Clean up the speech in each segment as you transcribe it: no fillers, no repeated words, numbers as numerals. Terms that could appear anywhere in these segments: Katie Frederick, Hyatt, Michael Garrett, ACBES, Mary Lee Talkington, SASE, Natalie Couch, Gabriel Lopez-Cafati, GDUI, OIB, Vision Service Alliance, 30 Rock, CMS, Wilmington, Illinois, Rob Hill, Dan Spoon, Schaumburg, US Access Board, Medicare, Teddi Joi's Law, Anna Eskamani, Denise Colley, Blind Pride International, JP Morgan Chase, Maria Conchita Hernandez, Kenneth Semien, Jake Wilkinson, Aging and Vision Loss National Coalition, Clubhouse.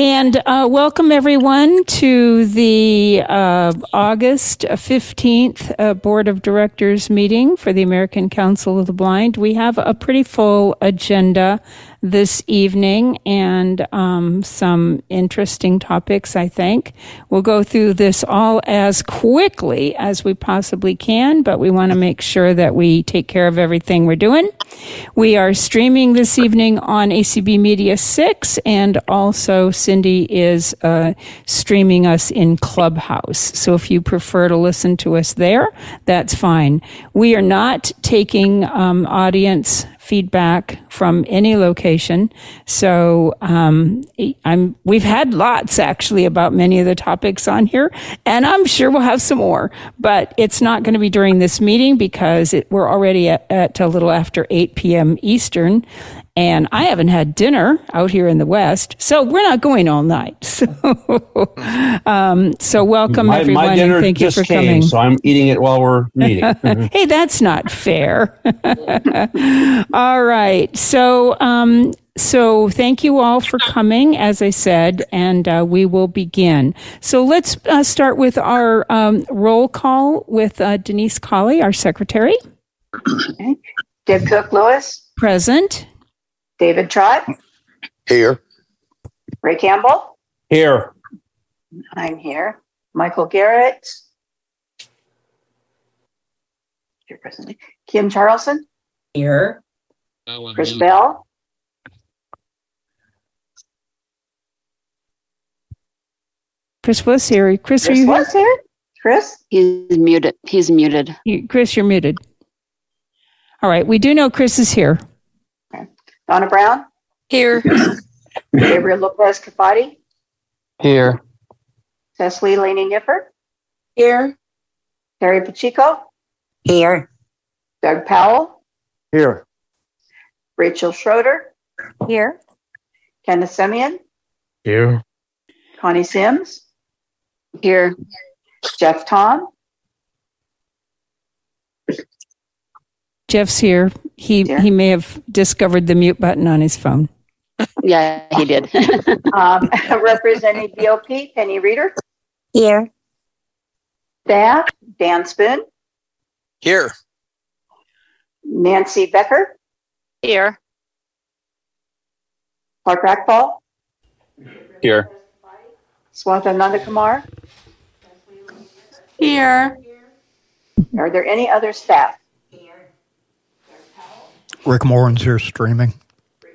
And welcome everyone to the August 15th Board of Directors meeting for the American Council of the Blind. We have a pretty full agenda this evening and some interesting topics, I think. We'll go through this all as quickly as we possibly can, but we want to make sure that we take care of everything we're doing. We are streaming this evening on ACB Media 6, and also Cindy is streaming us in Clubhouse. So if you prefer to listen to us there, that's fine. We are not taking audience feedback from any location. So we've had lots actually about many of the topics on here, and I'm sure we'll have some more, but it's not going to be during this meeting because we're already at a little after 8 p.m. Eastern, and I haven't had dinner out here in the West, so we're not going all night. So, so welcome everyone. My dinner and thank just you for came, coming. So I'm eating it while we're meeting. Hey, that's not fair. All right. So thank you all for coming, as I said, and we will begin. So let's start with our roll call with Denise Colley, our secretary. Okay. Deb Cook-Lewis. Present. David Trott. Here. Ray Campbell. Here. I'm here. Michael Garrett. Here presently. Kim Charlson. Here. Chris Bell. Chris was here. Chris are you was here? Chris? He's muted. Chris, you're muted. All right. We do know Chris is here. Donna Brown? Here. Gabriel Lopez-Cafati? Here. Cecily Laney-Nifford? Here. Terry Pacheco? Here. Doug Powell? Here. Rachel Schroeder? Here. Kenneth Semien? Here. Connie Sims? Here. Jeff Tom? Jeff's here. He may have discovered the mute button on his phone. Yeah, he did. Representing BOP, Penny Reader. Here. Staff, Dan Spoon. Here. Nancy Becker. Here. Clark Rackball. Here. Swatha Nandakumar. Here. Are there any other staff? Rick Morin's here streaming.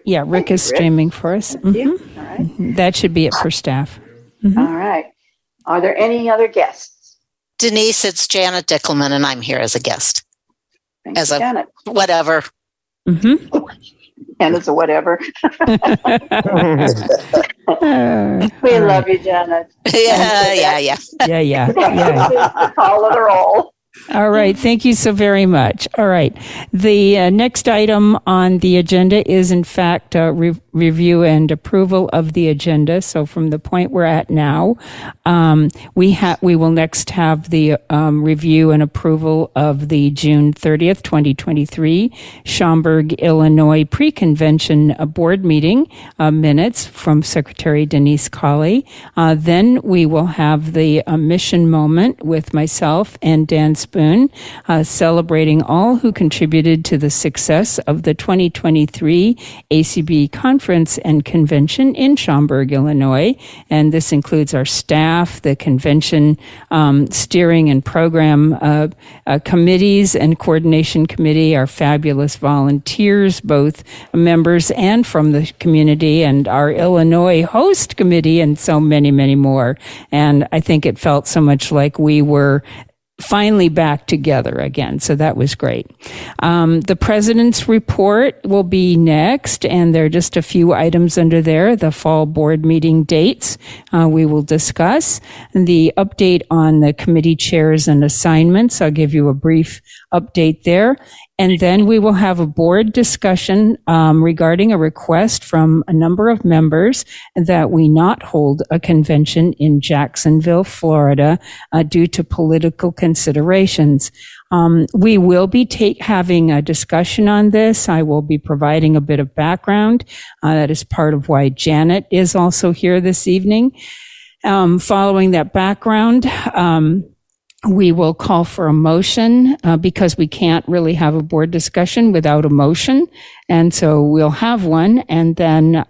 Yeah, Rick is streaming for us. Mm-hmm. All right. That should be it for staff. Mm-hmm. All right. Are there any other guests? Denise, it's Janet Dickelman, and I'm here as a guest. Thanks, as a Janet. Whatever. Mm-hmm. And it's a whatever. We love you, Janet. Yeah. Call it a roll. All right. Thank you so very much. All right. The next item on the agenda is, in fact, review and approval of the agenda. So from the point we're at now, we will next have the review and approval of the June 30th, 2023 Schaumburg, Illinois pre-convention board meeting minutes from Secretary Denise Colley. Then we will have the mission moment with myself and Dan Spoon, celebrating all who contributed to the success of the 2023 ACB Conference and Convention in Schaumburg, Illinois. And this includes our staff, the convention steering and program committees and coordination committee, our fabulous volunteers, both members and from the community, and our Illinois host committee, and so many, many more. And I think it felt so much like we were finally back together again. So that was great. The president's report will be next, and there are just a few items under there. The fall board meeting dates we will discuss. The update on the committee chairs and assignments. I'll give you a brief update there. And then we will have a board discussion regarding a request from a number of members that we not hold a convention in Jacksonville, Florida, due to political considerations. We will be having a discussion on this. I will be providing a bit of background. That is part of why Janet is also here this evening. Following that background, we will call for a motion because we can't really have a board discussion without a motion. And so we'll have one and then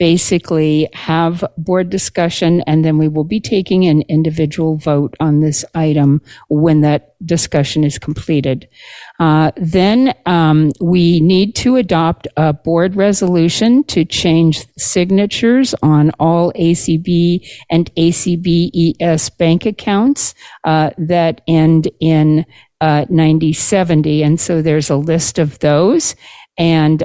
basically have board discussion. And then we will be taking an individual vote on this item when that discussion is completed. Then we need to adopt a board resolution to change signatures on all ACB and ACBES bank accounts that end in 9070. And so there's a list of those. And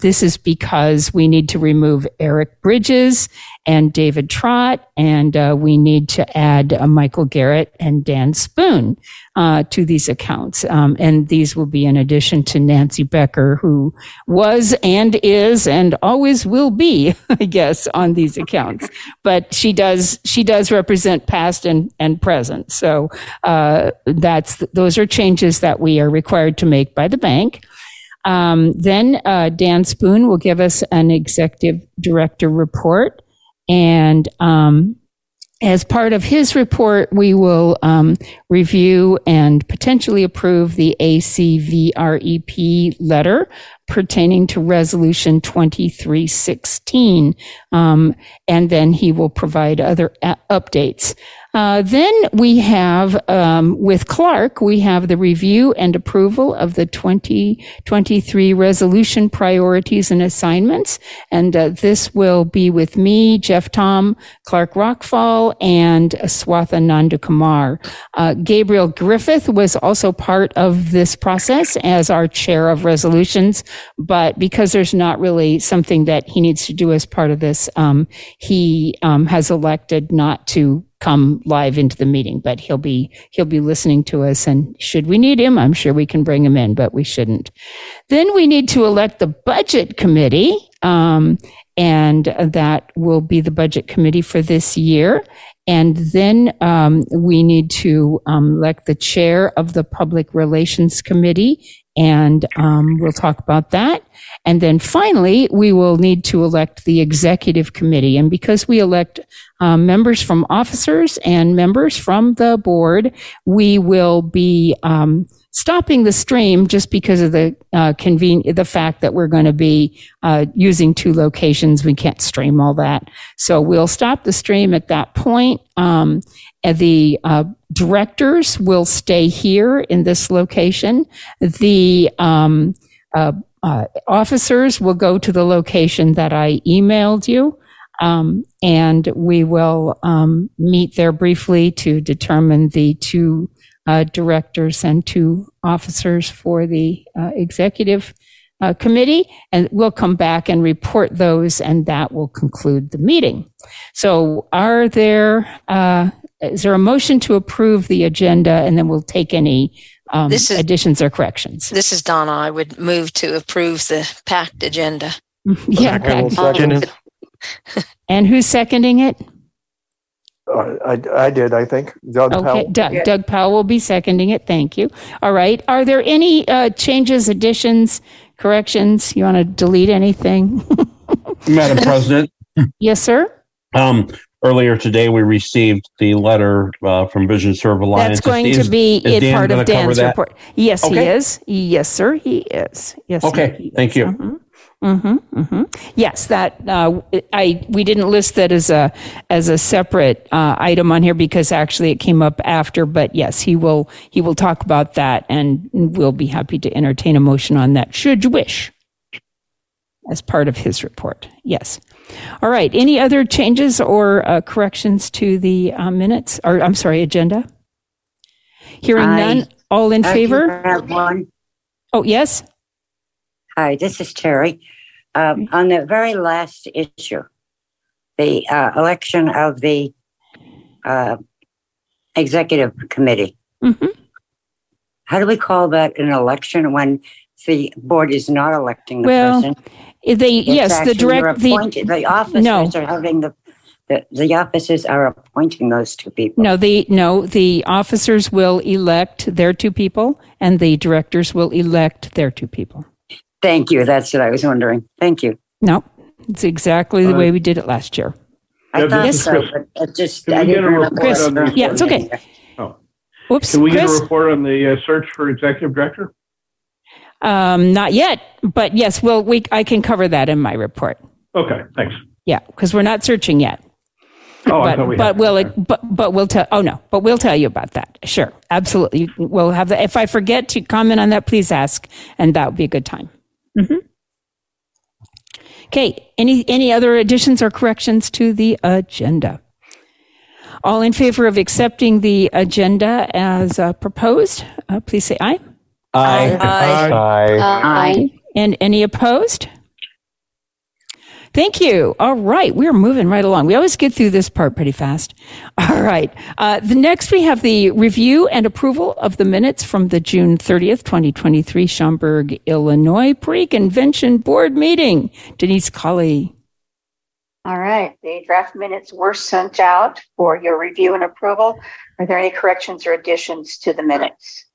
this is because we need to remove Eric Bridges and David Trott, and we need to add Michael Garrett and Dan Spoon to these accounts. And these will be in addition to Nancy Becker, who was and is and always will be, I guess, on these accounts. But she does represent past and present. So those are changes that we are required to make by the bank. Then Dan Spoon will give us an executive director report. And as part of his report, we will review and potentially approve the ACVREP letter pertaining to Resolution 2316. And then he will provide other updates. Then we have, with Clark, we have the review and approval of the 2023 resolution priorities and assignments. And this will be with me, Jeff Tom, Clark Rockfall, and Swatha Nandakumar. Gabriel Griffith was also part of this process as our chair of resolutions, but because there's not really something that he needs to do as part of this, he has elected not to come live into the meeting, but he'll be listening to us. And should we need him, I'm sure we can bring him in, but we shouldn't. Then we need to elect the budget committee, and that will be the budget committee for this year. And then we need to elect the chair of the public relations committee, and we'll talk about that. And then finally, we will need to elect the executive committee. And because we elect members from officers and members from the board, we will be stopping the stream just because of the fact that we're going to be using two locations. We can't stream all that. So we'll stop the stream at that point. The directors will stay here in this location. The officers will go to the location that I emailed you. And we will meet there briefly to determine the two directors and two officers for the executive committee, and we'll come back and report those, and that will conclude the meeting. So is there a motion to approve the agenda, and then we'll take any additions or corrections? This is Donna. I would move to approve the packed agenda. Yeah. Packed. And who's seconding it? I did, I think. Doug Powell. Doug Powell will be seconding it. Thank you. All right. Are there any changes, additions, corrections? You want to delete anything? Madam President. Yes, sir. Earlier today, we received the letter from Vision Service Alliance. That's going to be in part of Dan's report. Yes, okay. He is. Yes, sir. He is. Yes. Okay. Sir, thank you. Mm-hmm. Mm-hmm, mm-hmm. Yes, that we didn't list that as a separate item on here because actually it came up after. But yes, he will talk about that, and we'll be happy to entertain a motion on that should you wish, as part of his report. Yes. All right. Any other changes or corrections to the minutes? Or I'm sorry, agenda. Hearing none. All in favor? Have one. Oh yes. Hi, this is Terry. On the very last issue, the election of the executive committee, mm-hmm. how do we call that an election when the board is not electing the person? The officers are appointing those two people. The officers will elect their two people, and the directors will elect their two people. Thank you. That's what I was wondering. Thank you. No, it's exactly the way we did it last year. I thought so, but it just... Can we get a report on that? Yeah, it's okay. Oh. Oops, can we get a report on the search for executive director? Not yet, but yes, I can cover that in my report. Okay, thanks. Yeah, because we're not searching yet. Oh, but, I thought we had. But we'll tell you about that. Sure, absolutely. We'll have that. If I forget to comment on that, please ask, and that would be a good time. Mm-hmm. Okay. Any other additions or corrections to the agenda? All in favor of accepting the agenda as proposed, please say aye. Aye. Aye. Aye. Aye. And any opposed? Thank you. All right. We're moving right along. We always get through this part pretty fast. All right. The next we have the review and approval of the minutes from the June 30th, 2023 Schaumburg, Illinois pre-convention board meeting. Denise Colley. All right. The draft minutes were sent out for your review and approval. Are there any corrections or additions to the minutes?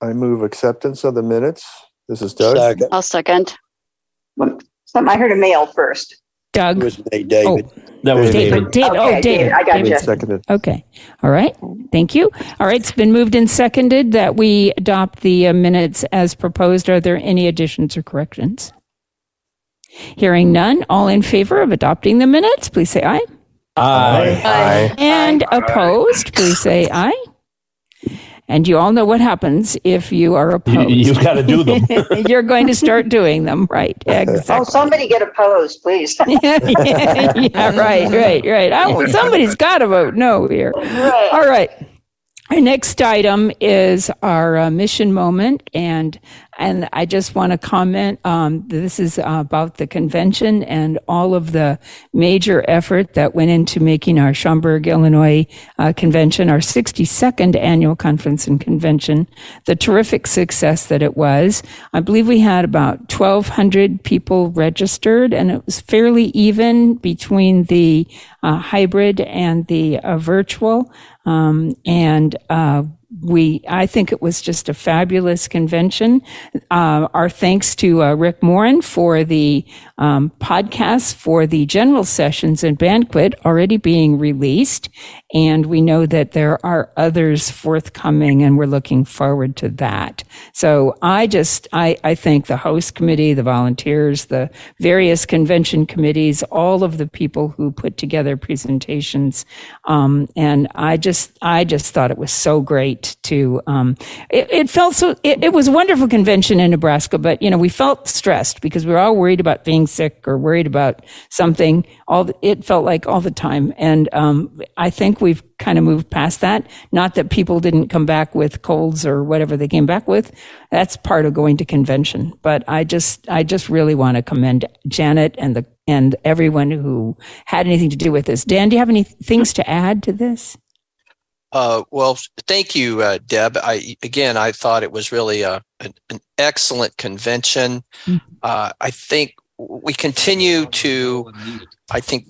I move acceptance of the minutes. This is Doug. Second. I'll second. I heard a male first. Doug. It was David. That was David. David. I got you. Seconded. Okay. All right. Thank you. All right. It's been moved and seconded that we adopt the minutes as proposed. Are there any additions or corrections? Hearing none. All in favor of adopting the minutes, please say aye. Aye. Aye. And opposed, please say aye. And you all know what happens if you are opposed. You've got to do them. You're going to start doing them, right? Exactly. Oh, somebody get opposed, please. Yeah, right. Somebody's got to vote no here. Right. All right. Our next item is our mission moment, and I just want to comment. This is about the convention and all of the major effort that went into making our Schaumburg, Illinois convention, our 62nd annual conference and convention, the terrific success that it was. I believe we had about 1,200 people registered, and it was fairly even between the hybrid and the virtual. I think it was just a fabulous convention. Our thanks to Rick Morin for the podcast for the general sessions and banquet already being released. And we know that there are others forthcoming, and we're looking forward to that. So I thank the host committee, the volunteers, the various convention committees, all of the people who put together presentations. And I just thought it was so great to, it was a wonderful convention in Nebraska, but we felt stressed because we were all worried about being sick or worried about something. It felt like all the time. And I think we've kind of moved past that. Not that people didn't come back with colds or whatever they came back with. That's part of going to convention. But I just really want to commend Janet and everyone who had anything to do with this. Dan, do you have any things to add to this? Well, thank you, Deb. I thought it was really an excellent convention. Mm-hmm. I think we continue to,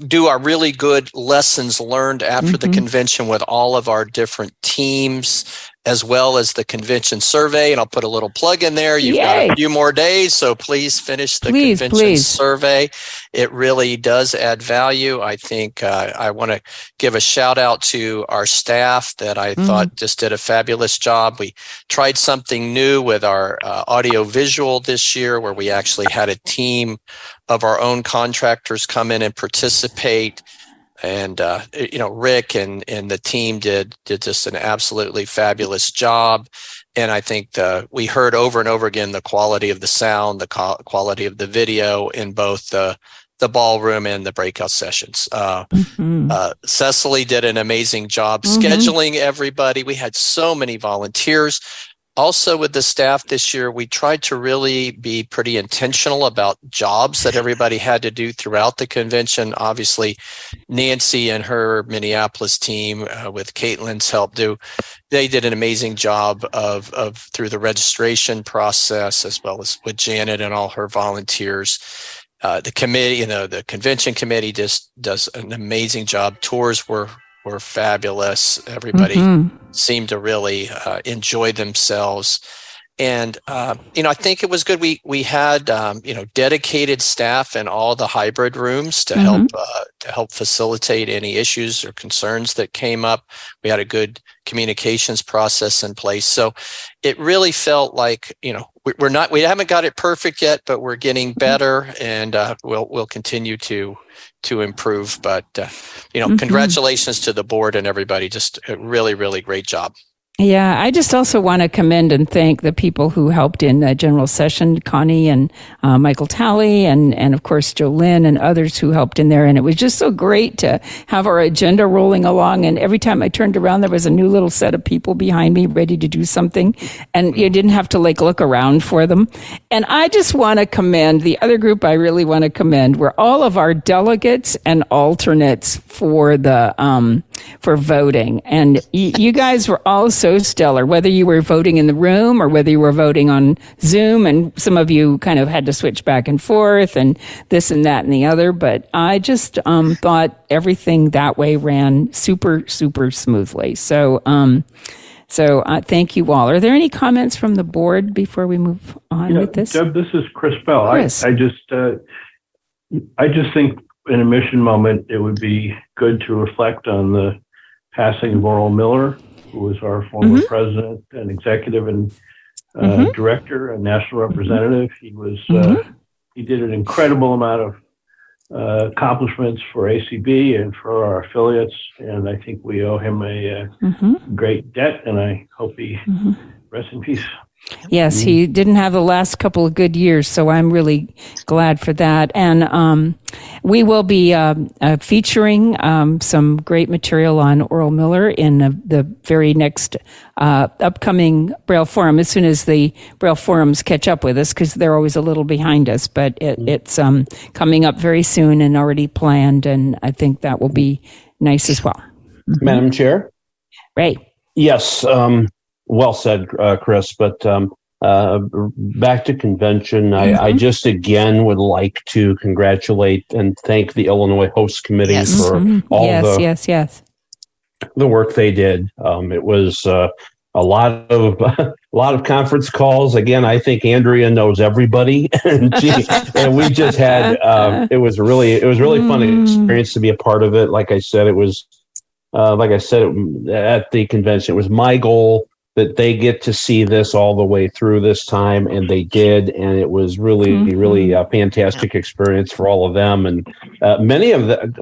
do our really good lessons learned after the convention with all of our different teams, as well as the convention survey. And I'll put a little plug in there. You've got a few more days, so please finish the convention survey. It really does add value. I think I want to give a shout out to our staff that I thought just did a fabulous job. We tried something new with our audio visual this year, where we actually had a team of our own contractors come in and participate. And, Rick and the team did just an absolutely fabulous job. And I think we heard over and over again the quality of the sound, the quality of the video in both the ballroom and the breakout sessions. Cecily did an amazing job scheduling everybody. We had so many volunteers. Also, with the staff this year, we tried to really be pretty intentional about jobs that everybody had to do throughout the convention. Obviously, Nancy and her Minneapolis team, with Caitlin's help, they did an amazing job of through the registration process, as well as with Janet and all her volunteers. The committee, the convention committee just does an amazing job. Tours were fabulous. Everybody seemed to really enjoy themselves. And, I think it was good. We had, dedicated staff in all the hybrid rooms to help facilitate any issues or concerns that came up. We had a good communications process in place. So it really felt like, we haven't got it perfect yet, but we're getting better, and we'll continue to improve. But, congratulations to the board and everybody. Just a really, really great job. Yeah, I just also want to commend and thank the people who helped in the general session, Connie and Michael Talley, and of course, Jolynn and others who helped in there. And it was just so great to have our agenda rolling along. And every time I turned around, there was a new little set of people behind me ready to do something. And you didn't have to look around for them. And I just want to commend the other group I really want to commend were all of our delegates and alternates for the for voting. And you guys were all so stellar, whether you were voting in the room or whether you were voting on Zoom. And some of you kind of had to switch back and forth and this and that and the other. But I just thought everything that way ran super, super smoothly. So thank you all. Are there any comments from the board before we move on with this? Deb, this is Chris Bell. Chris. I just think in a mission moment, it would be good to reflect on the passing of Oral Miller, who was our former president and executive and director and national representative. He was he did an incredible amount of accomplishments for ACB and for our affiliates, and I think we owe him a great debt, and I hope he rests in peace. Yes, he didn't have the last couple of good years, so I'm really glad for that. And we will be featuring some great material on Oral Miller in the very next upcoming Braille Forum, as soon as the Braille Forums catch up with us, because they're always a little behind us. But it's coming up very soon and already planned, and I think that will be nice as well. Madam Chair? Ray? Yes, well said, Chris, but back to convention, I just again would like to congratulate and thank the Illinois Host Committee for all the work they did. It was a lot of conference calls. Again, I think Andrea knows everybody, and we just had it was really fun experience to be a part of it. Like I said, at the convention, it was my goal that they get to see this all the way through this time, and they did, and it was really, really a fantastic experience for all of them. And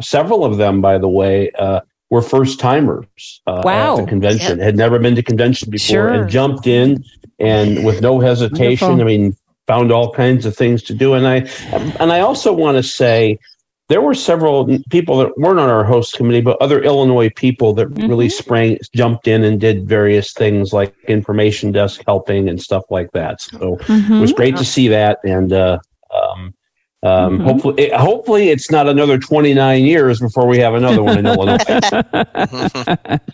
several of them, by the way, were first timers at the convention, had never been to convention before, and jumped in, and with no hesitation, wonderful. I mean, found all kinds of things to do. And I also want to say, there were several people that weren't on our host committee, but other Illinois people that really jumped in and did various things like information desk helping and stuff like that. So it was great to see that. And hopefully it's not another 29 years before we have another one in Illinois.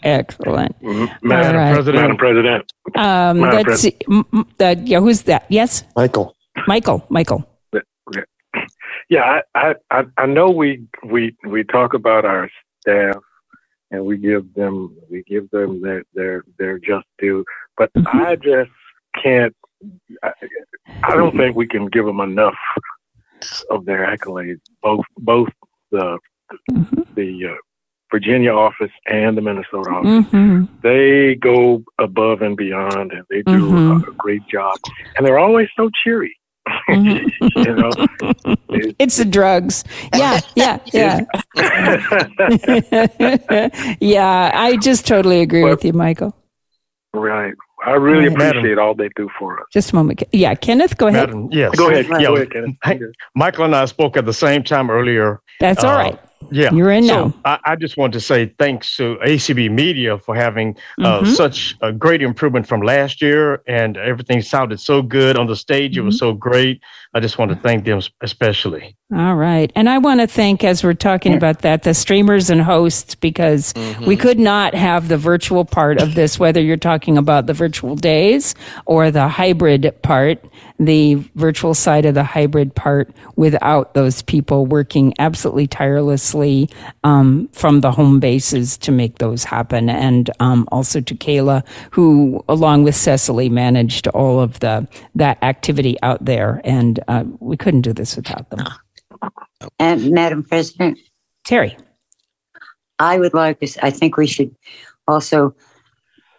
Excellent. Madam President. Let's see. Who's that? Yes? Michael. Yeah, I know we talk about our staff and we give them their just due, but I just can't. I don't think we can give them enough of their accolades. Both the Virginia office and the Minnesota office, they go above and beyond, and they do a great job, and they're always so cheery. It's the drugs. Yeah. Yeah, I just totally agree with you, Michael. Right. I really appreciate all they do for us. Just a moment. Yeah, Kenneth, go ahead. Yes. Go ahead, Kenneth. Michael and I spoke at the same time earlier. That's all right. Yeah. You're in now. I just want to say thanks to ACB Media for having such a great improvement from last year, and everything sounded so good on the stage. It was so great. I just want to thank them especially. All right. And I want to thank, as we're talking about that, the streamers and hosts, because we could not have the virtual part of this, whether you're talking about the virtual days or the hybrid part, the virtual side of the hybrid part, without those people working absolutely tirelessly from the home bases to make those happen. And also to Kayla, who, along with Cecily, managed all of that activity out there. And we couldn't do this without them. Madam President. Terry. I would like to say, I think we should also,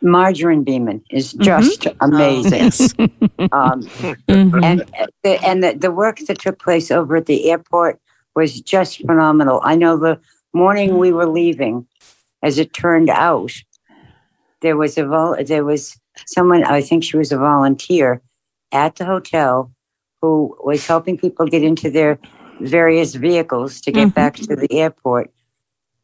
Marjorie Beeman is just amazing. And the work that took place over at the airport was just phenomenal. I know the morning we were leaving, as it turned out, there was someone, I think she was a volunteer at the hotel, who was helping people get into their various vehicles to get back to the airport.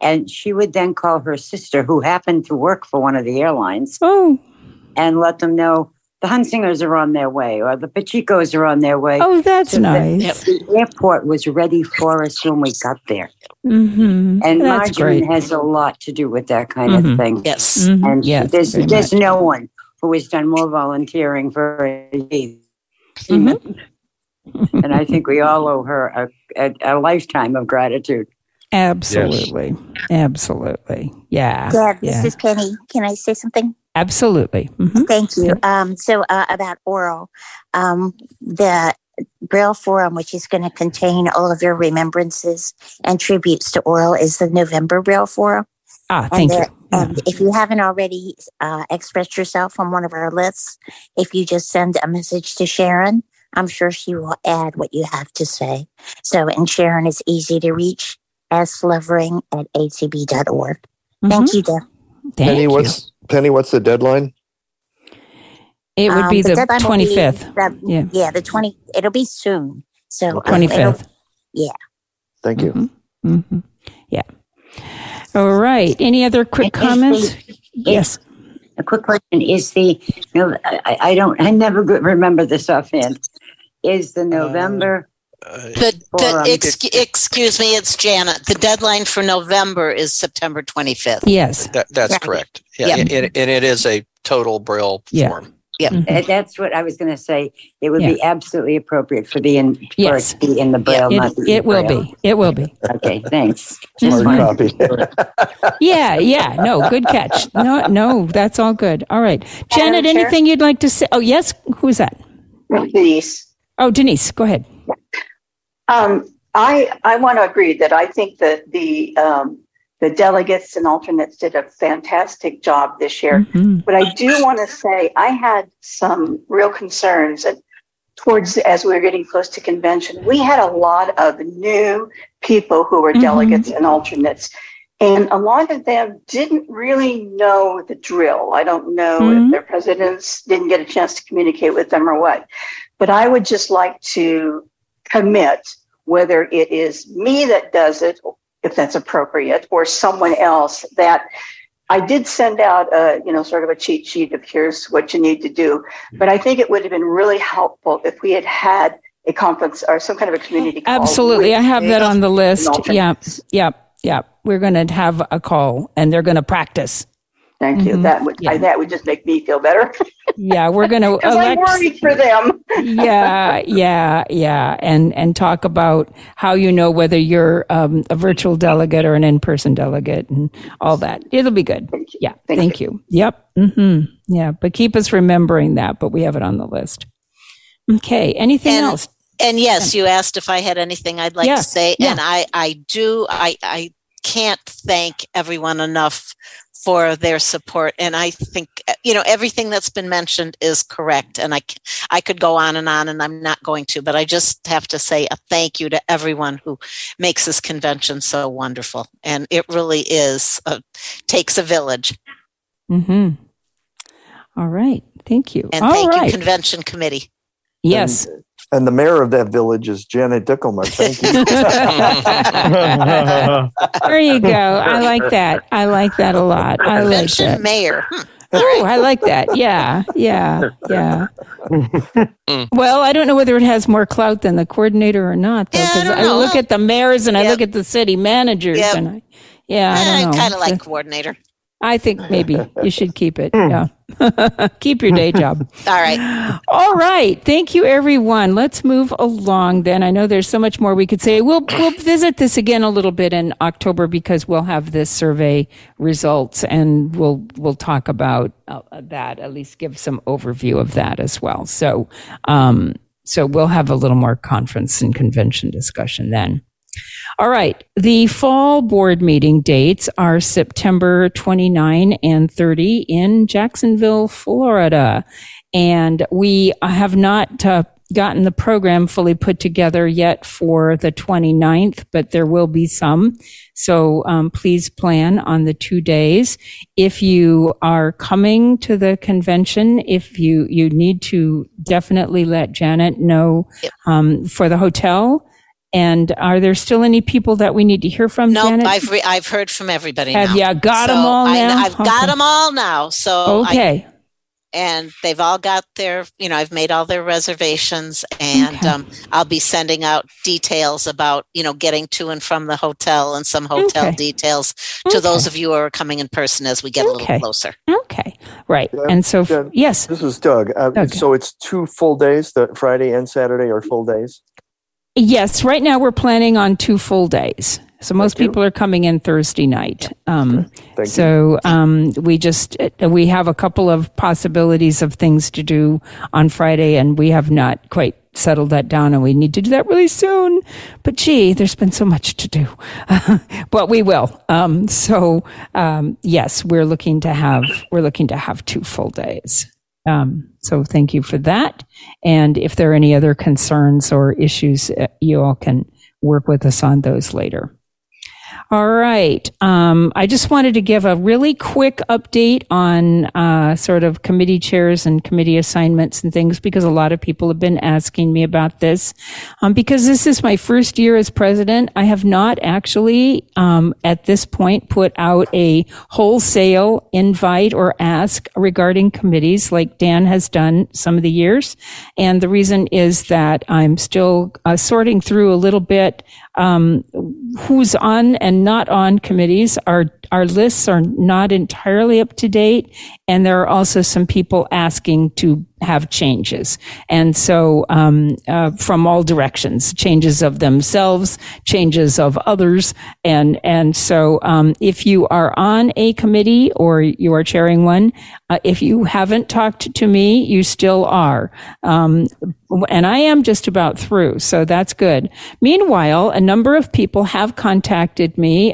And she would then call her sister, who happened to work for one of the airlines, and let them know the Hunsingers are on their way or the Pachicos are on their way. Oh, that's so nice. The airport was ready for us when we got there. And that's Marjorie great. Has a lot to do with that kind of thing. Yes. And there's no one who has done more volunteering for AD. And I think we all owe her a lifetime of gratitude. Absolutely. Yes. Absolutely. Yeah. Deb, this is Penny. Can I say something? Absolutely. Thank you. So about Oral, the Braille Forum, which is going to contain all of your remembrances and tributes to Oral, is the November Braille Forum. Ah, thank you. And if you haven't already expressed yourself on one of our lists, if you just send a message to Sharon, I'm sure she will add what you have to say. So, and Sharon is easy to reach, slovering@acb.org. Thank you, Deb. Penny, what's the deadline? It would be the 25th. The 20th. It'll be soon. So 25th. Thank you. Yeah. All right. Any other quick comments? Yes. A quick question is I never remember this offhand. Is the November? Excuse me, it's Janet. The deadline for November is September 25th. Yes, that's correct. Yeah, and it is a total Braille form. Yeah, that's what I was going to say. It would be absolutely appropriate for it to be in the Braille. It will be. Okay, thanks. Smart copy. Yeah. No, good catch. No, that's all good. All right, Janet. Anything you'd like to say? Oh, yes. Who's that? Denise. Oh, Denise, go ahead. I want to agree that I think that the delegates and alternates did a fantastic job this year. But I do want to say I had some real concerns as we were getting close to convention. We had a lot of new people who were delegates and alternates, and a lot of them didn't really know the drill. I don't know if their presidents didn't get a chance to communicate with them or what. But I would just like to commit, whether it is me that does it, if that's appropriate, or someone else, that I did send out sort of a cheat sheet of here's what you need to do. But I think it would have been really helpful if we had had a conference or some kind of a community call. Absolutely. I have that on the list. Yeah. We're going to have a call and they're going to practice. Thank you. That would just make me feel better. Yeah, we're going to elect. I'm worried for them. Yeah. And talk about how you know whether you're a virtual delegate or an in-person delegate and all that. It'll be good. Thank you. Yeah. Thank you. Yep. Yeah. But keep us remembering that. But we have it on the list. Okay. Anything else? And yes, you asked if I had anything I'd like to say, and I do. I can't thank everyone enough for their support. And I think, everything that's been mentioned is correct. And I could go on and I'm not going to, but I just have to say a thank you to everyone who makes this convention so wonderful. And it really takes a village. All right. Thank you. And thank you, Convention Committee. Yes. And the mayor of that village is Janet Dickelman. Thank you. There you go. I like that. I like that a lot. I like that. Mayor. Oh, I like that. Yeah, yeah, yeah. Well, I don't know whether it has more clout than the coordinator or not, though, because I look at the mayors and I look at the city managers, and I kind of like coordinator. I think maybe you should keep it. Yeah. Keep your day job. All right. Thank you, everyone. Let's move along then. I know there's so much more we could say. We'll visit this again a little bit in October because we'll have this survey results, and we'll talk about that, at least give some overview of that as well. So, so we'll have a little more conference and convention discussion then. All right. The fall board meeting dates are September 29 and 30 in Jacksonville, Florida. And we have not gotten the program fully put together yet for the 29th, but there will be some. So please plan on the 2 days. If you are coming to the convention, if you need to definitely let Janet know for the hotel. And are there still any people that we need to hear from? No, Janet? I've heard from everybody. Have you got them all now? I've got them all now. So okay, and they've all got their. I've made all their reservations, and I'll be sending out details about getting to and from the hotel and some hotel details to those of you who are coming in person as we get a little closer. Okay, right, and so yes, this is Doug. So it's 2 full days. The Friday and Saturday are full days. Yes, right now we're planning on 2 full days. So most people are coming in Thursday night. We have a couple of possibilities of things to do on Friday, and we have not quite settled that down, and we need to do that really soon. But gee, there's been so much to do, but we will. Yes, we're looking to have 2 full days. So thank you for that. And if there are any other concerns or issues, you all can work with us on those later. All right. I just wanted to give a really quick update on sort of committee chairs and committee assignments and things, because a lot of people have been asking me about this. Because this is my first year as president, I have not actually at this point put out a wholesale invite or ask regarding committees like Dan has done some of the years. And the reason is that I'm still sorting through a little bit who's on and not on committees. Our lists are not entirely up to date, and there are also some people asking to have changes. And so from all directions, changes of themselves, changes of others. And so if you are on a committee or you are chairing one, if you haven't talked to me, you still are. And I am just about through, so that's good. Meanwhile, a number of people have contacted me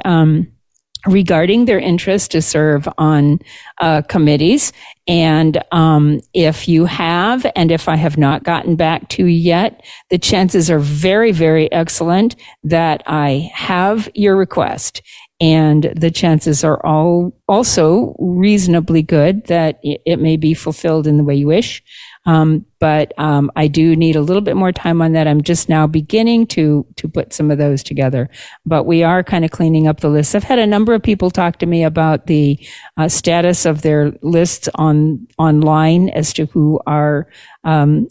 regarding their interest to serve on committees. And if you have, and if I have not gotten back to you yet, the chances are very, very excellent that I have your request. And the chances are all also reasonably good that it may be fulfilled in the way you wish. But I do need a little bit more time on that. I'm just now beginning to put some of those together, but we are kind of cleaning up the list. I've had a number of people talk to me about the status of their lists online as to who are on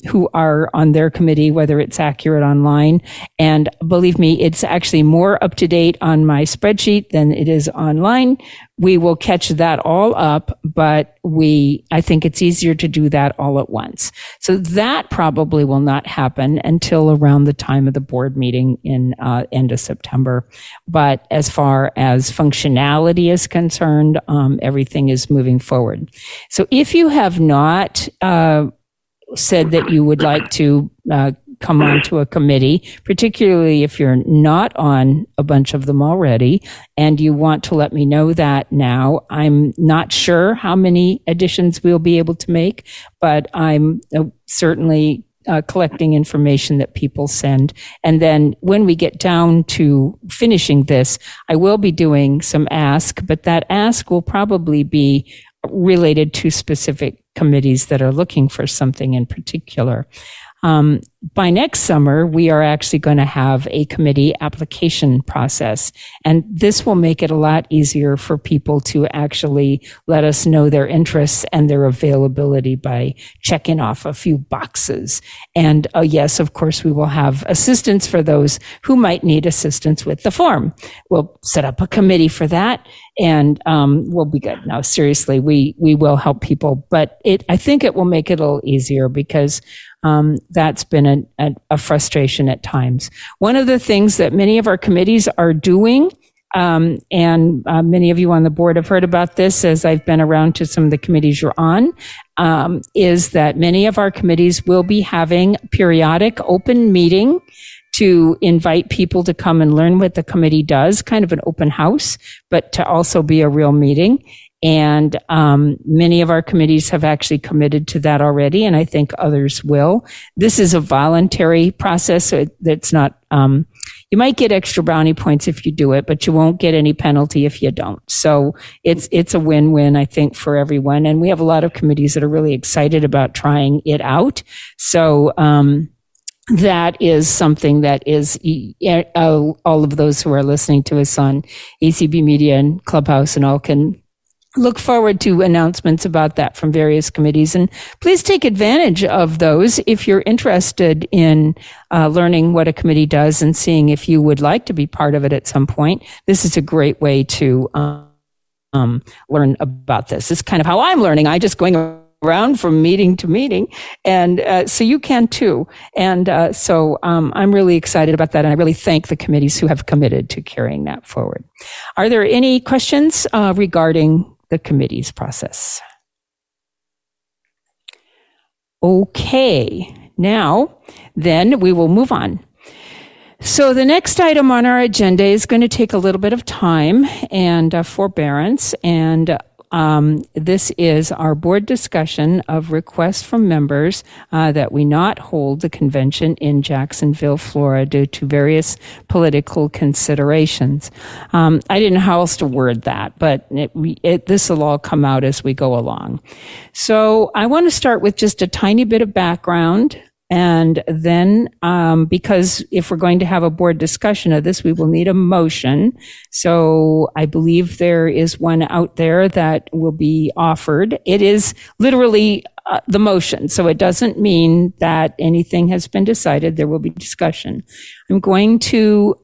their committee, whether it's accurate online. And believe me, it's actually more up to date on my spreadsheet than it is online. We will catch that all up, but I think it's easier to do that all at once. So that probably will not happen until around the time of the board meeting in end of September. But as far as functionality is concerned, everything is moving forward. So if you have not said that you would like to come onto a committee, particularly if you're not on a bunch of them already, and you want to let me know that now. I'm not sure how many additions we'll be able to make, but I'm certainly collecting information that people send. And then when we get down to finishing this, I will be doing some ask, but that ask will probably be related to specific committees that are looking for something in particular. by next summer, we are actually going to have a committee application process. And this will make it a lot easier for people to actually let us know their interests and their availability by checking off a few boxes. And yes, of course, we will have assistance for those who might need assistance with the form. We'll set up a committee for that. And we'll be good. No, seriously, we will help people, but I think it will make it a little easier because that's been a frustration at times. One of the things that many of our committees are doing, and many of you on the board have heard about this as I've been around to some of the committees you're on, is that many of our committees will be having periodic open meeting to invite people to come and learn what the committee does, kind of an open house, but to also be a real meeting. And many of our committees have actually committed to that already, and I think others will. This is a voluntary process, so it's not, you might get extra brownie points if you do it, but you won't get any penalty if you don't. So it's a win-win, I think, for everyone. And we have a lot of committees that are really excited about trying it out. So, that is something that is all of those who are listening to us on ACB Media and Clubhouse and all can look forward to announcements about that from various committees. And please take advantage of those if you're interested in learning what a committee does and seeing if you would like to be part of it at some point. This is a great way to learn about this. It's kind of how I'm learning. I just going around from meeting to meeting. And so you can too. And so I'm really excited about that. And I really thank the committees who have committed to carrying that forward. Are there any questions regarding the committee's process? Okay, now then we will move on. So the next item on our agenda is going to take a little bit of time and forbearance, and this is our board discussion of requests from members that we not hold the convention in Jacksonville, Florida, due to various political considerations. I didn't know how else to word that, but this will all come out as we go along. So I want to start with just a tiny bit of background. And then, because if we're going to have a board discussion of this, we will need a motion. So I believe there is one out there that will be offered. It is literally the motion. So it doesn't mean that anything has been decided. There will be discussion. I'm going to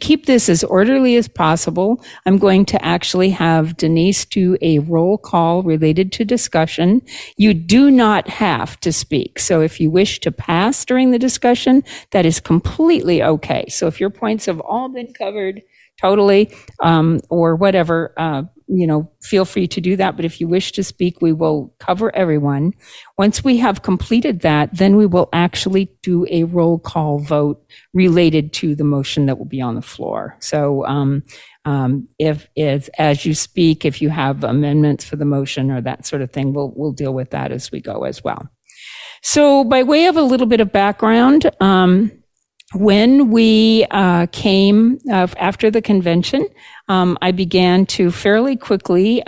keep this as orderly as possible, I'm going to actually have Denise do a roll call related to discussion. You do not have to speak. So if you wish to pass during the discussion, that is completely okay. So if your points have all been covered totally, or whatever, feel free to do that. But if you wish to speak, we will cover everyone. Once we have completed that, then we will actually do a roll call vote related to the motion that will be on the floor. So, if as you speak, if you have amendments for the motion or that sort of thing, we'll deal with that as we go as well. So by way of a little bit of background, when we came after the convention, I began to fairly quickly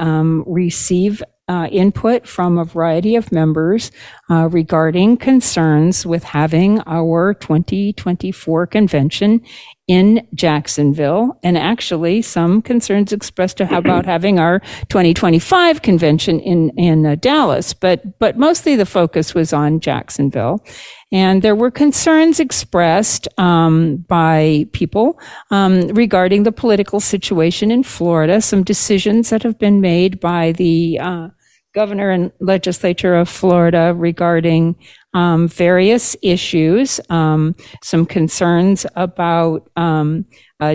receive input from a variety of members regarding concerns with having our 2024 convention in Jacksonville, and actually some concerns expressed about having our 2025 convention in Dallas, but mostly the focus was on Jacksonville. And there were concerns expressed by people regarding the political situation in Florida, some decisions that have been made by the governor and legislature of Florida regarding various issues, some concerns about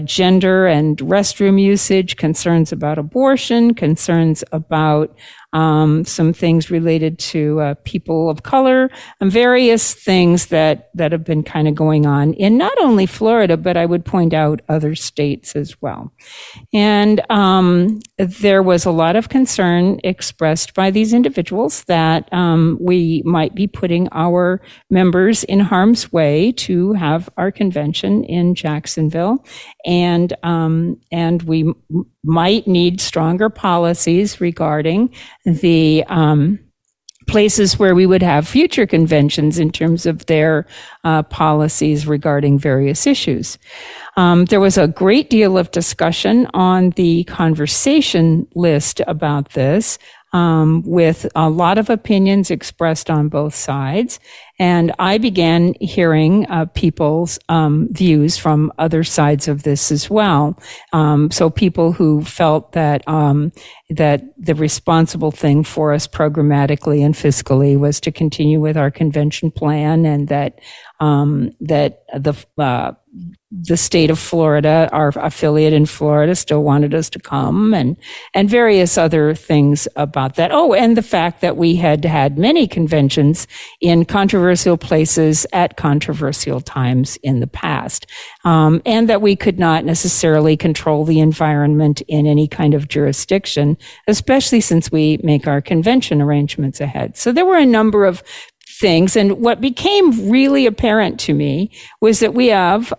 gender and restroom usage, concerns about abortion, concerns about some things related to people of color, and various things that have been kind of going on in not only Florida, but I would point out other states as well. And there was a lot of concern expressed by these individuals that we might be putting our members in harm's way to have our convention in Jacksonville, and we might need stronger policies regarding the places where we would have future conventions in terms of their policies regarding various issues. There was a great deal of discussion on the conversation list about this, with a lot of opinions expressed on both sides. And I began hearing people's views from other sides of this as well. So people who felt that that the responsible thing for us programmatically and fiscally was to continue with our convention plan, and that that the state of Florida, our affiliate in Florida, still wanted us to come, and various other things about that. Oh, and the fact that we had had many conventions in controversial places at controversial times in the past, and that we could not necessarily control the environment in any kind of jurisdiction, especially since we make our convention arrangements ahead. So there were a number of things, and what became really apparent to me was that we have,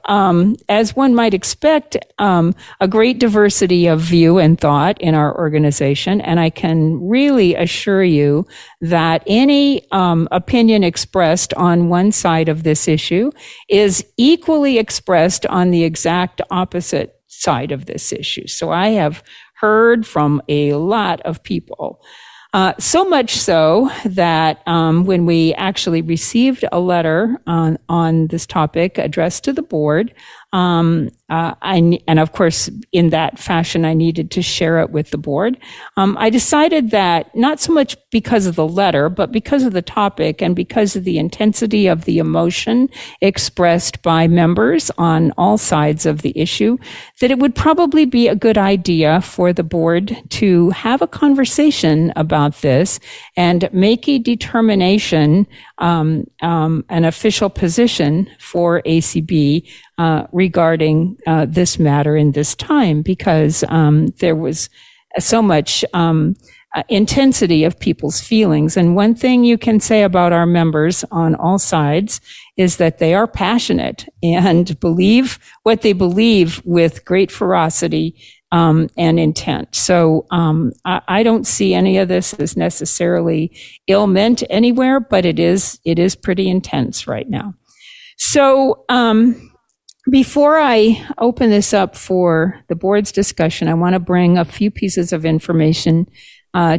as one might expect, a great diversity of view and thought in our organization, and I can really assure you that any opinion expressed on one side of this issue is equally expressed on the exact opposite side of this issue. So I have heard from a lot of people. So much so that when we actually received a letter on this topic addressed to the board, and of course, in that fashion, I needed to share it with the board. I decided that not so much because of the letter, but because of the topic and because of the intensity of the emotion expressed by members on all sides of the issue, that it would probably be a good idea for the board to have a conversation about this and make a determination, an official position for ACB regarding this matter in this time, because there was so much intensity of people's feelings. And one thing you can say about our members on all sides is that they are passionate and believe what they believe with great ferocity and intent. So I don't see any of this as necessarily ill meant anywhere, but it is pretty intense right now. So before I open this up for the board's discussion, I want to bring a few pieces of information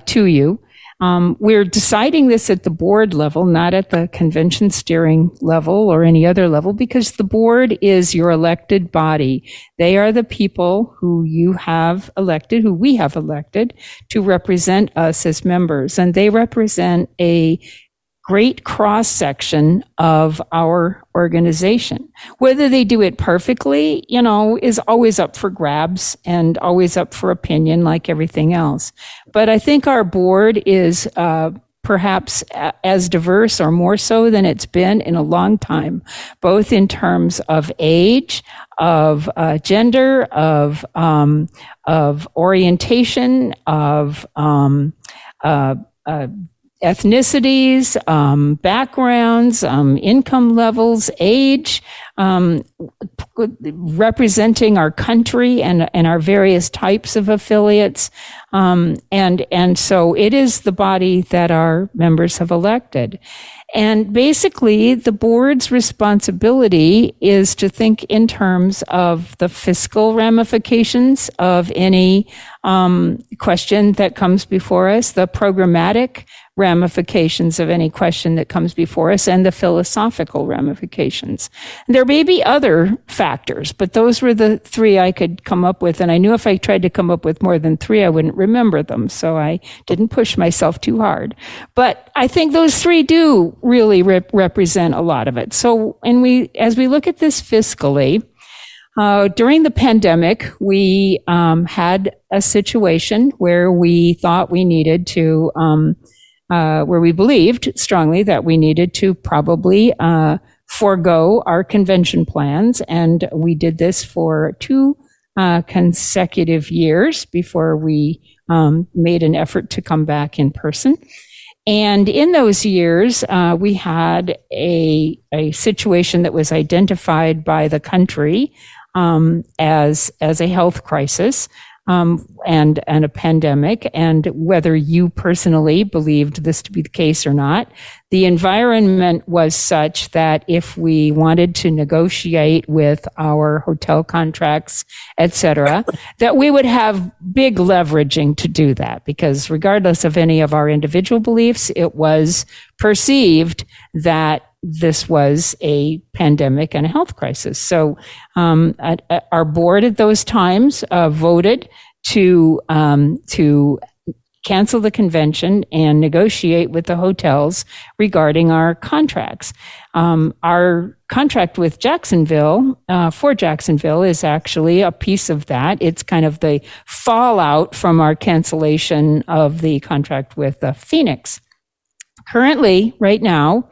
to you. We're deciding this at the board level, not at the convention steering level or any other level, because the board is your elected body. They are the people who you have elected, who we have elected to represent us as members. And they represent a great cross-section of our organization. Whether they do it perfectly, you know, is always up for grabs and always up for opinion, like everything else. But I think our board is perhaps as diverse or more so than it's been in a long time, both in terms of age, of gender, of orientation, of ethnicities, backgrounds, income levels, age, representing our country and our various types of affiliates. And so it is the body that our members have elected. And basically, the board's responsibility is to think in terms of the fiscal ramifications of any question that comes before us, the programmatic ramifications of any question that comes before us, and the philosophical ramifications. There may be other factors, but those were the three I could come up with. And I knew if I tried to come up with more than three, I wouldn't remember them. So I didn't push myself too hard. But I think those three do really represent a lot of it. So, and as we look at this fiscally, during the pandemic, we had a situation where we thought we needed to where we believed strongly that we needed to probably forego our convention plans. And we did this for two consecutive years before we made an effort to come back in person. And in those years, we had a situation that was identified by the country as a health crisis. and a pandemic, and whether you personally believed this to be the case or not, the environment was such that if we wanted to negotiate with our hotel contracts, et cetera, that we would have big leveraging to do that, because regardless of any of our individual beliefs, it was perceived that this was a pandemic and a health crisis. So our board at those times voted to cancel the convention and negotiate with the hotels regarding our contracts. Our contract with Jacksonville, for Jacksonville, is actually a piece of that. It's kind of the fallout from our cancellation of the contract with Phoenix. Currently, right now,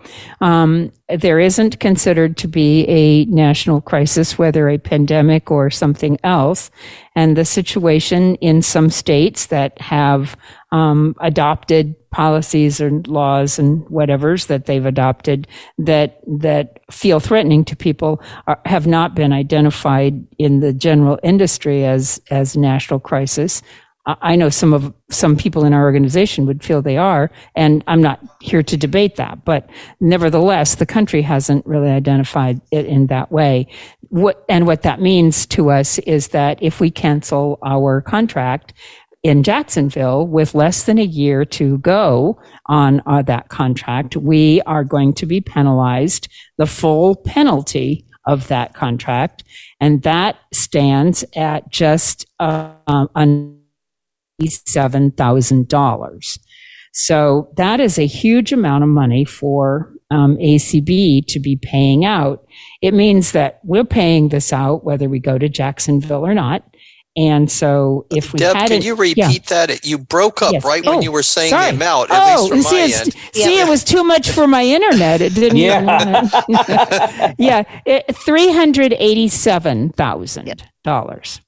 there isn't considered to be a national crisis, whether a pandemic or something else. And the situation in some states that have adopted policies or laws and whatevers that they've adopted that feel threatening to people have not been identified in the general industry as national crisis. I know some people in our organization would feel they are, and I'm not here to debate that, but nevertheless, the country hasn't really identified it in that way. What that means to us is that if we cancel our contract in Jacksonville with less than a year to go on that contract, we are going to be penalized the full penalty of that contract, and that stands at just $7,000. So that is a huge amount of money for ACB to be paying out. It means that we're paying this out whether we go to Jacksonville or not. And so if we Deb, can you repeat that? You broke up when you were saying the amount, at least from my end. It was too much for my internet. It didn't. $387,000.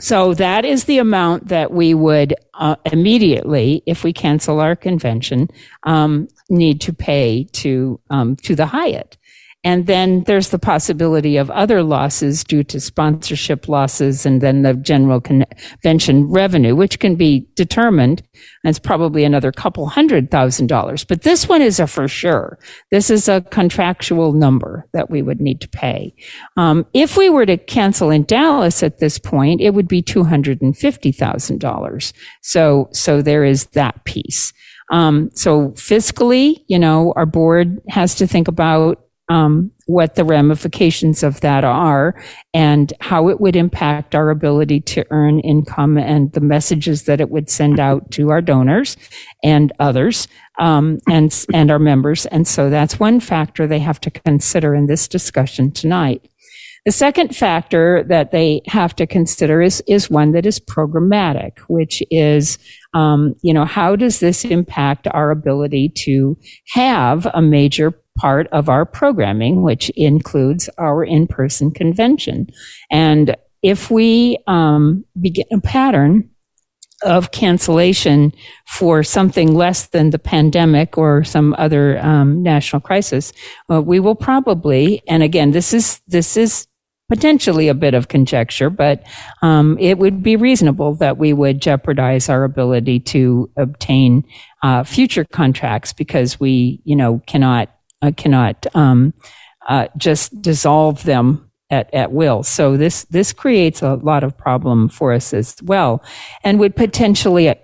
So that is the amount that we would immediately, if we cancel our convention, need to pay to the Hyatt. And then there's the possibility of other losses due to sponsorship losses, and then the general convention revenue, which can be determined. It's probably another couple $100,000. But this one is a for sure. This is a contractual number that we would need to pay. If we were to cancel in Dallas at this point, it would be $250,000. So there is that piece. So fiscally, our board has to think about what the ramifications of that are and how it would impact our ability to earn income and the messages that it would send out to our donors and others, and our members. And so that's one factor they have to consider in this discussion tonight. The second factor that they have to consider is one that is programmatic, which is, how does this impact our ability to have a major part of our programming, which includes our in-person convention? And if we begin a pattern of cancellation for something less than the pandemic or some other national crisis, we will probably, and again, this is potentially a bit of conjecture, but it would be reasonable that we would jeopardize our ability to obtain future contracts, because we, cannot just dissolve them at will. So this creates a lot of problem for us as well, and would potentially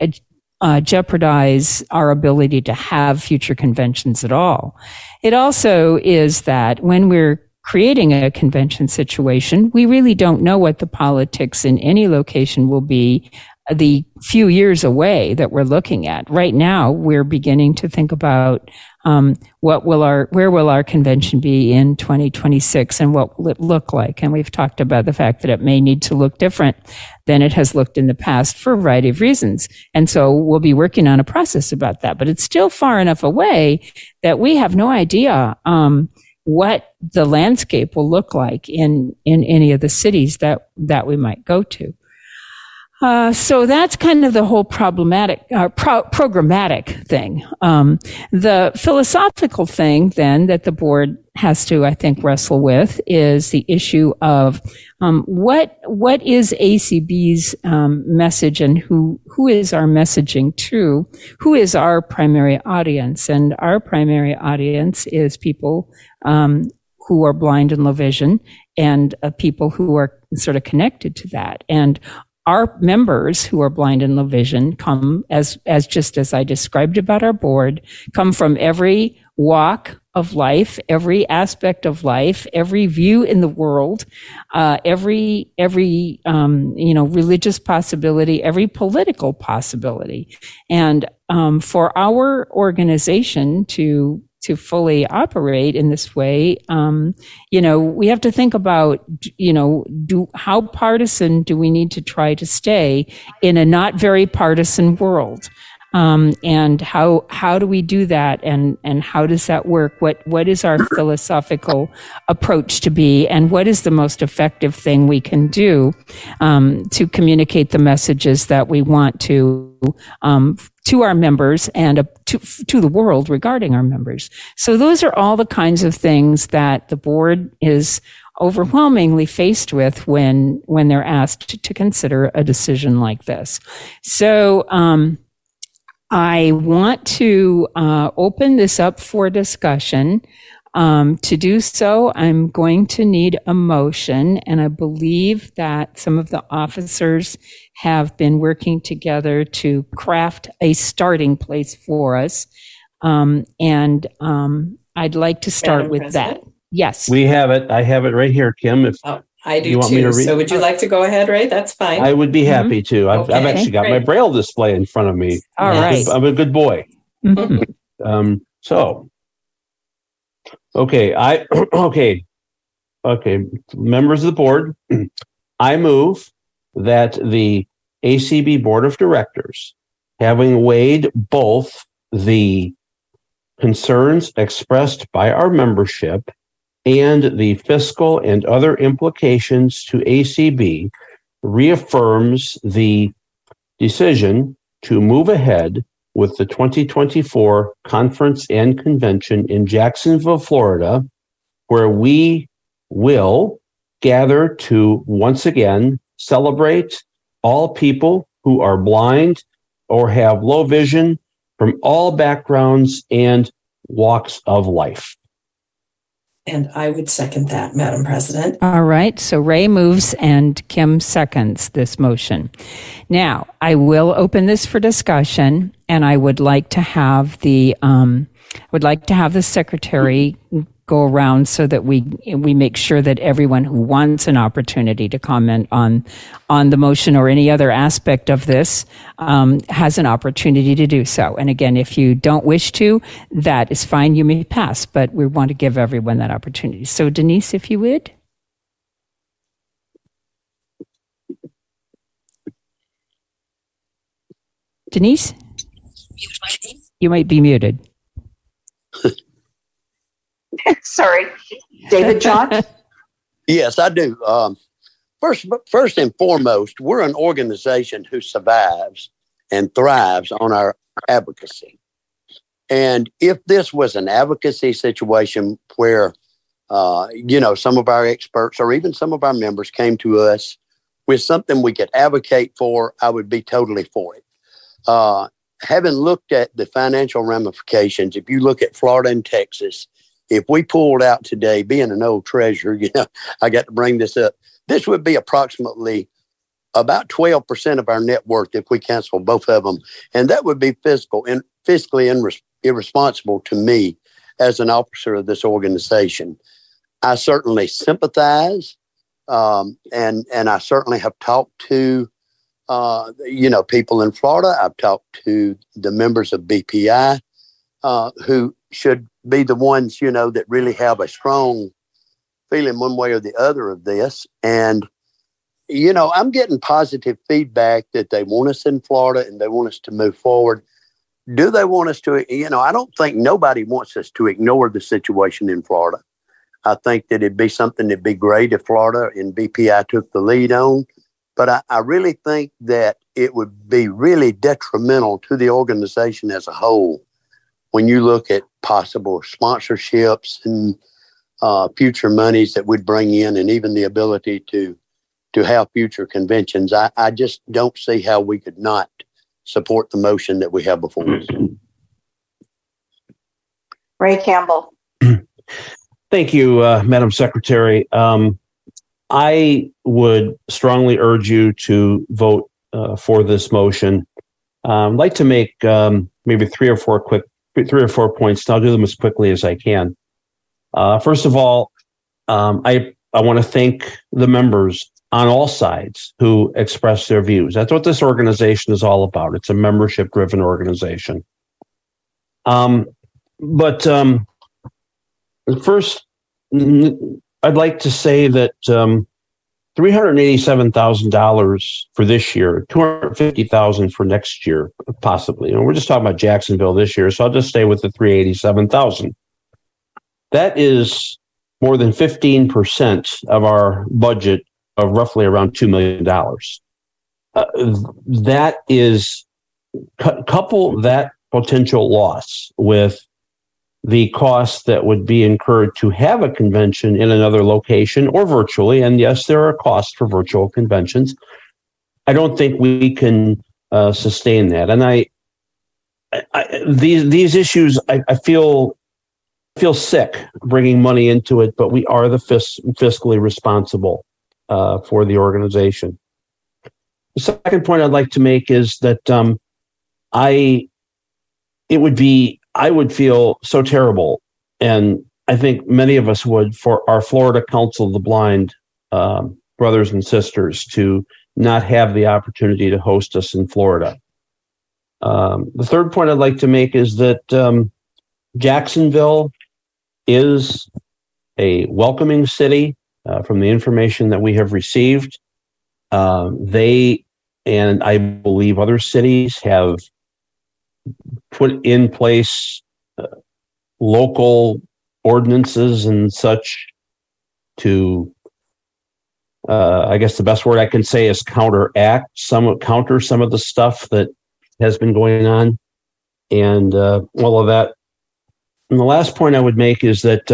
jeopardize our ability to have future conventions at all. It also is that when we're creating a convention situation, we really don't know what the politics in any location will be the few years away that we're looking at. Right now, we're beginning to think about where will our convention be in 2026, and what will it look like? And we've talked about the fact that it may need to look different than it has looked in the past for a variety of reasons. And so we'll be working on a process about that, but it's still far enough away that we have no idea what the landscape will look like in any of the cities that we might go to. So that's kind of the whole programmatic thing. The philosophical thing then that the board has to, I think, wrestle with is the issue of what is ACB's message, and who is our messaging to? Who is our primary audience? And our primary audience is people who are blind and low vision, and people who are sort of connected to that. And our members who are blind and low vision come, as just as I described about our board, come from every walk of life, every aspect of life, every view in the world, every religious possibility, every political possibility. And for our organization to fully operate in this way, we have to think about, how partisan do we need to try to stay in a not very partisan world? And how do we do that? And how does that work? What is our philosophical approach to be? And what is the most effective thing we can do, to communicate the messages that we want to our members and to the world regarding our members? So those are all the kinds of things that the board is overwhelmingly faced with when they're asked to consider a decision like this. So, I want to open this up for discussion. To do so, I'm going to need a motion, and I believe that some of the officers have been working together to craft a starting place for us. I'd like to start Madam with President? That. Yes. We have it. I have it right here, Kim. I do too. So would you like to go ahead, Ray? That's fine. I would be happy to. I've actually got my Braille display in front of me. All right. I'm a good boy. Mm-hmm. Okay. Members of the board, I move that the ACB Board of Directors, having weighed both the concerns expressed by our membership and the fiscal and other implications to ACB, reaffirms the decision to move ahead with the 2024 conference and convention in Jacksonville, Florida, where we will gather to once again celebrate all people who are blind or have low vision from all backgrounds and walks of life. And I would second that, Madam President. All right. So Ray moves and Kim seconds this motion. Now, I will open this for discussion, and I would like to have the secretary go around so that we make sure that everyone who wants an opportunity to comment on the motion or any other aspect of this has an opportunity to do so. And again, if you don't wish to, that is fine. You may pass, but we want to give everyone that opportunity. So Denise, if you would. Denise? You might be muted. Sorry, David John? Yes, I do. First and foremost, we're an organization who survives and thrives on our advocacy. And if this was an advocacy situation where, some of our experts or even some of our members came to us with something we could advocate for, I would be totally for it. Having looked at the financial ramifications, if you look at Florida and Texas, if we pulled out today, being an old treasurer, I got to bring this up. This would be approximately about 12% of our net worth if we cancel both of them. And that would be fiscally irresponsible to me as an officer of this organization. I certainly sympathize, and I certainly have talked to people in Florida. I've talked to the members of BPI who should be the ones, that really have a strong feeling one way or the other of this. And, I'm getting positive feedback that they want us in Florida and they want us to move forward. Do they want us to, I don't think nobody wants us to ignore the situation in Florida. I think that it'd be something that'd be great if Florida and BPI took the lead on. But I really think that it would be really detrimental to the organization as a whole when you look at possible sponsorships and future monies that we'd bring in, and even the ability to have future conventions. I just don't see how we could not support the motion that we have before us. Ray Campbell. Thank you, Madam Secretary. I would strongly urge you to vote for this motion. I'd like to make maybe three or four points, and I'll do them as quickly as I can. First of all, I want to thank the members on all sides who expressed their views. That's what this organization is all about. It's a membership-driven organization. But first, I'd like to say that $387,000 for this year, $250,000 for next year, possibly. And we're just talking about Jacksonville this year, so I'll just stay with the $387,000. That is more than 15% of our budget of roughly around $2 million. That is, couple that potential loss with the cost that would be incurred to have a convention in another location or virtually. And yes, there are costs for virtual conventions. I don't think we can sustain that. And these issues, I feel sick bringing money into it, but we are the fiscally responsible for the organization. The second point I'd like to make is that I would feel so terrible, and I think many of us would, for our Florida Council of the Blind brothers and sisters to not have the opportunity to host us in Florida. The third point I'd like to make is that Jacksonville is a welcoming city from the information that we have received. They, and I believe other cities, have put in place local ordinances and such to, I guess the best word I can say is counter some of the stuff that has been going on, and all of that. And the last point I would make is that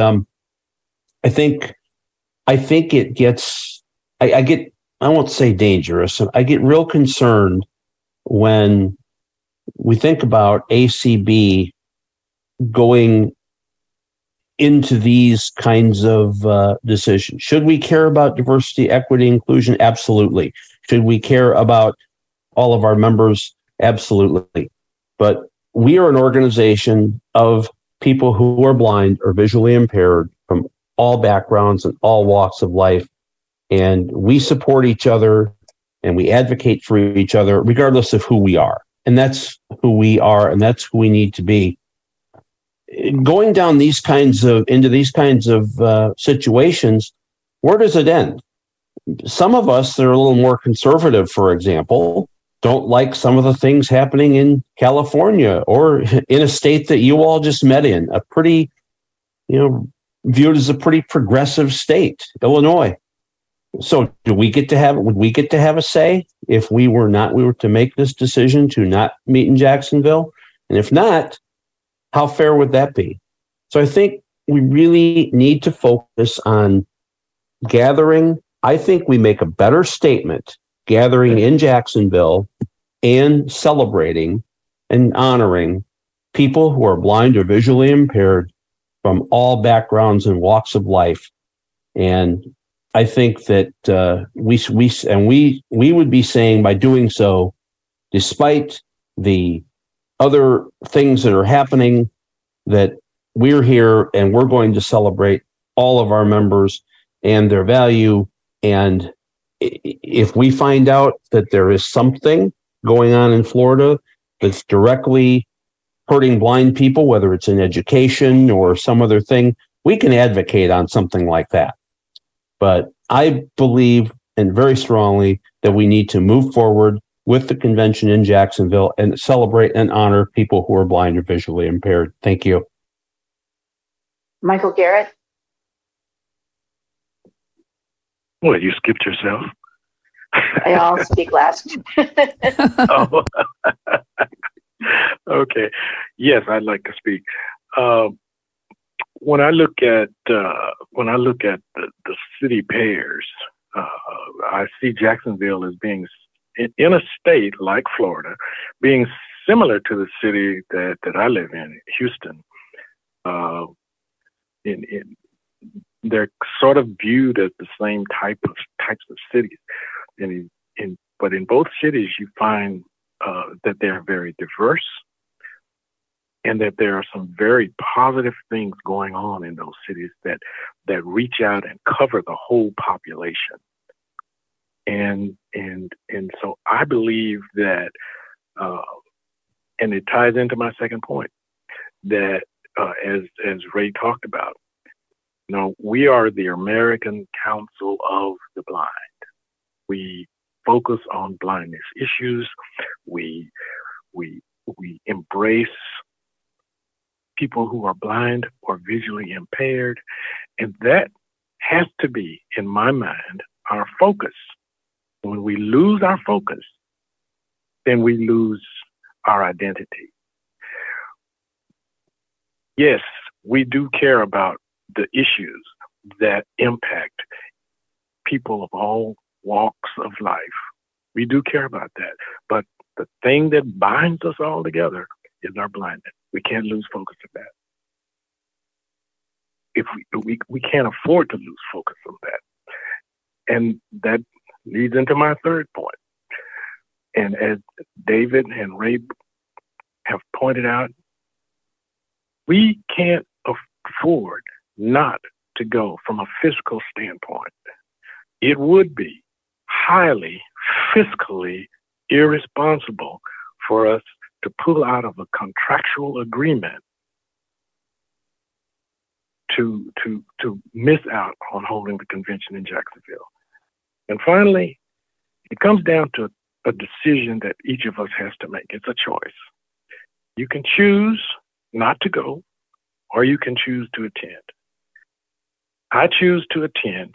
I think it gets, I won't say dangerous, I get real concerned when we think about ACB going into these kinds of decisions. Should we care about diversity, equity, inclusion? Absolutely. Should we care about all of our members? Absolutely. But we are an organization of people who are blind or visually impaired from all backgrounds and all walks of life. And we support each other and we advocate for each other, regardless of who we are. And that's who we are, and that's who we need to be. Going down into these kinds of situations, where does it end? Some of us that are a little more conservative, for example, don't like some of the things happening in California or in a state that you all just met in, a pretty, viewed as a pretty progressive state, Illinois. So would we get to have a say if we were to make this decision to not meet in Jacksonville? And if not, how fair would that be? So I think we really need to focus on gathering. I think we make a better statement gathering in Jacksonville and celebrating and honoring people who are blind or visually impaired from all backgrounds and walks of life. And I think that we would be saying, by doing so, despite the other things that are happening, that we're here and we're going to celebrate all of our members and their value. And if we find out that there is something going on in Florida that's directly hurting blind people, whether it's in education or some other thing, we can advocate on something like that. But I believe, and very strongly, that we need to move forward with the convention in Jacksonville and celebrate and honor people who are blind or visually impaired. Thank you. Michael Garrett. Well, you skipped yourself. I all speak last. Oh. Okay. Yes, I'd like to speak. When I look at the city payers, I see Jacksonville as being in a state like Florida, being similar to the city that I live in, Houston. They're sort of viewed as the same types of cities, but in both cities you find that they're very diverse, and that there are some very positive things going on in those cities that reach out and cover the whole population. And so I believe that, and it ties into my second point, that as Ray talked about, you know, we are the American Council of the Blind. We focus on blindness issues. We embrace people who are blind or visually impaired, and that has to be, in my mind, our focus. When we lose our focus, then we lose our identity. Yes, we do care about the issues that impact people of all walks of life. We do care about that. But the thing that binds us all together is our blindness. We can't lose focus of that. If we can't afford to lose focus on that. And that leads into my third point. And as David and Ray have pointed out, we can't afford not to go from a fiscal standpoint. It would be highly fiscally irresponsible for us to pull out of a contractual agreement to miss out on holding the convention in Jacksonville. And finally, it comes down to a decision that each of us has to make. It's a choice. You can choose not to go, or you can choose to attend. I choose to attend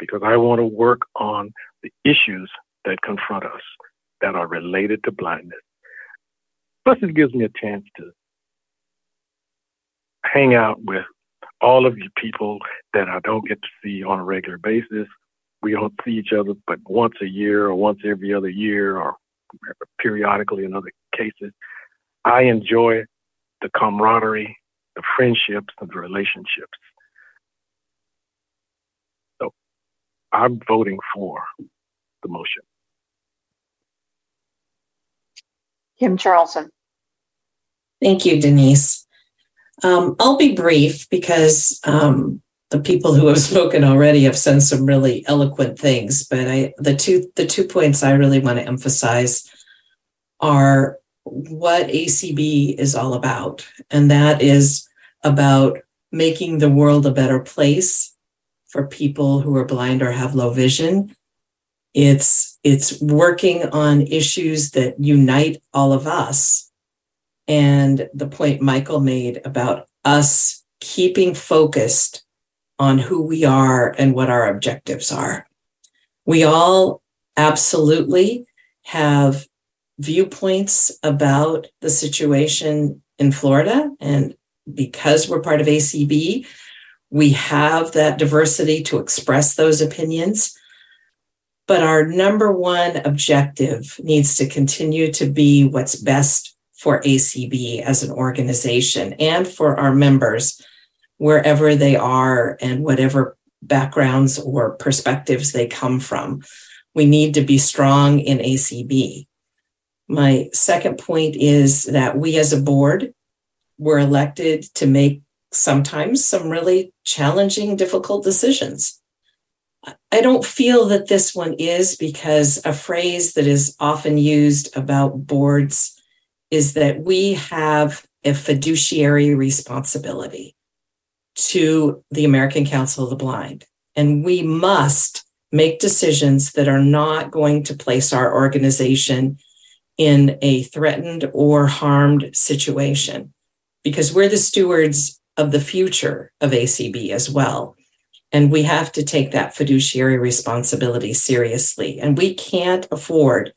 because I want to work on the issues that confront us that are related to blindness. Plus, it gives me a chance to hang out with all of you people that I don't get to see on a regular basis. We don't see each other but once a year or once every other year or periodically in other cases. I enjoy the camaraderie, the friendships, and the relationships. So I'm voting for the motion. Kim Charlson. Thank you, Denise. I'll be brief because the people who have spoken already have said some really eloquent things. But the two points I really want to emphasize are what ACB is all about, and that is about making the world a better place for people who are blind or have low vision. It's working on issues that unite all of us. And the point Michael made about us keeping focused on who we are and what our objectives are. We all absolutely have viewpoints about the situation in Florida. And because we're part of ACB, we have that diversity to express those opinions. But our number one objective needs to continue to be what's best for ACB as an organization and for our members, wherever they are and whatever backgrounds or perspectives they come from. We need to be strong in ACB. My second point is that we as a board were elected to make sometimes some really challenging, difficult decisions. I don't feel that this one is, because a phrase that is often used about boards is that we have a fiduciary responsibility to the American Council of the Blind, and we must make decisions that are not going to place our organization in a threatened or harmed situation, because we're the stewards of the future of ACB as well. And we have to take that fiduciary responsibility seriously. And we can't afford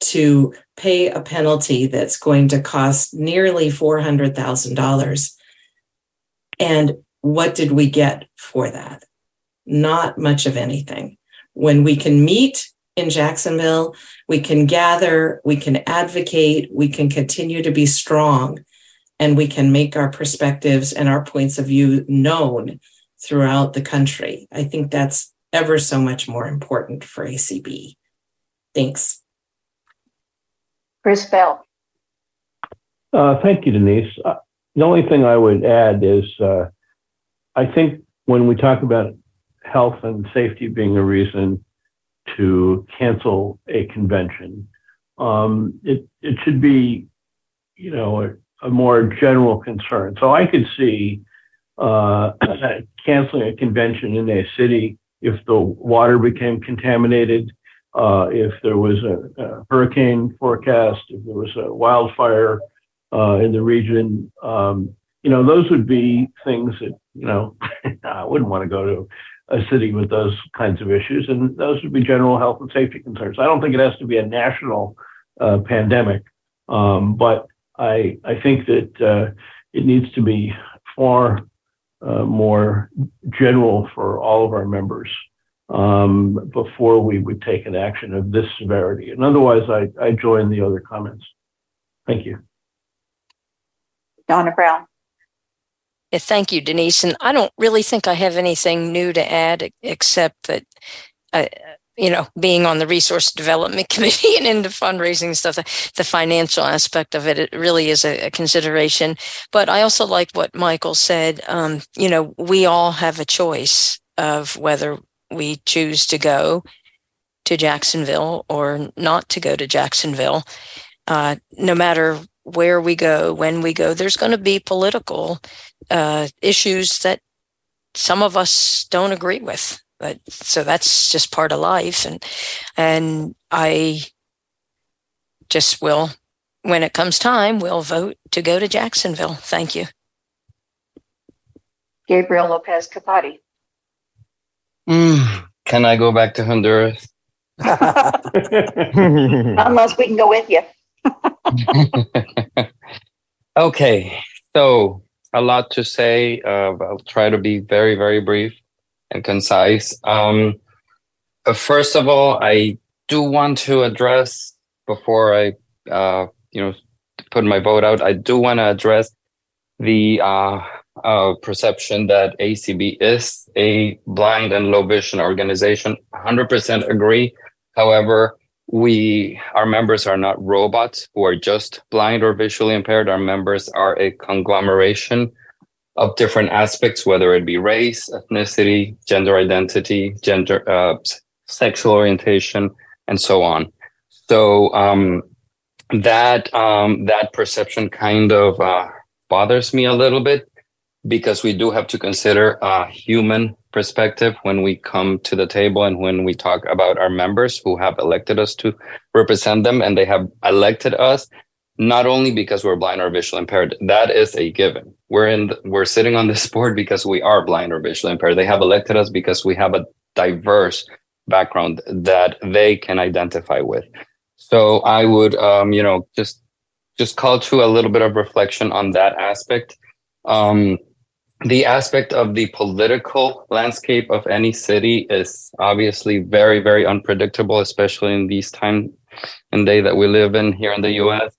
to pay a penalty that's going to cost nearly $400,000 and what did we get for that? Not much of anything. When we can meet in Jacksonville, we can gather, we can advocate, we can continue to be strong, and we can make our perspectives and our points of view known throughout the country. I think that's ever so much more important for ACB. Thanks. Chris Bell. Thank you, Denise. The only thing I would add is I think when we talk about health and safety being a reason to cancel a convention, it should be, a more general concern. So I could see canceling a convention in a city if the water became contaminated, if there was a hurricane forecast, if there was a wildfire in the region. Those would be things that, I wouldn't want to go to a city with those kinds of issues, and those would be general health and safety concerns. I don't think it has to be a national pandemic, but I think that it needs to be far more general for all of our members before we would take an action of this severity. And otherwise, I join the other comments. Thank you. Donna Brown. Yeah, thank you, Denise. And I don't really think I have anything new to add, except that, being on the Resource Development Committee and into fundraising stuff, the financial aspect of it, it really is a consideration. But I also like what Michael said. We all have a choice of whether we choose to go to Jacksonville or not to go to Jacksonville. No matter where we go, when we go, there's going to be political issues that some of us don't agree with. But, so that's just part of life. And I just will, when it comes time, will vote to go to Jacksonville. Thank you. Gabriel Lopez Capati. Can I go back to Honduras? Unless we can go with you. Okay, so a lot to say. I'll try to be very, very brief and concise. First of all, I do want to address, before I, put my vote out, I do want to address the perception that ACB is a blind and low vision organization. 100% agree. However, our members are not robots who are just blind or visually impaired. Our members are a conglomeration of different aspects, whether it be race, ethnicity, gender identity, sexual orientation, and so on. So that perception kind of bothers me a little bit, because we do have to consider a human perspective when we come to the table and when we talk about our members who have elected us to represent them, and they have elected us not only because we're blind or visually impaired. That is a given. We're sitting on this board because we are blind or visually impaired. They have elected us because we have a diverse background that they can identify with. So I would, just call to a little bit of reflection on that aspect. The aspect of the political landscape of any city is obviously very, very unpredictable, especially in these time and day that we live in here in the U.S.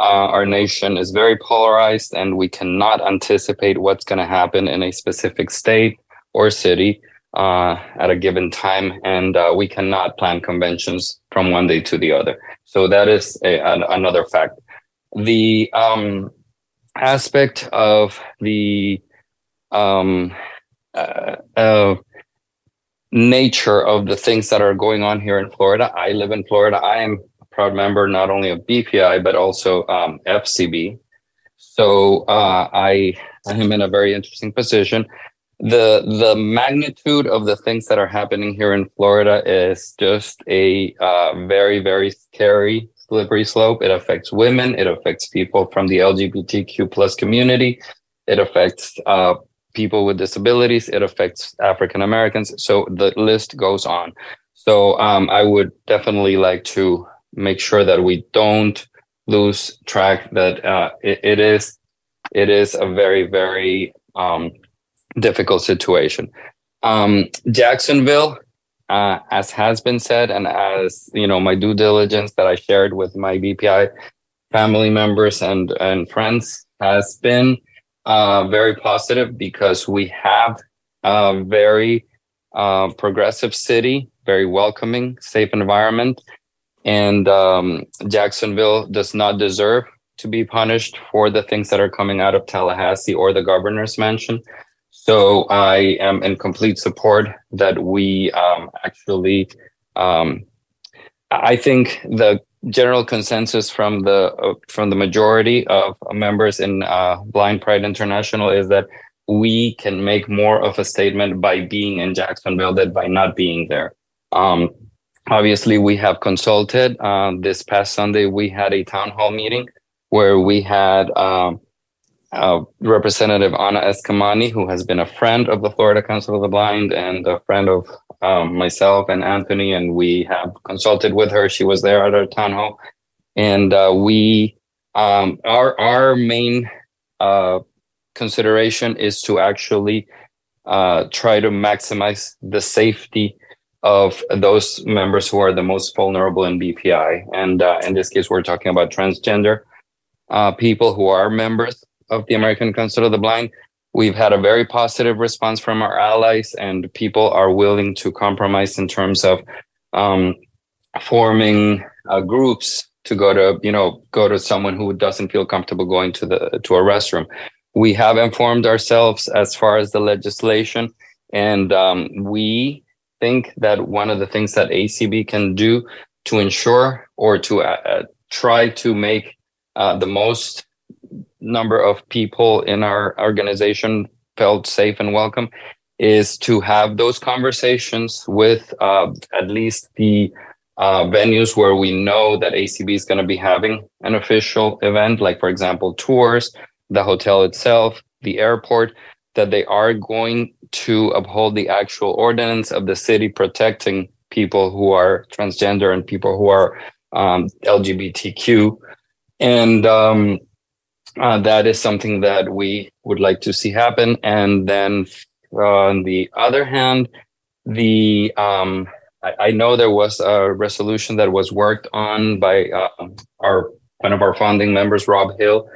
Our nation is very polarized, and we cannot anticipate what's going to happen in a specific state or city at a given time. And we cannot plan conventions from one day to the other. So that is another fact. The aspect of the nature of the things that are going on here in Florida. I live in Florida. I am a proud member not only of BPI, but also FCB. So I am in a very interesting position. The magnitude of the things that are happening here in Florida is just a very, very scary slippery slope. It affects women. It affects people from the LGBTQ plus community. It affects people with disabilities. It affects African Americans. So the list goes on. So I would definitely like to make sure that we don't lose track that it is a very, very difficult situation. Jacksonville, as has been said, and as you know, my due diligence that I shared with my BPI family members and friends has been very positive, because we have a very progressive city, very welcoming, safe environment. And Jacksonville does not deserve to be punished for the things that are coming out of Tallahassee or the governor's mansion. So I am in complete support that we I think the general consensus from the majority of members in Blind Pride International is that we can make more of a statement by being in Jacksonville than by not being there. Obviously, we have consulted. This past Sunday, we had a town hall meeting where we had Representative Anna Eskamani, who has been a friend of the Florida Council of the Blind and a friend of myself and Anthony, and we have consulted with her. She was there at our town hall, and our main consideration is to actually try to maximize the safety of those members who are the most vulnerable in BPI, and in this case, we're talking about transgender people who are members of the American Council of the Blind. We've had a very positive response from our allies, and people are willing to compromise in terms of forming groups to go to someone who doesn't feel comfortable going to a restroom. We have informed ourselves as far as the legislation, and we think that one of the things that ACB can do to ensure or to try to make the most number of people in our organization felt safe and welcome is to have those conversations with at least the venues where we know that ACB is going to be having an official event, like, for example, tours, the hotel itself, the airport, that they are going to uphold the actual ordinance of the city protecting people who are transgender and people who are LGBTQ. And that is something that we would like to see happen. And then on the other hand, the I know there was a resolution that was worked on by one of our founding members, Rob Hill,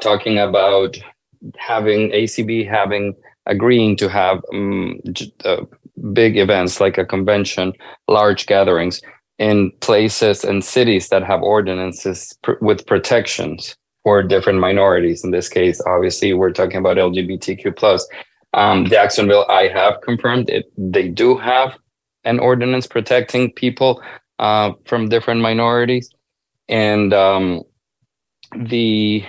talking about agreeing to have big events like a convention, large gatherings in places and cities that have ordinances with protections for different minorities. In this case, obviously, we're talking about LGBTQ+. Jacksonville, I have confirmed it. They do have an ordinance protecting people from different minorities. And the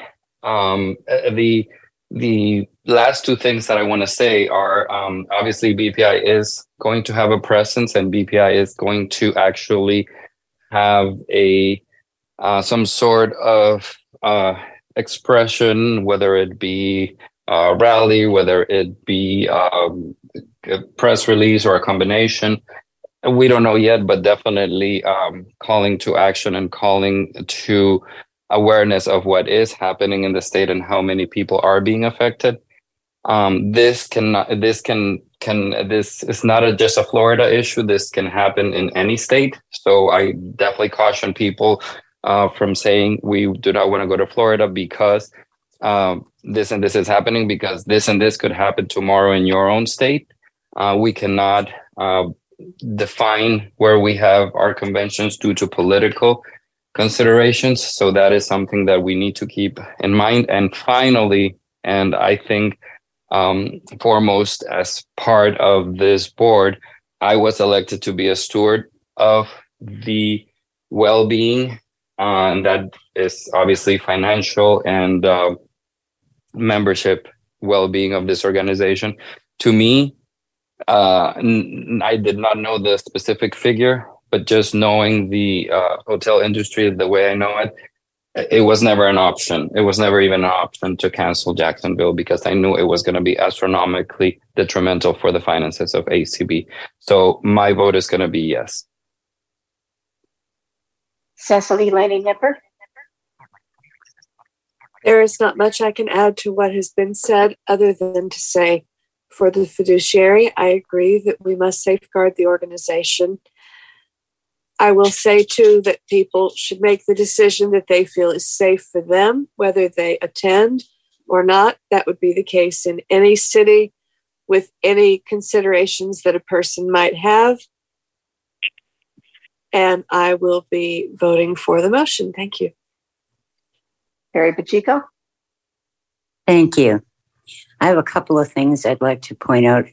last two things that I want to say are, obviously, BPI is going to have a presence, and BPI is going to actually have a some sort of expression, whether it be a rally, whether it be a press release or a combination. We don't know yet, but definitely calling to action and calling to awareness of what is happening in the state and how many people are being affected. This is not just a Florida issue. This can happen in any state. So I definitely caution people from saying we do not want to go to Florida because this and this is happening, because this and this could happen tomorrow in your own state. We cannot define where we have our conventions due to political considerations. So that is something that we need to keep in mind. And finally, and I think foremost, as part of this board, I was elected to be a steward of the well-being, and that is obviously financial and membership well-being of this organization. To me, I did not know the specific figure, but just knowing the hotel industry the way I know it, it was never an option. It was never even an option to cancel Jacksonville, because I knew it was going to be astronomically detrimental for the finances of ACB. So my vote is going to be yes. Cecily Laney-Nipper. There is not much I can add to what has been said, other than to say for the fiduciary. I agree that we must safeguard the organization. I will say, too, that people should make the decision that they feel is safe for them, whether they attend or not. That would be the case in any city with any considerations that a person might have. And I will be voting for the motion. Thank you. Harry Pacheco. Thank you. I have a couple of things I'd like to point out.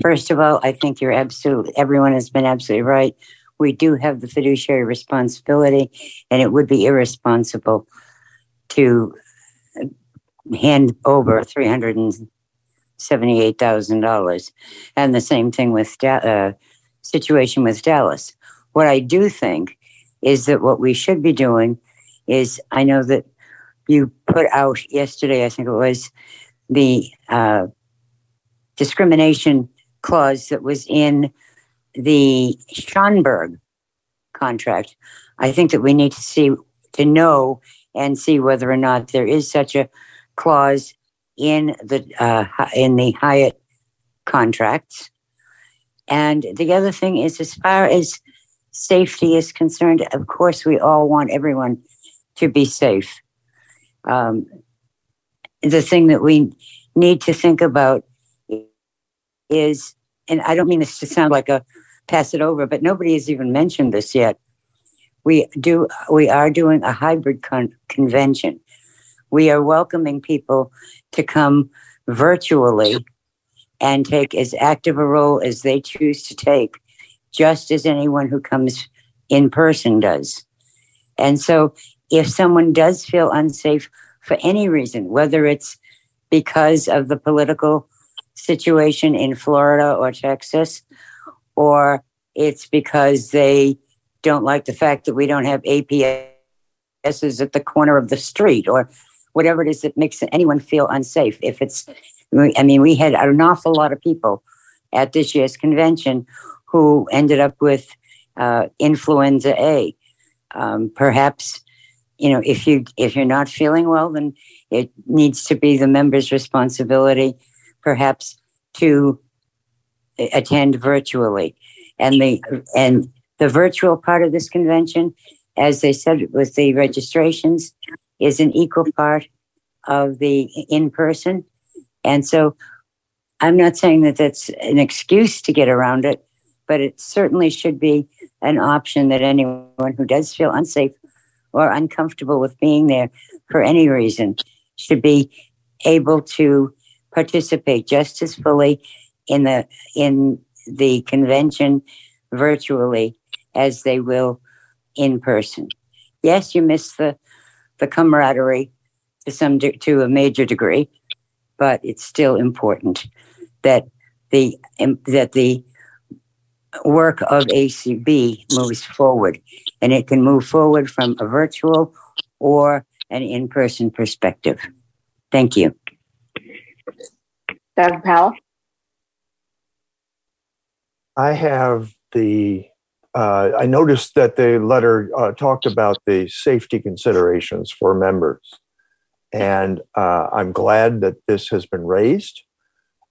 First of all, I think everyone has been absolutely right. We do have the fiduciary responsibility, and it would be irresponsible to hand over $378,000. And the same thing with situation with Dallas. What I do think is that what we should be doing is, I know that you put out yesterday, I think it was, the discrimination clause that was in the Schaumburg contract. I think that we need to know and see whether or not there is such a clause in the Hyatt contracts. And the other thing is, as far as safety is concerned, of course, we all want everyone to be safe. The thing that we need to think about is, and I don't mean this to sound like a pass it over, but nobody has even mentioned this yet. We are doing a hybrid convention. We are welcoming people to come virtually and take as active a role as they choose to take, just as anyone who comes in person does. And so if someone does feel unsafe for any reason, whether it's because of the political situation in Florida or Texas, or it's because they don't like the fact that we don't have APSs at the corner of the street, or whatever it is that makes anyone feel unsafe. We had an awful lot of people at this year's convention who ended up with influenza A. Perhaps, if you're not feeling well, then it needs to be the member's responsibility perhaps to attend virtually. And the virtual part of this convention, as they said with the registrations, is an equal part of the in-person. And so I'm not saying that that's an excuse to get around it, but it certainly should be an option that anyone who does feel unsafe or uncomfortable with being there for any reason should be able to participate just as fully in the convention virtually as they will in person. Yes, you miss the camaraderie to a major degree, but it's still important that the work of ACB moves forward, and it can move forward from a virtual or an in-person perspective. Thank you. Doug Powell? I have I noticed that the letter talked about the safety considerations for members. And I'm glad that this has been raised.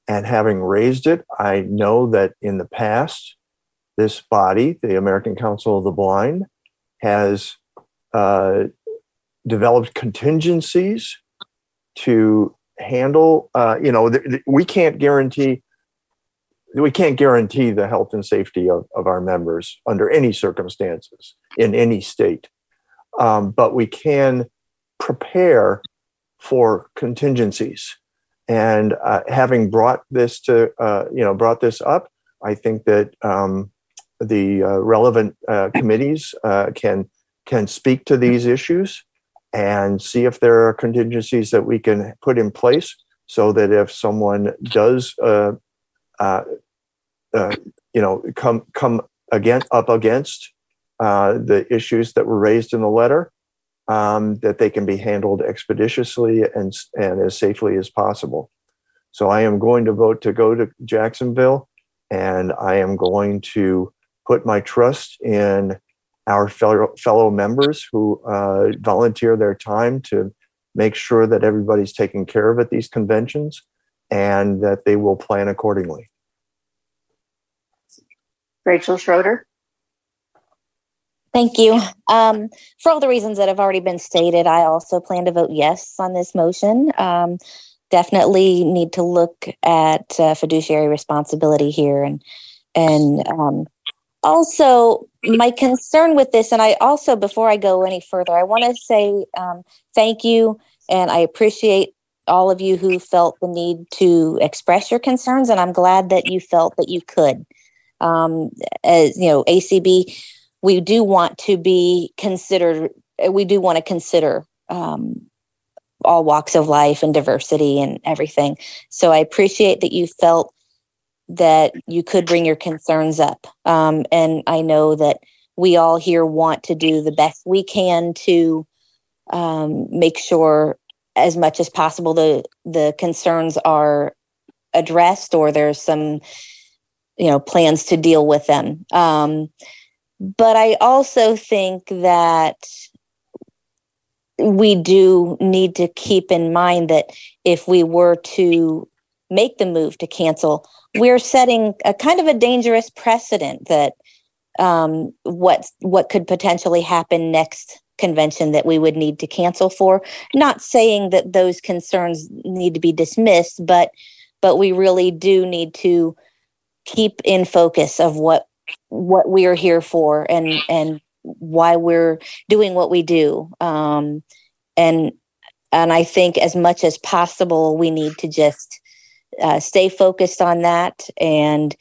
And having raised it, I know that in the past, this body, the American Council of the Blind, has developed contingencies to handle. We can't guarantee the health and safety of our members under any circumstances in any state, but we can prepare for contingencies. And having brought this up, I think that the relevant committees can speak to these issues and see if there are contingencies that we can put in place so that if someone does, come up against the issues that were raised in the letter, that they can be handled expeditiously and as safely as possible. So I am going to vote to go to Jacksonville, and I am going to put my trust in our fellow members who volunteer their time to make sure that everybody's taken care of at these conventions. and that they will plan accordingly. Rachel Schroeder. Thank you. For all the reasons that have already been stated, I also plan to vote yes on this motion. Definitely need to look at fiduciary responsibility here. And also, my concern with this, and I also, before I go any further, I want to say thank you, and I appreciate all of you who felt the need to express your concerns, and I'm glad that you felt that you could. As you know, ACB, we do want to be considered. We do want to consider all walks of life and diversity and everything. So I appreciate that you felt that you could bring your concerns up. And I know that we all here want to do the best we can to make sure as much as possible the concerns are addressed, or there's some, you know, plans to deal with them. But I also think that we do need to keep in mind that if we were to make the move to cancel, we're setting a kind of a dangerous precedent that what could potentially happen next convention that we would need to cancel for. Not saying that those concerns need to be dismissed, but we really do need to keep in focus of what we're here for and why we're doing what we do. And I think as much as possible, we need to just stay focused on that and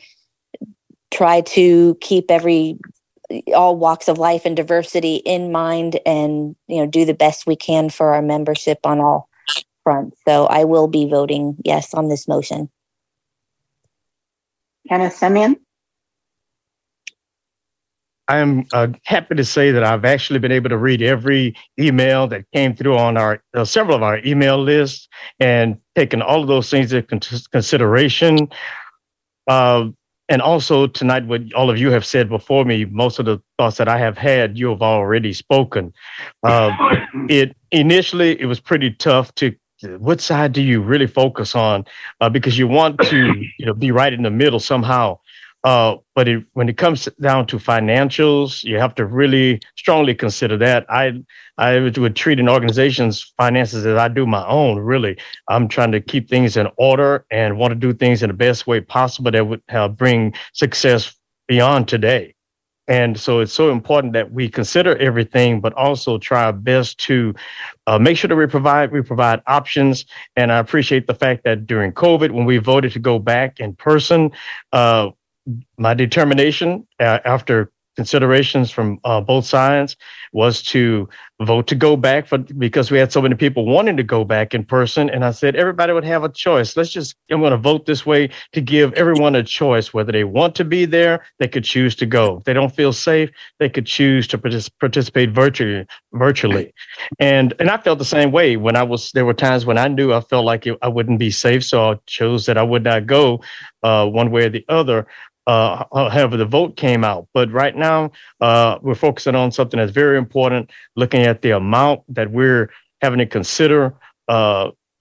try to keep all walks of life and diversity in mind, and, you know, do the best we can for our membership on all fronts. So I will be voting yes on this motion. Kenneth Semien. I am happy to say that I've actually been able to read every email that came through on our several of our email lists, and taken all of those things into consideration. And also tonight, what all of you have said before me, most of the thoughts that I have had, you have already spoken. It was pretty tough to. What side do you really focus on? Because you want to, be right in the middle somehow. But when it comes down to financials, you have to really strongly consider that. I would treat an organization's finances as I do my own, really. I'm trying to keep things in order and want to do things in the best way possible that would bring success beyond today. And so it's so important that we consider everything, but also try our best to make sure that we provide options. And I appreciate the fact that during COVID, when we voted to go back in person, my determination after considerations from both sides was to vote to go back because we had so many people wanting to go back in person. And I said, everybody would have a choice. I'm going to vote this way to give everyone a choice, whether they want to be there, they could choose to go. If they don't feel safe, they could choose to participate virtually. And I felt the same way when there were times when I knew I felt like I wouldn't be safe. So I chose that I would not go one way or the other. However, the vote came out. But right now, we're focusing on something that's very important, looking at the amount that we're having to consider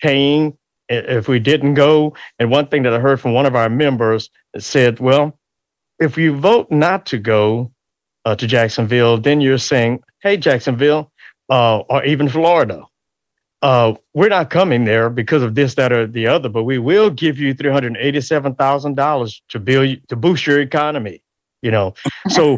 paying if we didn't go. And one thing that I heard from one of our members said, well, if you vote not to go to Jacksonville, then you're saying, hey, Jacksonville, or even Florida, we're not coming there because of this, that, or the other, but we will give you $387,000 to boost your economy. So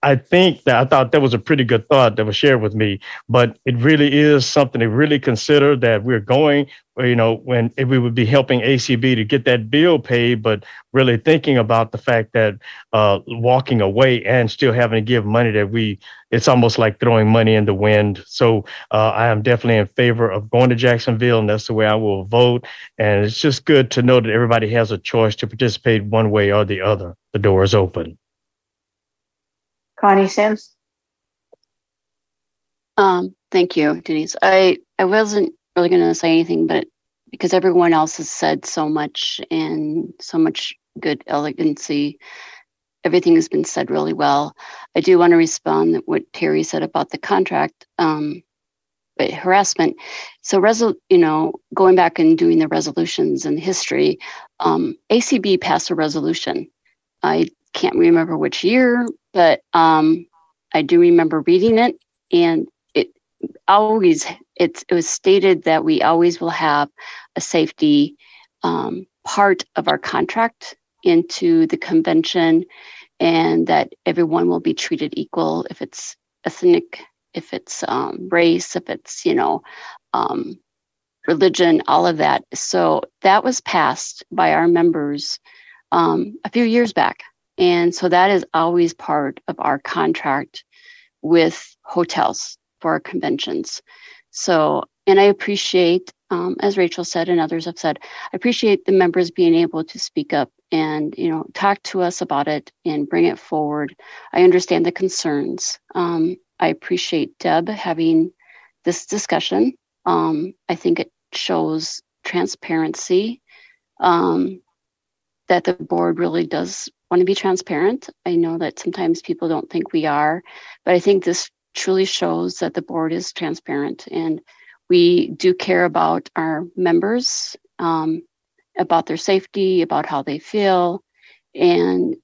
I think that I thought that was a pretty good thought that was shared with me, but it really is something to really consider that we're going, when we would be helping ACB to get that bill paid, but really thinking about the fact that walking away and still having to give money it's almost like throwing money in the wind. So I am definitely in favor of going to Jacksonville, and that's the way I will vote. And it's just good to know that everybody has a choice to participate one way or the other. The door is open. Connie Sims. Thank you, Denise. I wasn't really going to say anything, but because everyone else has said so much and so much good elegancy, everything has been said really well. I do want to respond to what Terry said about the contract. but harassment. So, going back and doing the resolutions and history, ACB passed a resolution. I can't remember which year, but I do remember reading it, and it was stated that we always will have a safety part of our contract into the convention, and that everyone will be treated equal if it's ethnic, if it's race, if it's, religion, all of that. So that was passed by our members a few years back. And so that is always part of our contract with hotels for our conventions. So, and I appreciate, as Rachel said and others have said, I appreciate the members being able to speak up and, talk to us about it and bring it forward. I understand the concerns. I appreciate Deb having this discussion. I think it shows transparency, that the board really does want to be transparent. I know that sometimes people don't think we are, but I think this truly shows that the board is transparent and we do care about our members, about their safety, about how they feel, and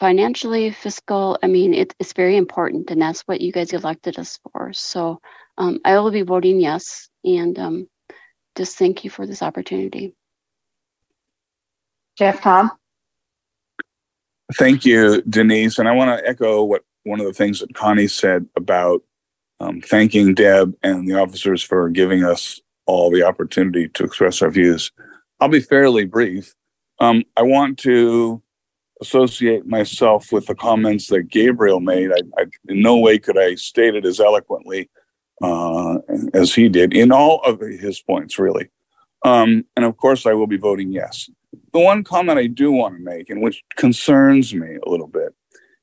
financially, fiscal. I mean, it's very important, and that's what you guys elected us for. So I will be voting yes, and just thank you for this opportunity. Jeff, Tom? Thank you, Denise. And I want to echo one of the things that Connie said about thanking Deb and the officers for giving us all the opportunity to express our views. I'll be fairly brief. I want to associate myself with the comments that Gabriel made. I in no way could I state it as eloquently as he did in all of his points, really. And of course, I will be voting yes. The one comment I do want to make, and which concerns me a little bit,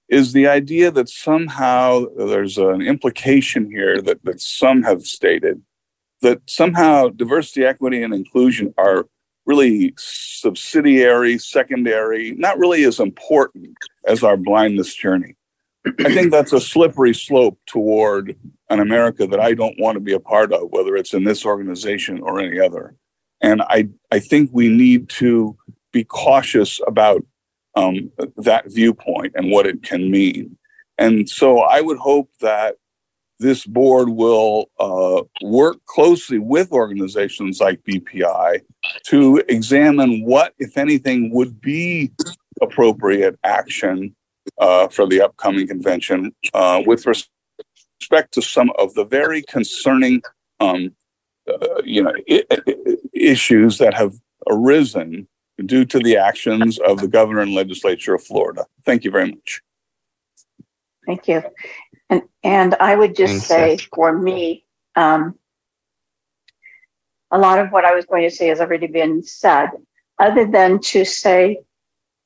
is the idea that somehow there's an implication here that some have stated that somehow diversity, equity, and inclusion are really subsidiary, secondary, not really as important as our blindness journey. I think that's a slippery slope toward an America that I don't want to be a part of, whether it's in this organization or any other. And I think we need to be cautious about that viewpoint and what it can mean. And so I would hope that this board will work closely with organizations like BPI to examine what, if anything, would be appropriate action for the upcoming convention with respect to some of the very concerning issues that have arisen due to the actions of the governor and legislature of Florida. Thank you very much. Thank you. And I would just say for me, a lot of what I was going to say has already been said, other than to say,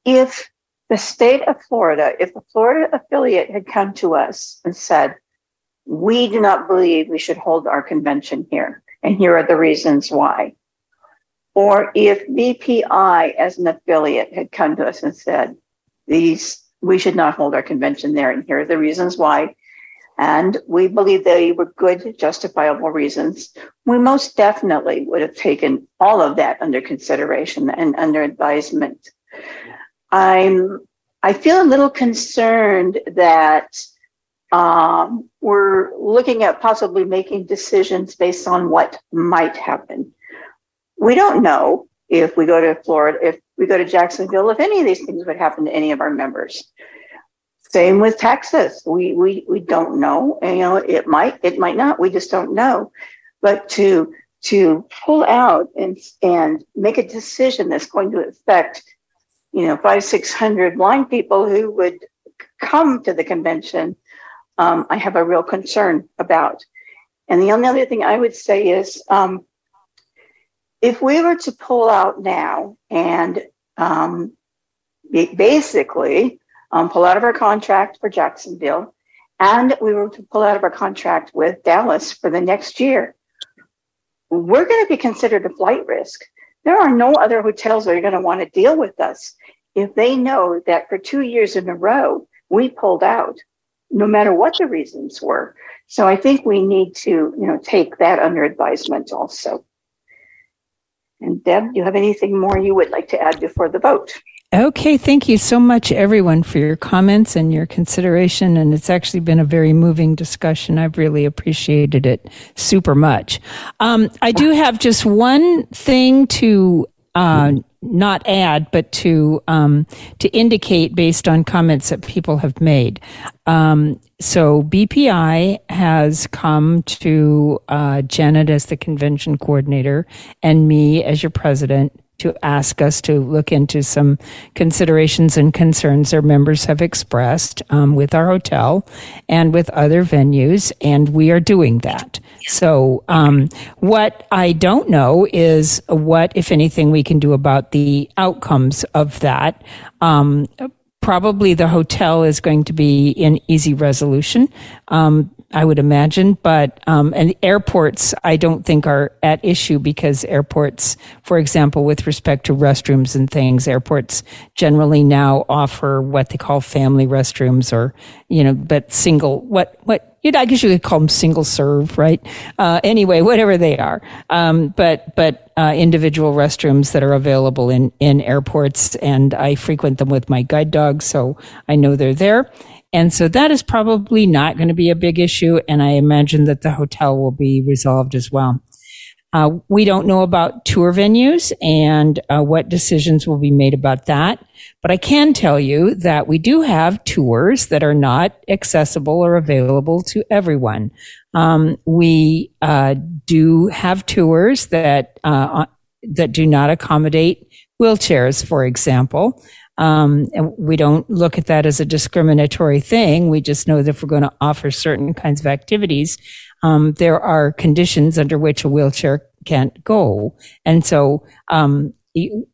if the state of Florida, if the Florida affiliate had come to us and said, we do not believe we should hold our convention here, and here are the reasons why. Or if BPI as an affiliate had come to us and said, we should not hold our convention there, and here are the reasons why, and we believe they were good, justifiable reasons, we most definitely would have taken all of that under consideration and under advisement. I feel a little concerned that we're looking at possibly making decisions based on what might happen. We don't know if we go to Florida, if we go to Jacksonville, if any of these things would happen to any of our members. Same with Texas. We don't know. And, it might not. We just don't know. But to pull out and make a decision that's going to affect, 500-600 blind people who would come to the convention, I have a real concern about. And the only other thing I would say is, if we were to pull out now and pull out of our contract for Jacksonville, and we were to pull out of our contract with Dallas for the next year, we're going to be considered a flight risk. There are no other hotels that are going to want to deal with us if they know that for 2 years in a row we pulled out. no matter what the reasons were. So I think we need to, take that under advisement also. And Deb, do you have anything more you would like to add before the vote? Okay, thank you so much, everyone, for your comments and your consideration. And it's actually been a very moving discussion. I've really appreciated it super much. I do have just one thing to not add, but to indicate based on comments that people have made. So BPI has come to Janet as the convention coordinator and me as your president to ask us to look into some considerations and concerns their members have expressed with our hotel and with other venues, and we are doing that. So what I don't know is what, if anything, we can do about the outcomes of that. Probably the hotel is going to be in easy resolution, I would imagine, but and airports I don't think are at issue, because airports, for example, with respect to restrooms and things, airports generally now offer what they call family restrooms, or but single I guess you could call them single serve, right? Anyway, whatever they are, but individual restrooms that are available in airports, and I frequent them with my guide dog, so I know they're there. And so that is probably not going to be a big issue, and I imagine that the hotel will be resolved as well. We don't know about tour venues and what decisions will be made about that, but I can tell you that we do have tours that are not accessible or available to everyone. We do have tours that that do not accommodate wheelchairs, for example. And we don't look at that as a discriminatory thing. We just know that if we're going to offer certain kinds of activities, there are conditions under which a wheelchair can't go. And so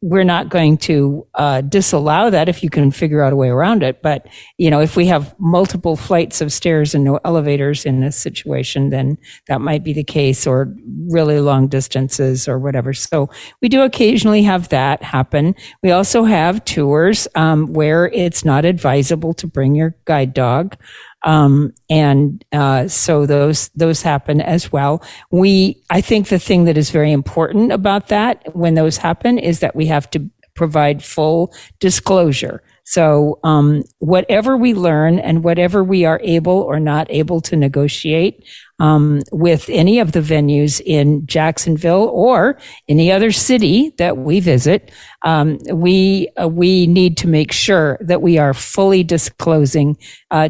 we're not going to disallow that if you can figure out a way around it. But, if we have multiple flights of stairs and no elevators in this situation, then that might be the case, or really long distances or whatever. So we do occasionally have that happen. We also have tours where it's not advisable to bring your guide dog. So those happen as well. I think the thing that is very important about that when those happen is that we have to provide full disclosure. So, whatever we learn and whatever we are able or not able to negotiate, with any of the venues in Jacksonville or any other city that we visit, we need to make sure that we are fully disclosing,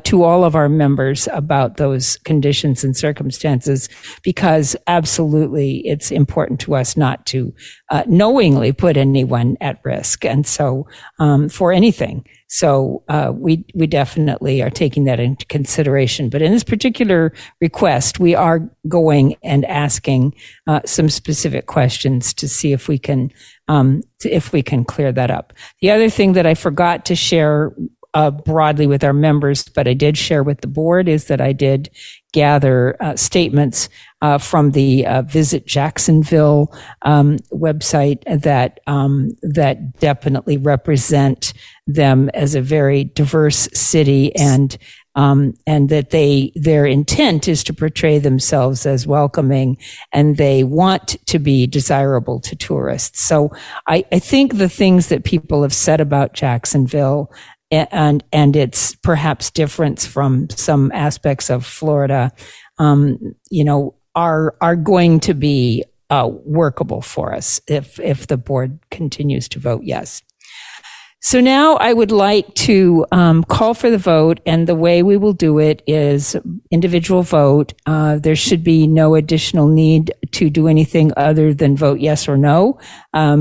to all of our members about those conditions and circumstances, because absolutely it's important to us not to, knowingly put anyone at risk. And so, for anything. So we definitely are taking that into consideration. But in this particular request, we are going and asking some specific questions to see if we can clear that up. The other thing that I forgot to share broadly with our members, but I did share with the board, is that I did gather statements from the Visit Jacksonville website that definitely represent them as a very diverse city, and that their intent is to portray themselves as welcoming, and they want to be desirable to tourists. So I think the things that people have said about Jacksonville and its perhaps difference from some aspects of Florida, are going to be workable for us if the board continues to vote yes. So now I would like to call for the vote, and the way we will do it is individual vote. There should be no additional need to do anything other than vote yes or no,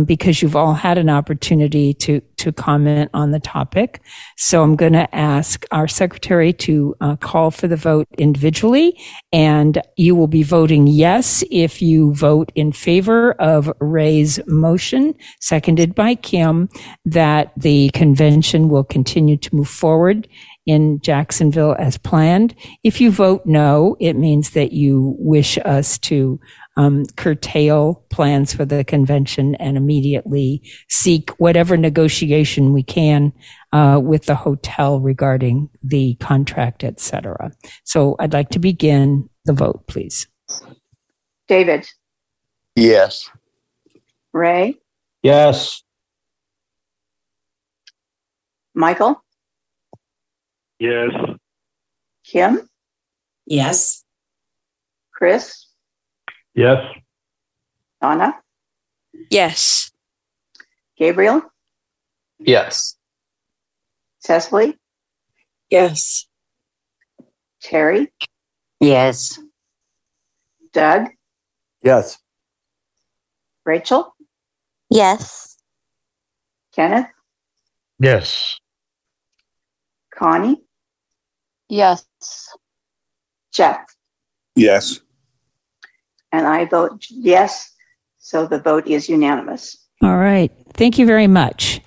because you've all had an opportunity to comment on the topic. So I'm going to ask our secretary to call for the vote individually, and you will be voting yes if you vote in favor of Ray's motion, seconded by Kim, that the convention will continue to move forward in Jacksonville as planned. If you vote no, it means that you wish us to curtail plans for the convention and immediately seek whatever negotiation we can with the hotel regarding the contract, et cetera. So I'd like to begin the vote, please. David? Yes. Ray? Yes. Michael? Yes. Kim? Yes. Chris? Yes. Donna? Yes. Gabriel? Yes. Cecily? Yes. Terry? Yes. Doug? Yes. Rachel? Yes. Kenneth? Yes. Connie? Yes. Jeff? Yes. And I vote yes, so the vote is unanimous. All right. Thank you very much.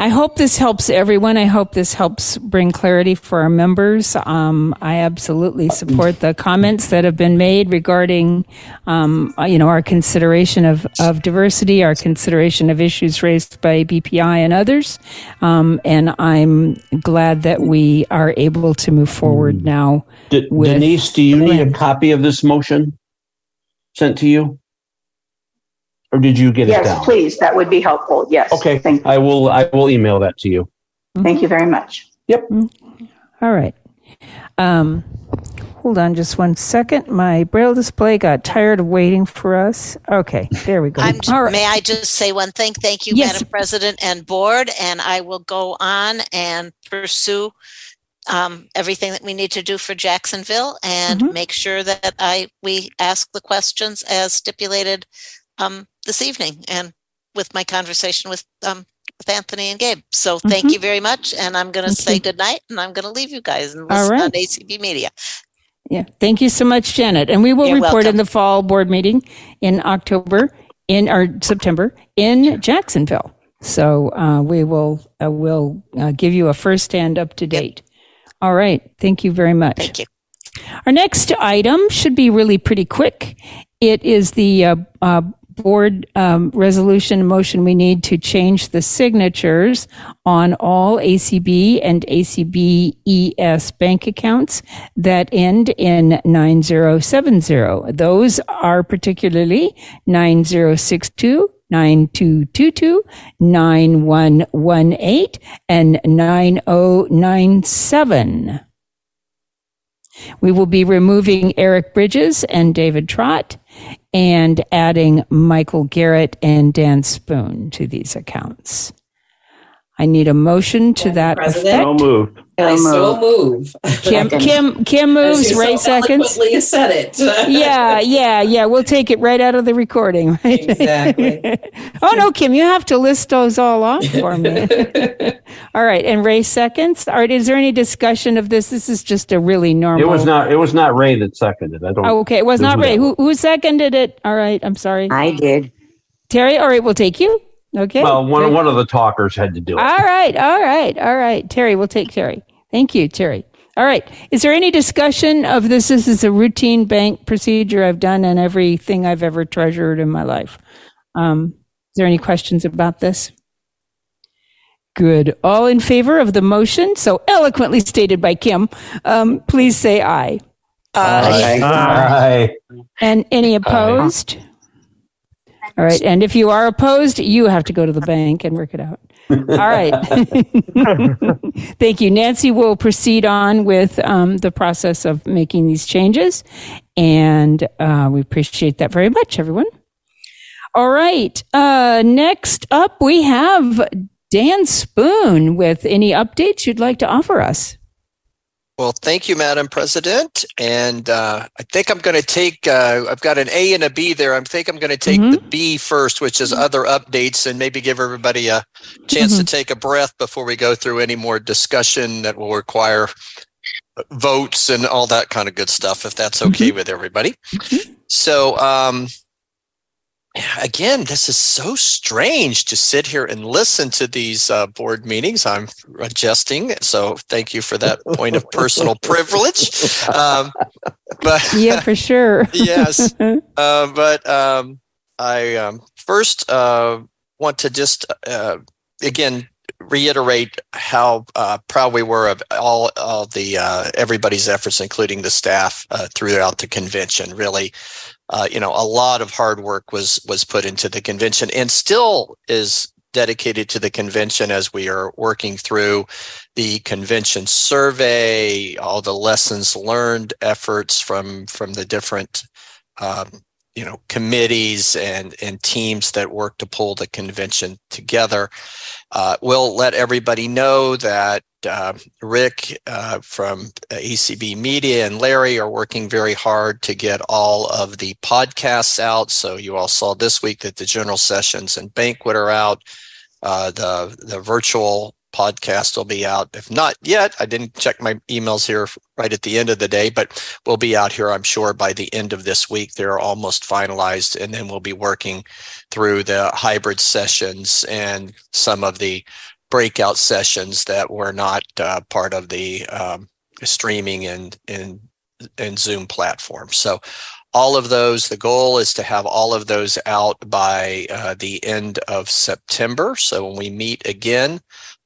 I hope this helps everyone. I hope this helps bring clarity for our members. I absolutely support the comments that have been made regarding, our consideration of diversity, our consideration of issues raised by BPI and others. And I'm glad that we are able to move forward now. Denise, do you need a copy of this motion sent to you? Or did you get it down? Yes, please. That would be helpful. Yes. Okay. Thank you. I will email that to you. Mm-hmm. Thank you very much. Yep. Mm-hmm. All right. Hold on just one second. My Braille display got tired of waiting for us. Okay. There we go. All right. May I just say one thing? Thank you, yes, Madam President and Board. And I will go on and pursue everything that we need to do for Jacksonville and make sure that we ask the questions as stipulated this evening and with my conversation with Anthony and Gabe. So thank you very much. And I'm going to say good night, and I'm going to leave you guys and listen on ACB Media. Yeah. Thank you so much, Janet. And we will report in the fall board meeting in September in Jacksonville. So we will give you a first and up to date. Yep. All right. Thank you very much. Thank you. Our next item should be really pretty quick. It is the board resolution motion we need to change the signatures on all ACB and ACBES bank accounts that end in 9070. Those are particularly 9062, 9222, 9118, and 9097. We will be removing Eric Bridges and David Trott and adding Michael Garrett and Dan Spoon to these accounts. I need a motion to that effect. So moved. I so move. Kim moves. Ray seconds. Said it. Yeah. We'll take it right out of the recording. Right? Exactly. Oh no, Kim, you have to list those all off for me. All right, and Ray seconds. All right, is there any discussion of this? This is just a really normal. It was not Ray that seconded. I don't. Oh, okay. It was not Ray. Who seconded it? All right. I'm sorry. I did. Terry. All right. We'll take you. Okay. Well, one of the talkers had to do it. All right. Terry, we'll take Terry. Thank you, Terry. All right. Is there any discussion of this? This is a routine bank procedure I've done and everything I've ever treasured in my life. Is there any questions about this? Good. All in favor of the motion, so eloquently stated by Kim, please say aye. Aye. And any opposed? Aye. All right. And if you are opposed, you have to go to the bank and work it out. All right. Thank you. Nancy will proceed on with the process of making these changes. And we appreciate that very much, everyone. All right. Next up, we have Dan Spoon with any updates you'd like to offer us. Well, thank you, Madam President. And I think I'm going to take, I've got an A and a B there. I think I'm going to take the B first, which is other updates, and maybe give everybody a chance to take a breath before we go through any more discussion that will require votes and all that kind of good stuff, if that's okay with everybody. So again, this is so strange to sit here and listen to these board meetings. I'm adjusting, so thank you for that point of personal privilege. But yeah, for sure. Yes. But I first want to just, again, reiterate how proud we were of all the everybody's efforts, including the staff throughout the convention. Really, a lot of hard work was put into the convention, and still is dedicated to the convention as we are working through the convention survey, all the lessons learned efforts from the different committees and teams that work to pull the convention together. We'll let everybody know that Rick from ACB Media and Larry are working very hard to get all of the podcasts out. So you all saw this week that the general sessions and banquet are out. The virtual podcast will be out. If not yet, I didn't check my emails here right at the end of the day, but we'll be out here, I'm sure, by the end of this week. They're almost finalized, and then we'll be working through the hybrid sessions and some of the breakout sessions that were not part of the streaming and Zoom platform. So all of those, the goal is to have all of those out by the end of September. So when we meet again,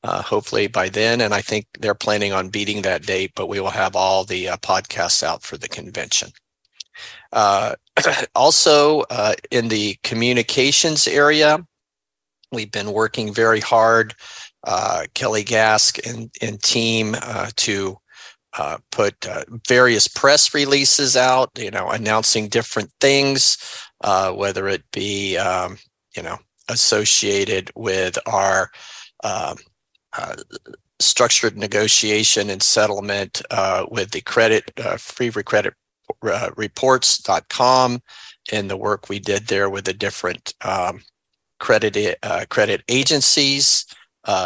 hopefully by then, and I think they're planning on beating that date, but we will have all the podcasts out for the convention. Also, in the communications area, we've been working very hard, Kelly Gask and team, to put various press releases out, announcing different things, whether it be, associated with our structured negotiation and settlement with the freereports.com and the work we did there with the different credit agencies.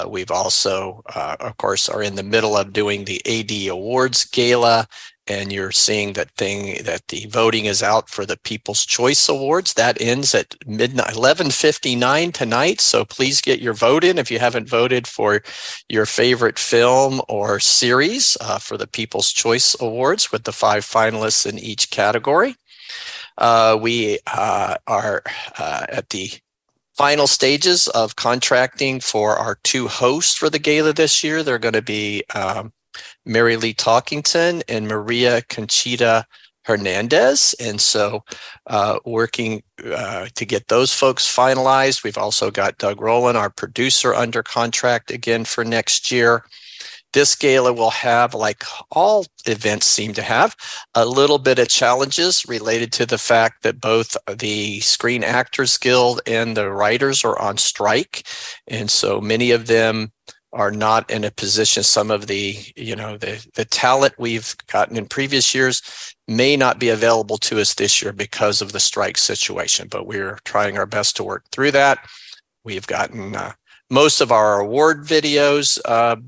We've also, of course, are in the middle of doing the AD Awards Gala, and you're seeing that the voting is out for the People's Choice Awards. That ends at midnight, 11:59 tonight. So please get your vote in if you haven't voted for your favorite film or series for the People's Choice Awards, with the 5 finalists in each category. We are at the final stages of contracting for our 2 hosts for the gala this year. They're going to be Mary Lee Talkington and Maria Conchita Hernandez. And so working to get those folks finalized. We've also got Doug Rowland, our producer, under contract again for next year. This gala will have, like all events seem to have, a little bit of challenges related to the fact that both the Screen Actors Guild and the writers are on strike. And so many of them are not in a position. Some of the talent we've gotten in previous years may not be available to us this year because of the strike situation, but we're trying our best to work through that. We've gotten most of our award videos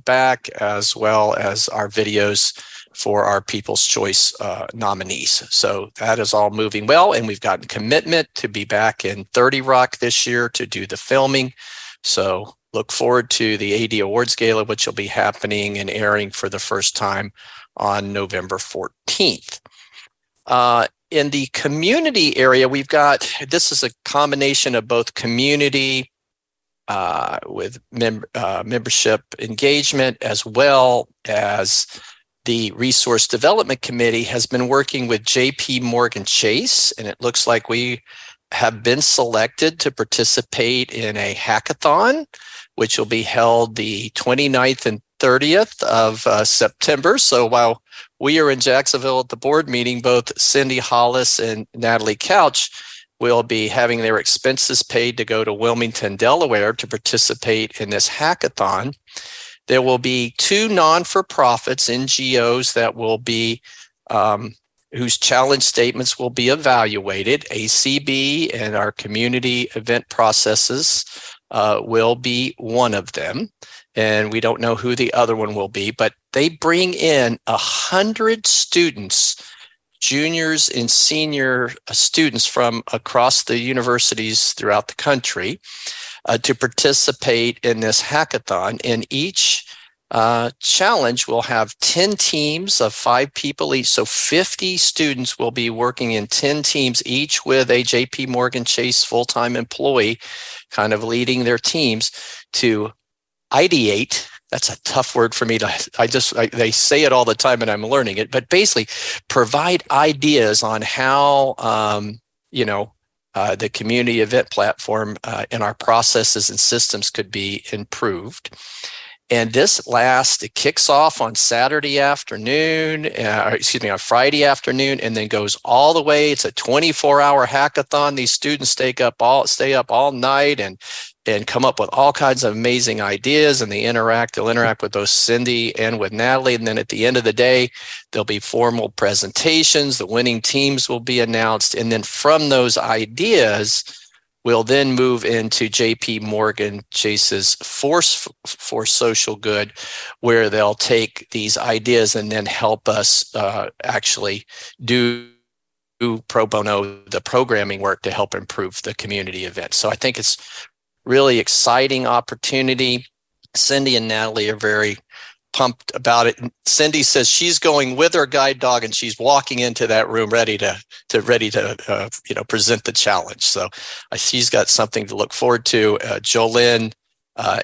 back, as well as our videos for our People's Choice nominees. So that is all moving well, and we've gotten commitment to be back in 30 Rock this year to do the filming. So look forward to the AD Awards Gala, which will be happening and airing for the first time on November 14th. In the community area, we've got, this is a combination of both community with membership engagement, as well as the Resource Development Committee has been working with JP Morgan Chase, and it looks like we have been selected to participate in a hackathon, which will be held the 29th and 30th of September. So while we are in Jacksonville at the board meeting, both Cindy Hollis and Natalie Couch will be having their expenses paid to go to Wilmington, Delaware to participate in this hackathon. There will be 2 non-for-profits, NGOs, that will be, whose challenge statements will be evaluated. ACB and our community event processes will be one of them. And we don't know who the other one will be, but they bring in 100 students juniors and senior students from across the universities throughout the country to participate in this hackathon. And each challenge will have 10 teams of 5 people each. So 50 students will be working in 10 teams, each with a JP Morgan Chase full-time employee kind of leading their teams to ideate. That's a tough word for me to, they say it all the time and I'm learning it, but basically provide ideas on how, the community event platform and our processes and systems could be improved. And this it kicks off on Saturday afternoon, on Friday afternoon, and then goes all the way. It's a 24-hour hackathon. These students stay up all night and come up with all kinds of amazing ideas, and they'll interact with both Cindy and with Natalie. And then at the end of the day, there'll be formal presentations. The winning teams will be announced. And then from those ideas, we'll then move into JP Morgan Chase's Force for Social Good, where they'll take these ideas and then help us actually do pro bono, the programming work to help improve the community event. So I think it's really exciting opportunity. Cindy and Natalie are very pumped about it. And Cindy says she's going with her guide dog, and she's walking into that room ready to present the challenge. So she's got something to look forward to. Jolynn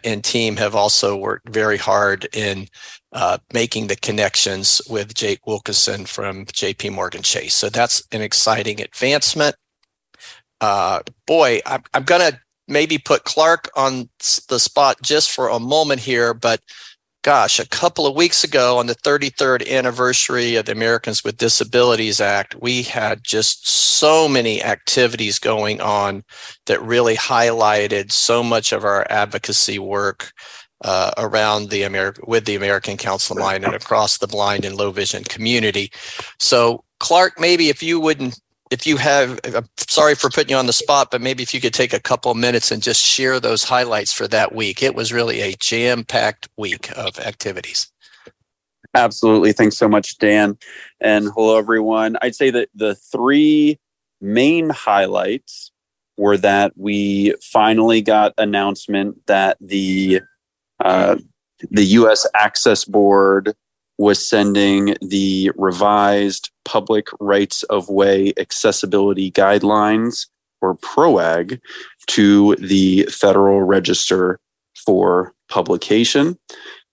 and team have also worked very hard in making the connections with Jake Wilkinson from JP Morgan Chase. So that's an exciting advancement. I'm going to maybe put Clark on the spot just for a moment here, but gosh, a couple of weeks ago on the 33rd anniversary of the Americans with Disabilities Act, we had just so many activities going on that really highlighted so much of our advocacy work around with the American Council of the Blind and across the blind and low vision community. So Clark, maybe I'm sorry for putting you on the spot, but maybe if you could take a couple minutes and just share those highlights for that week. It was really a jam-packed week of activities. Absolutely. Thanks so much, Dan. And hello, everyone. I'd say that the three main highlights were that we finally got announcement that the U.S. Access Board was sending the revised Public Rights of Way Accessibility Guidelines, or PROAG, to the Federal Register for publication.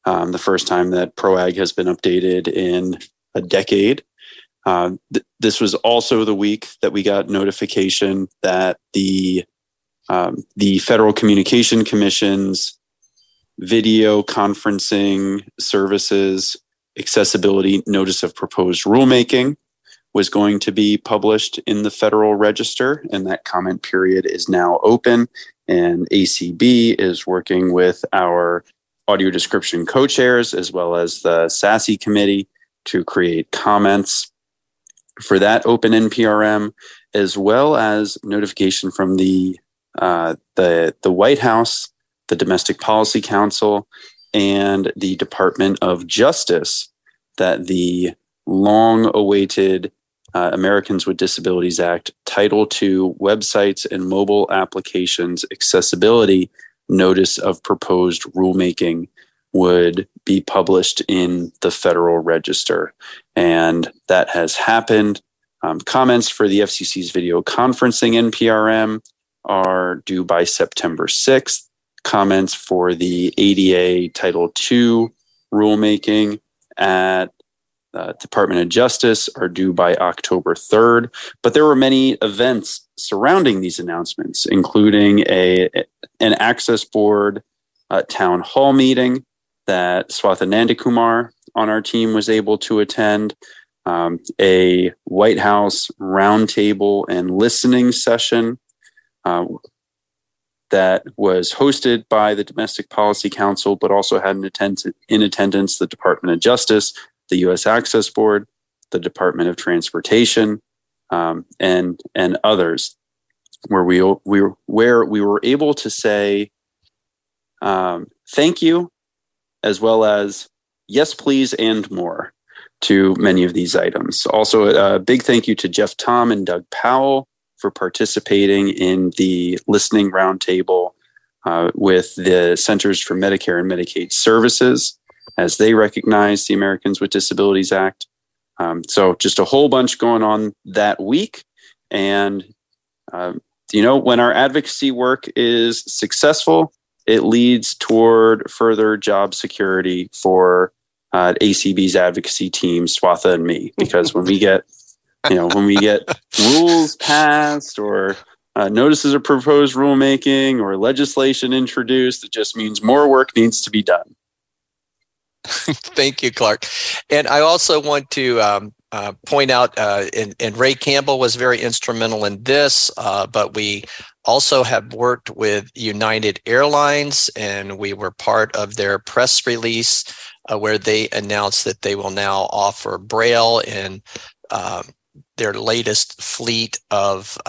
The first time that PROAG has been updated in a decade. This was also the week that we got notification that the Federal Communication Commission's video conferencing services accessibility notice of proposed rulemaking was going to be published in the Federal Register, and that comment period is now open. And ACB is working with our audio description co-chairs as well as the SASE committee to create comments for that open NPRM, as well as notification from the White House, the Domestic Policy Council, and the Department of Justice that the long-awaited Americans with Disabilities Act Title II websites and mobile applications accessibility notice of proposed rulemaking would be published in the Federal Register. And that has happened. Comments for the FCC's video conferencing NPRM are due by September 6th. Comments for the ADA Title II rulemaking at Department of Justice are due by October 3rd. But there were many events surrounding these announcements, including an Access Board town hall meeting that Swatha Nandakumar on our team was able to attend, a White House roundtable and listening session that was hosted by the Domestic Policy Council, but also had in attendance the Department of Justice, the U.S. Access Board, the Department of Transportation, and others, where we were able to say thank you, as well as yes, please, and more. to many of these items. Also, a big thank you to Jeff Tom and Doug Powell for participating in the listening roundtable with the Centers for Medicare and Medicaid Services as they recognize the Americans with Disabilities Act. So just a whole bunch going on that week. And, when our advocacy work is successful, it leads toward further job security for ACB's advocacy team, Swatha and me, because when we get rules passed or notices of proposed rulemaking or legislation introduced, it just means more work needs to be done. Thank you, Clark. And I also want to point out, and Ray Campbell was very instrumental in this, but we also have worked with United Airlines, and we were part of their press release where they announced that they will now offer Braille in their latest fleet of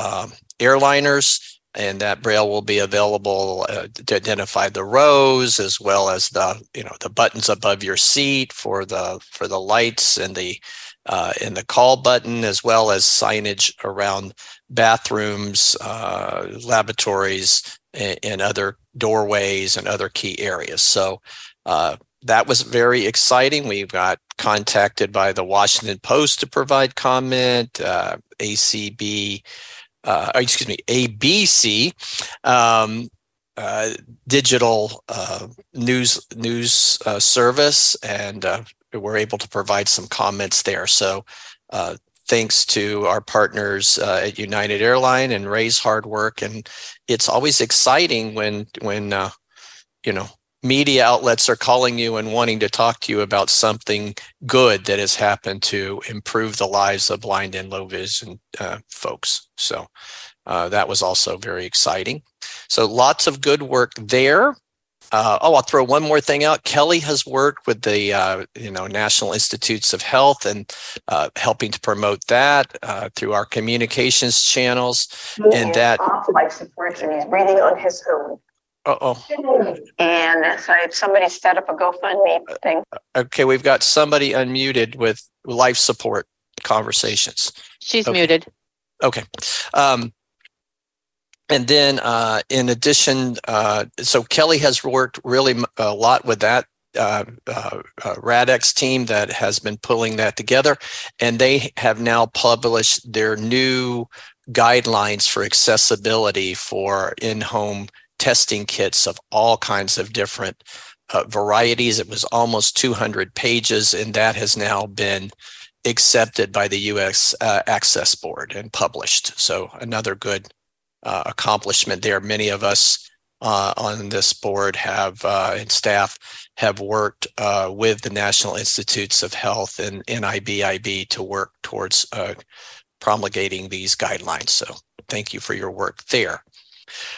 airliners, and that Braille will be available to identify the rows as well as the buttons above your seat for the lights and the call button, as well as signage around bathrooms, laboratories, and other doorways and other key areas. So that was very exciting. We got contacted by the Washington Post to provide comment, ABC, digital news service, and we're able to provide some comments there. So thanks to our partners at United Airlines and Ray's hard work. And it's always exciting when media outlets are calling you and wanting to talk to you about something good that has happened to improve the lives of blind and low vision folks. So that was also very exciting. So lots of good work there. I'll throw one more thing out. Kelly has worked with the National Institutes of Health and helping to promote that through our communications channels. And that off life support, and he's breathing on his own. Uh-oh. And so somebody set up a GoFundMe thing. Okay, we've got somebody unmuted with life support conversations. She's okay. Muted. Okay. And then in addition, so Kelly has worked really a lot with that RADx team that has been pulling that together. And they have now published their new guidelines for accessibility for in-home testing kits of all kinds of different varieties. It was almost 200 pages, and that has now been accepted by the U.S. Access Board and published. So another good accomplishment there. Many of us on this board have and staff have worked with the National Institutes of Health and NIBIB to work towards promulgating these guidelines. So thank you for your work there.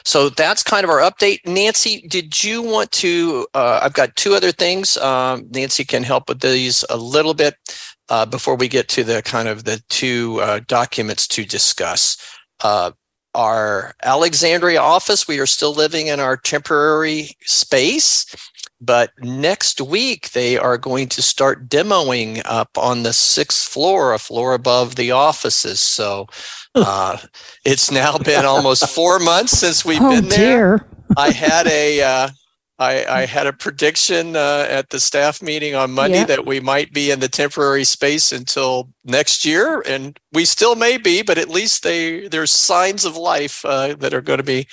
So that's kind of our update. Nancy, did you want to, I've got two other things. Nancy can help with these a little bit before we get to the kind of the two documents to discuss. Our Alexandria office, we are still living in our temporary space, but next week they are going to start demoing up on the 6th floor, a floor above the offices. So it's now been almost 4 months since we've been there. Dear. I had a I had a prediction at the staff meeting on Monday that we might be in the temporary space until next year, and we still may be, but at least there's signs of life that are going to be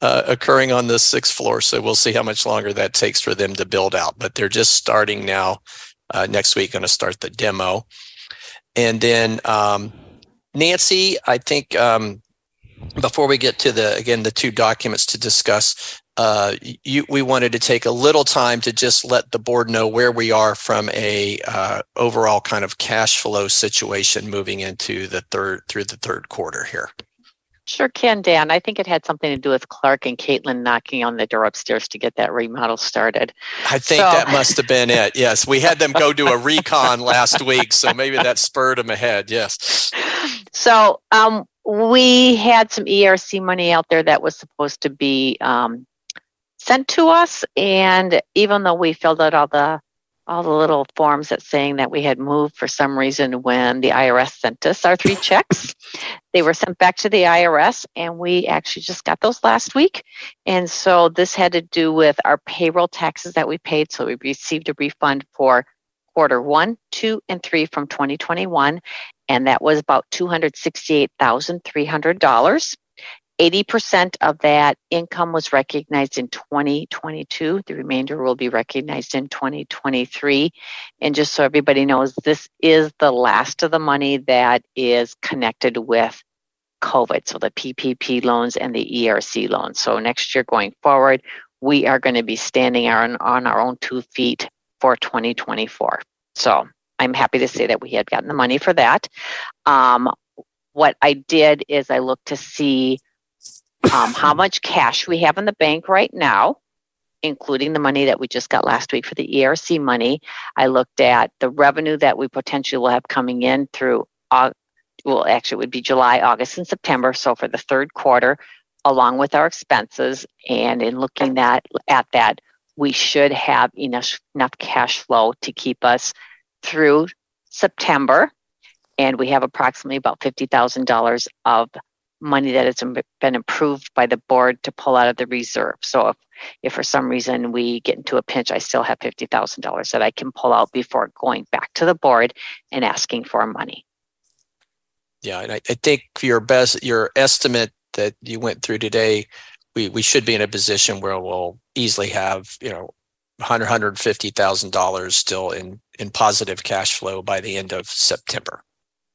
occurring on the 6th floor. So we'll see how much longer that takes for them to build out. But they're just starting now. Next week, going to start the demo. And then Nancy, I think before we get to the two documents to discuss, we wanted to take a little time to just let the board know where we are from a overall kind of cash flow situation moving into through the third quarter here. Sure can, Dan. I think it had something to do with Clark and Caitlin knocking on the door upstairs to get that remodel started. I think that must have been it. Yes, we had them go do a recon last week, so maybe that spurred them ahead. Yes. So we had some ERC money out there that was supposed to be sent to us, and even though we filled out all the all the little forms that's saying that we had moved for some reason when the IRS sent us our three checks. They were sent back to the IRS, and we actually just got those last week. And so this had to do with our payroll taxes that we paid. So we received a refund for quarter 1, 2, and 3 from 2021, and that was about $268,300. 80% of that income was recognized in 2022. The remainder will be recognized in 2023. And just so everybody knows, this is the last of the money that is connected with COVID. So the PPP loans and the ERC loans. So next year going forward, we are going to be standing on our own 2 feet for 2024. So I'm happy to say that we had gotten the money for that. What I did is I looked to see how much cash we have in the bank right now, including the money that we just got last week for the ERC money. I looked at the revenue that we potentially will have coming in through, actually it would be July, August, and September. So for the third quarter, along with our expenses. And in looking at that, we should have enough cash flow to keep us through September. And we have approximately about $50,000 of money that has been approved by the board to pull out of the reserve. So if for some reason we get into a pinch, I still have $50,000 that I can pull out before going back to the board and asking for money. Yeah, and I think your estimate that you went through today, we should be in a position where we'll easily have, $150,000 still in positive cash flow by the end of September.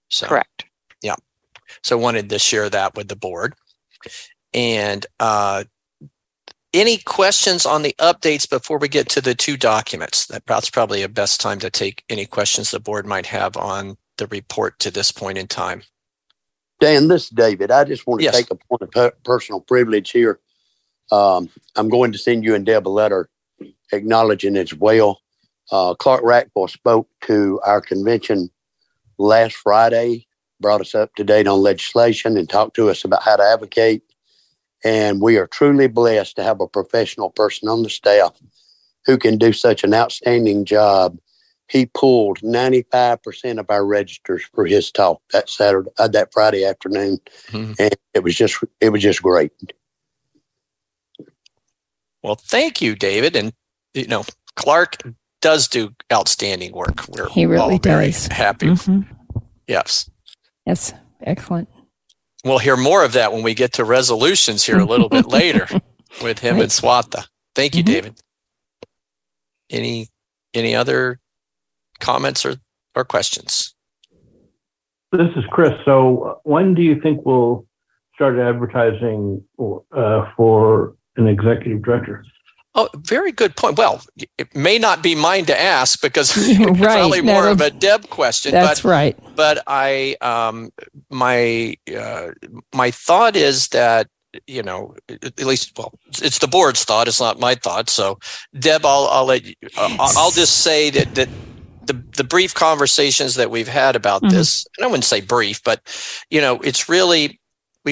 So, correct. Yeah. So wanted to share that with the board. And any questions on the updates before we get to the two documents? That's probably a best time to take any questions the board might have on the report to this point in time. Dan, this is David. I just want to take a point of personal privilege here. I'm going to send you and Deb a letter acknowledging as well. Clark Rackville spoke to our convention last Friday, brought us up to date on legislation and talked to us about how to advocate. And we are truly blessed to have a professional person on the staff who can do such an outstanding job. He pulled 95% of our registers for his talk that Friday afternoon. Mm-hmm. And it was just great. Well, thank you, David. And, Clark does do outstanding work. He really does. Very happy. Mm-hmm. Yes. Yes. Excellent. We'll hear more of that when we get to resolutions here a little bit later with him and Swatha. Thank you, mm-hmm. David. Any other comments or questions? This is Chris. So when do you think we'll start advertising for an executive director? Oh, very good point. Well, it may not be mine to ask because it's probably more of a Deb question. That's right. But I, my thought is that, at least, well, it's the board's thought. It's not my thought. So, Deb, I'll let you, I'll just say that the brief conversations that we've had about mm-hmm. this, and I wouldn't say brief, but it's really.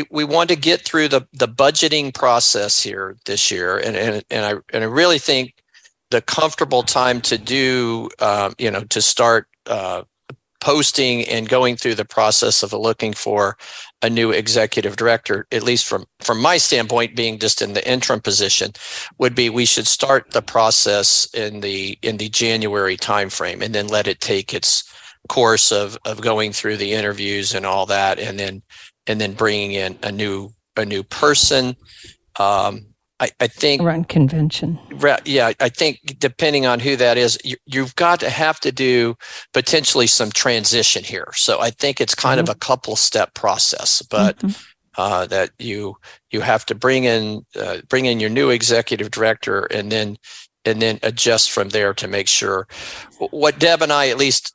We want to get through the budgeting process here this year, and I really think the comfortable time to do to start posting and going through the process of looking for a new executive director, at least from my standpoint, being just in the interim position, would be we should start the process in the January timeframe, and then let it take its course of going through the interviews and all that, and then bringing in a new person. I think around convention. Yeah, I think depending on who that is, you've got to have to do potentially some transition here. So I think it's kind mm-hmm. of a couple step process, but mm-hmm. That you have to bring in your new executive director and then adjust from there to make sure what Deb and I at least.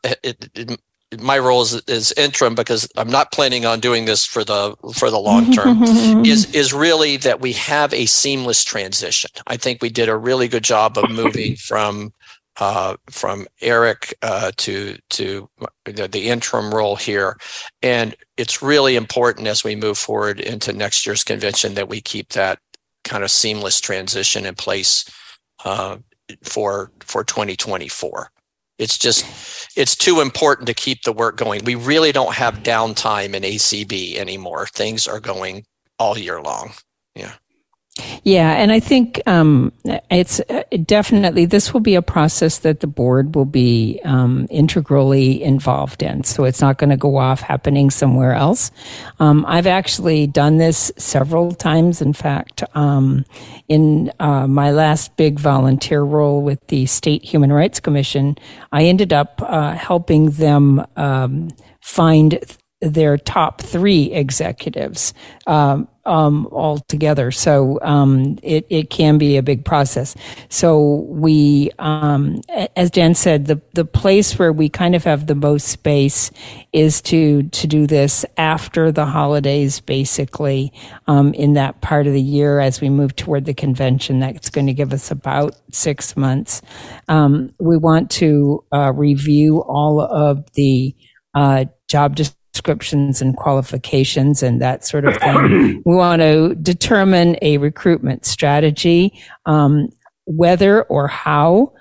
My role is interim because I'm not planning on doing this for the long term is really that we have a seamless transition. I think we did a really good job of moving from Eric to the interim role here. And it's really important as we move forward into next year's convention that we keep that kind of seamless transition in place for 2024. It's just, it's too important to keep the work going. We really don't have downtime in ACB anymore. Things are going all year long. Yeah. Yeah. And I think it's definitely, this will be a process that the board will be integrally involved in. So it's not going to go off happening somewhere else. I've actually done this several times. In fact, in my last big volunteer role with the State Human Rights Commission, I ended up helping them find their top three executives all together. So it can be a big process. So we, as Dan said, the place where we kind of have the most space is to do this after the holidays, basically, in that part of the year as we move toward the convention. That's going to give us about 6 months. We want to review all of the job descriptions and qualifications and that sort of thing. We want to determine a recruitment strategy, whether or how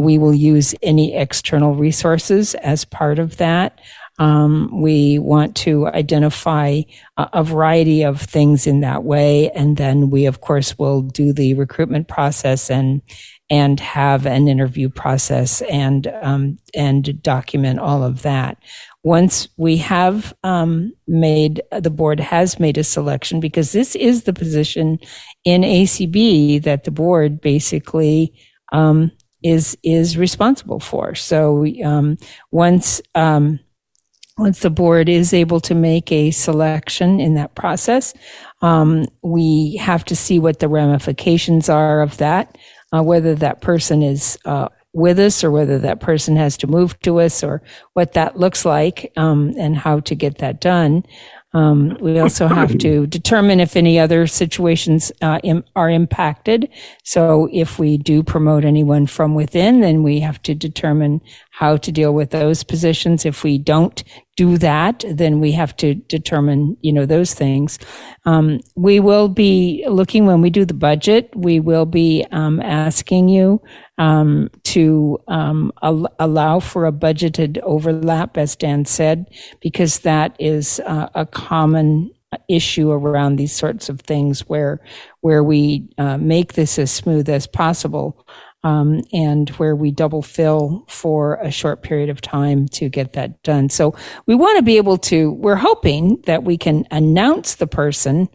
we will use any external resources as part of that. We want to identify a variety of things in that way. And then we, of course, will do the recruitment process and have an interview process and document all of that. Once we have the board has made a selection, because this is the position in ACB that the board basically is responsible for. So once the board is able to make a selection in that process, we have to see what the ramifications are of that, whether that person is with us or whether that person has to move to us or what that looks like, and how to get that done. We also have to determine if any other situations are impacted. So if we do promote anyone from within, then we have to determine how to deal with those positions. If we don't do that, then we have to determine, those things. We will be looking, when we do the budget, we will be asking you to allow for a budgeted overlap, as Dan said, because that is a common issue around these sorts of things where we make this as smooth as possible. And where we double fill for a short period of time to get that done. So we want to be able to, we're hoping that we can announce the person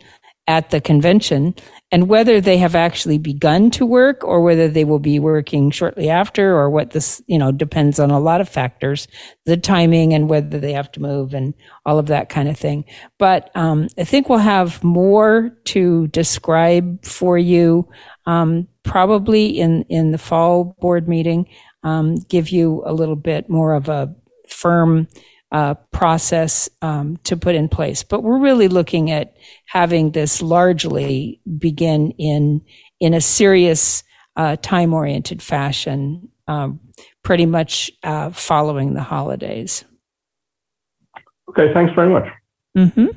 at the convention, and whether they have actually begun to work or whether they will be working shortly after, or what this, depends on a lot of factors, the timing and whether they have to move and all of that kind of thing. But I think we'll have more to describe for you, probably in the fall board meeting, give you a little bit more of a firm process to put in place. But we're really looking at having this largely begin in a serious, time-oriented fashion, pretty much following the holidays. Okay, thanks very much. Mm-hmm.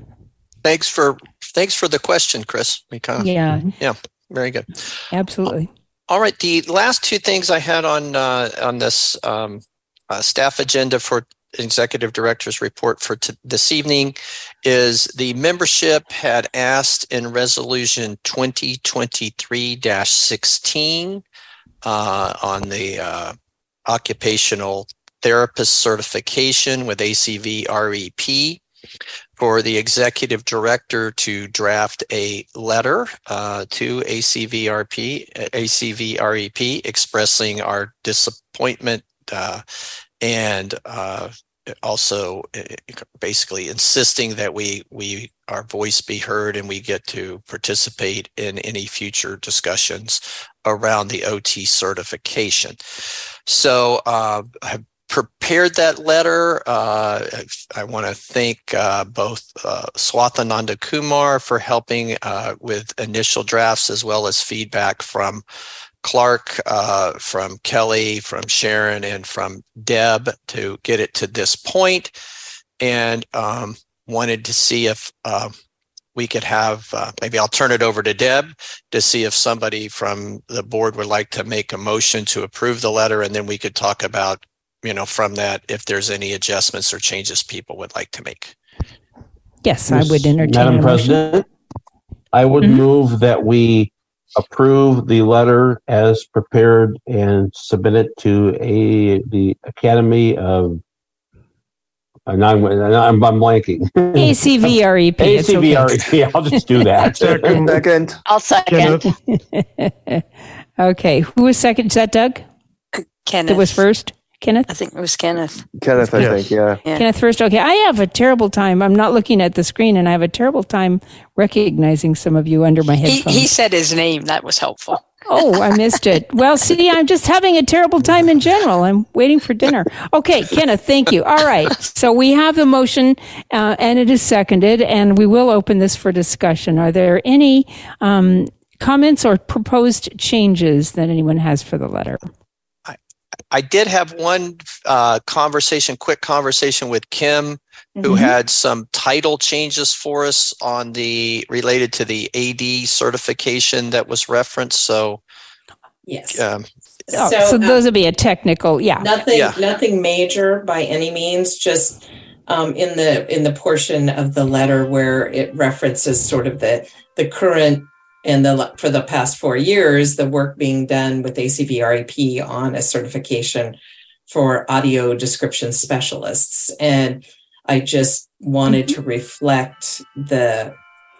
Thanks for the question, Chris. Yeah. Very good. Absolutely. All right. The last two things I had on this staff agenda for executive director's report for this evening is the membership had asked in resolution 2023-16 on the occupational therapist certification with ACVREP for the executive director to draft a letter to ACVREP expressing our disappointment and also basically insisting that we our voice be heard and we get to participate in any future discussions around the OT certification. So I've prepared that letter. I want to thank both Swathananda Kumar for helping with initial drafts, as well as feedback from Clark, from Kelly, from Sharon, and from Deb to get it to this point, and wanted to see if we could have, maybe I'll turn it over to Deb to see if somebody from the board would like to make a motion to approve the letter, and then we could talk about you know, from that, if there's any adjustments or changes people would like to make. Yes, I would entertain. Madam President, I would move that we approve the letter as prepared and submitted to the Academy of I'm blanking. ACVREP. ACVREP. Okay. I'll just do that. Second. I'll second. Okay. Who was second? Is that Doug? Kenneth. That was first? Kenneth? I think it was Kenneth. Kenneth, I think, yeah. Kenneth first. Okay, I have a terrible time. I'm not looking at the screen, and I have a terrible time recognizing some of you under my headphones. He said his name. That was helpful. Oh, I missed it. Well, see, I'm just having a terrible time in general. I'm waiting for dinner. Okay, Kenneth, thank you. All right, so we have the motion, and it is seconded, and we will open this for discussion. Are there any comments or proposed changes that anyone has for the letter? I did have one quick conversation with Kim, who had some title changes for us on the related to the AD certification that was referenced. So, yes. So those would be a technical, Nothing major by any means. Just in the portion of the letter where it references sort of the current. And for the past 4 years, the work being done with ACVREP on a certification for audio description specialists. And I just wanted to reflect the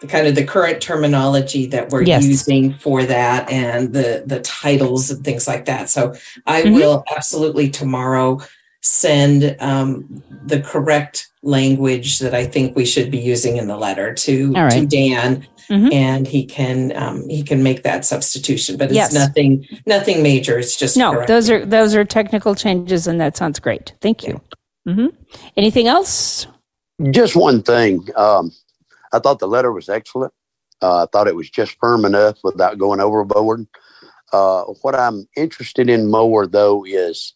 kind of the current terminology that we're using for that and the titles and things like that. So I will absolutely tomorrow send the correct language that I think we should be using in the letter to Dan. And he can make that substitution, but it's nothing major. It's just those are technical changes, and that sounds great. Thank you. Anything else? Just one thing. I thought the letter was excellent. I thought it was just firm enough without going overboard. What I'm interested in more though is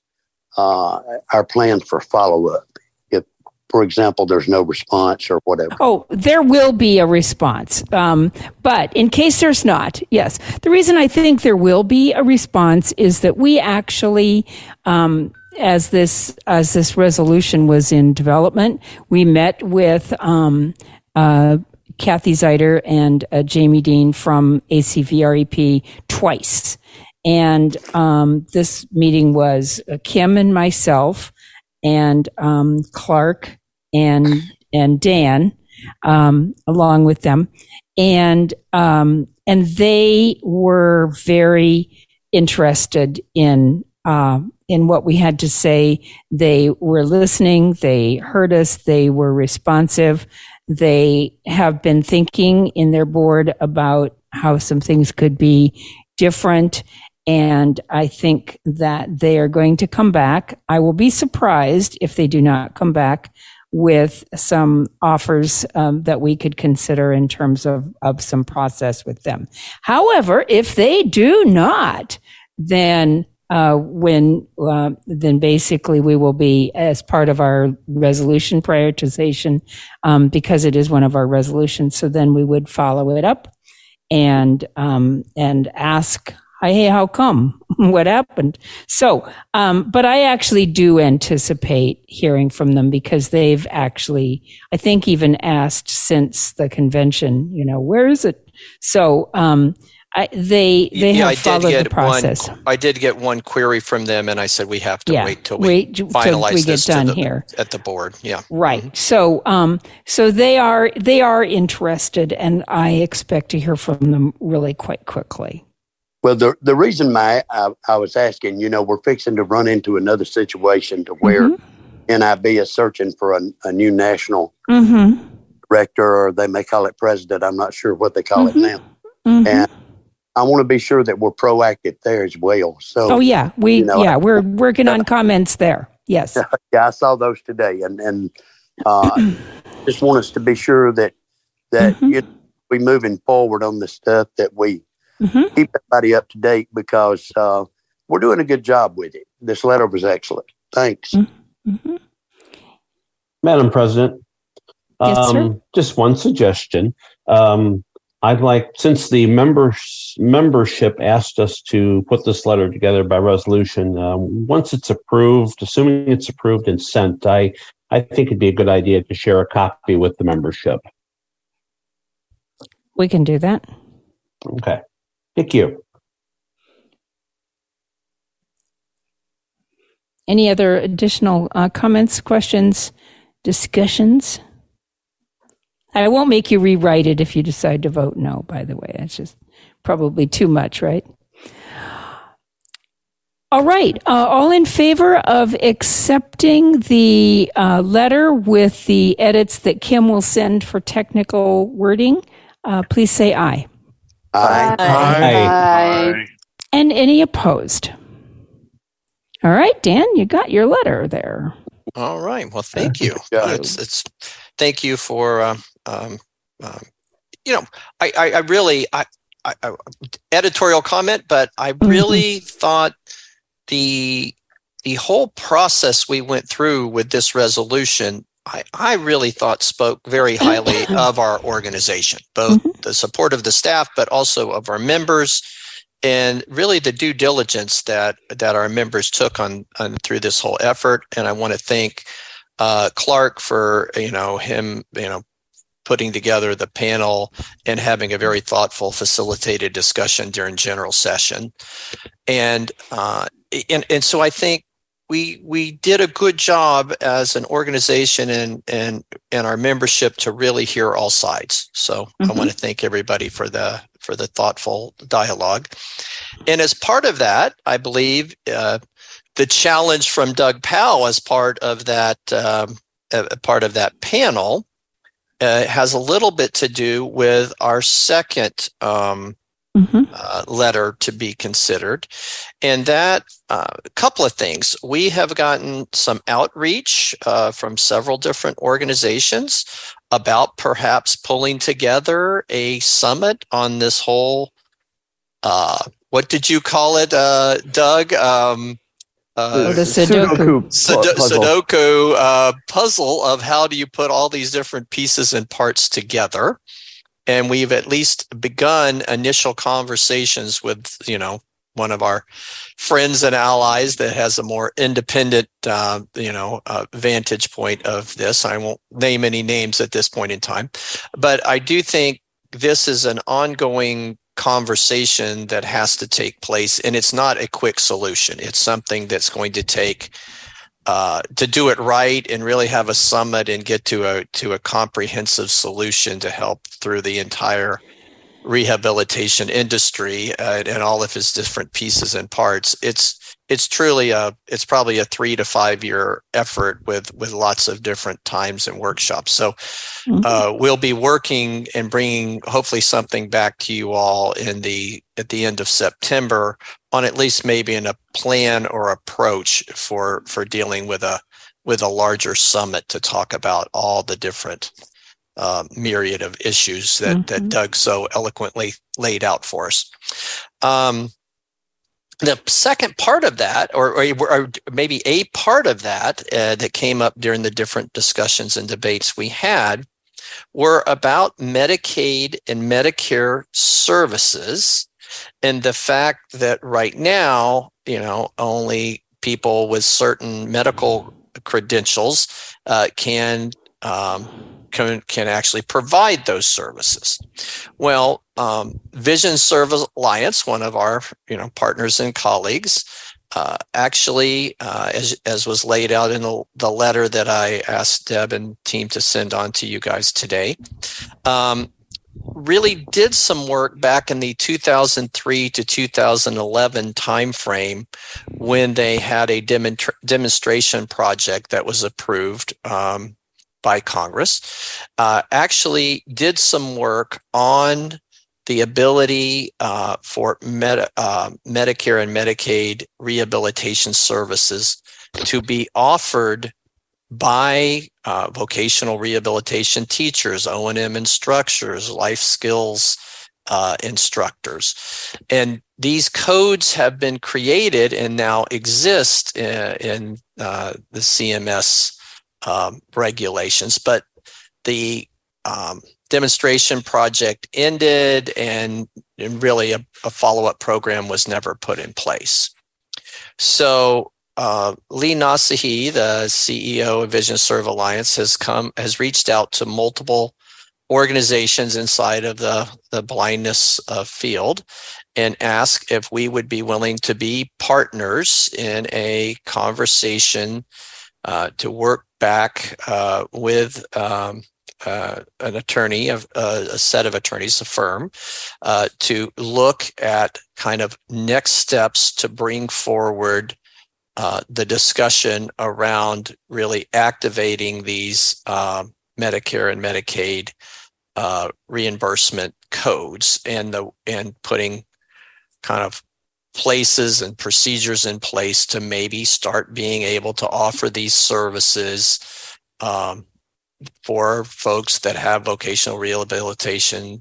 our plan for follow up. For example, there's no response or whatever. Oh, there will be a response. But in case there's not, yes. The reason I think there will be a response is that we actually, as this resolution was in development, we met with Kathy Zeider and Jamie Dean from ACVREP twice. And this meeting was Kim and myself, and Clark and Dan, along with them, and they were very interested in what we had to say. They were listening. They heard us. They were responsive. They have been thinking in their board about how some things could be different. And I think that they are going to come back. I will be surprised if they do not come back with some offers that we could consider in terms of some process with them. However, if they do not, then basically we will be, as part of our resolution prioritization, because it is one of our resolutions. So then we would follow it up and ask, hey, how come? What happened? So, but I actually do anticipate hearing from them, because they've actually, I think, even asked since the convention, where is it? So, they have followed the process. I did get one query from them, and I said we have to wait till we finalize this at the board. Yeah, right. Mm-hmm. So, so they are interested, and I expect to hear from them really quite quickly. Well, the reason I was asking, we're fixing to run into another situation to where NIB is searching for a new national director, or they may call it president. I'm not sure what they call it now. And I want to be sure that we're proactive there as well. So, we're working on comments there. Yes. Yeah, I saw those today, and just want us to be sure that we're moving forward on the stuff that we. Keep everybody up to date, because we're doing a good job with it. This letter was excellent. Thanks. Madam President, yes, just one suggestion. I'd like, since the membership asked us to put this letter together by resolution, once it's approved, assuming it's approved and sent, I think it'd be a good idea to share a copy with the membership. We can do that. Okay. Thank you. Any other additional comments, questions, discussions? I won't make you rewrite it if you decide to vote no, by the way. That's just probably too much, right? All right. All in favor of accepting the letter with the edits that Kim will send for technical wording, please say aye. Aye. Aye. Aye. Aye. And any opposed? All right, Dan, you got your letter there. All right. Well, thank you. Yeah. It's thank you for, I really, editorial comment, but I really thought the whole process we went through with this resolution, I really thought spoke very highly of our organization, both the support of the staff, but also of our members. And really the due diligence that our members took on through this whole effort. And I want to thank Clark for, him, putting together the panel and having a very thoughtful, facilitated discussion during general session. And so I think we did a good job as an organization and our membership to really hear all sides. So I want to thank everybody for the thoughtful dialogue. And as part of that, I believe the challenge from Doug Powell as part of that panel has a little bit to do with our second letter to be considered. And that, a couple of things. We have gotten some outreach from several different organizations about perhaps pulling together a summit on this whole, what did you call it, Doug? The Sudoku puzzle of how do you put all these different pieces and parts together. And we've at least begun initial conversations with, one of our friends and allies that has a more independent, vantage point of this. I won't name any names at this point in time, but I do think this is an ongoing conversation that has to take place. And it's not a quick solution. It's something that's going to take to do it right and really have a summit and get to a comprehensive solution to help through the entire rehabilitation industry and all of its different pieces and parts. It's probably a 3 to 5 year effort with lots of different times and workshops. So we'll be working and bringing hopefully something back to you all at the end of September on at least maybe in a plan or approach for dealing with a larger summit to talk about all the different myriad of issues that Doug so eloquently laid out for us. The second part of that, or maybe a part of that that came up during the different discussions and debates we had, were about Medicaid and Medicare services and the fact that right now, only people with certain medical credentials can actually provide those services. Well, Vision Service Alliance, one of our partners and colleagues, actually, as was laid out in the letter that I asked Deb and team to send on to you guys today, really did some work back in the 2003 to 2011 timeframe when they had a demonstration project that was approved by Congress, actually did some work on the ability for Medicare and Medicaid rehabilitation services to be offered by vocational rehabilitation teachers, O&M instructors, life skills instructors. And these codes have been created and now exist in the CMS regulations, but the demonstration project ended, and really a follow-up program was never put in place. So Lee Nasahi, the CEO of Vision Service Alliance, has reached out to multiple organizations inside of the blindness field and asked if we would be willing to be partners in a conversation to work back with an attorney, a set of attorneys, a firm, to look at kind of next steps to bring forward the discussion around really activating these Medicare and Medicaid reimbursement codes and putting kind of places and procedures in place to maybe start being able to offer these services for folks that have vocational rehabilitation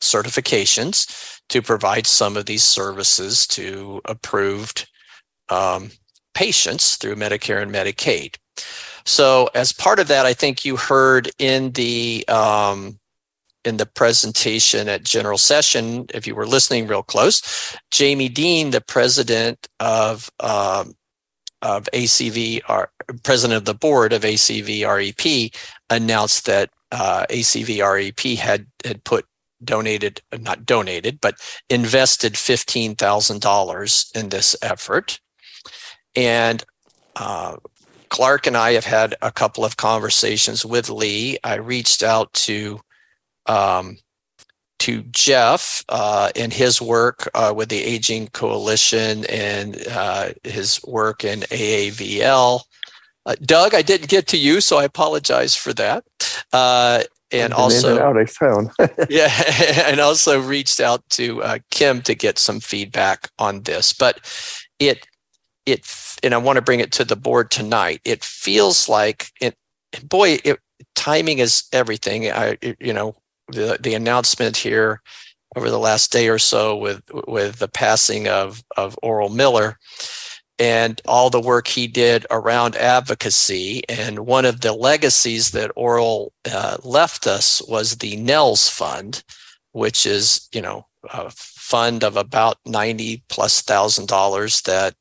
certifications, to provide some of these services to approved patients through Medicare and Medicaid. So as part of that, I think you heard in the presentation at General Session, if you were listening real close, Jamie Dean, the president of ACVR, president of the board of ACVREP, announced that ACVREP had invested $15,000 in this effort. And Clark and I have had a couple of conversations with Lee. I reached out to Jeff in his work with the Aging Coalition and his work in AAVL. Doug, I didn't get to you, so I apologize for that. And also, and also reached out to Kim to get some feedback on this. But it, and I want to bring it to the board tonight. It feels like it. Boy, timing is everything. The announcement here over the last day or so with the passing of Oral Miller and all the work he did around advocacy. And one of the legacies that Oral left us was the NELDS Fund, which is, a fund of about $90,000+ that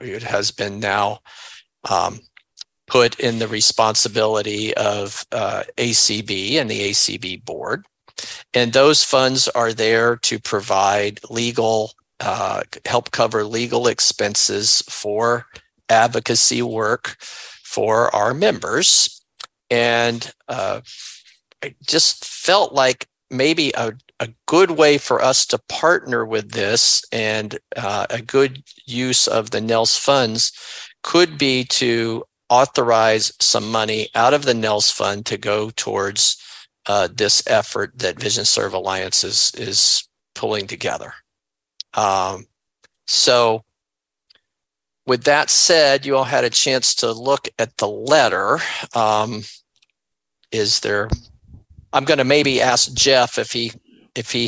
it has been now put in the responsibility of ACB and the ACB board. And those funds are there to provide help cover legal expenses for advocacy work for our members. And I just felt like maybe a good way for us to partner with this and a good use of the NELDS funds could be to authorize some money out of the NELDS fund to go towards this effort that Vision Serve Alliance is pulling together. So with that said, you all had a chance to look at the letter. I'm going to maybe ask Jeff if he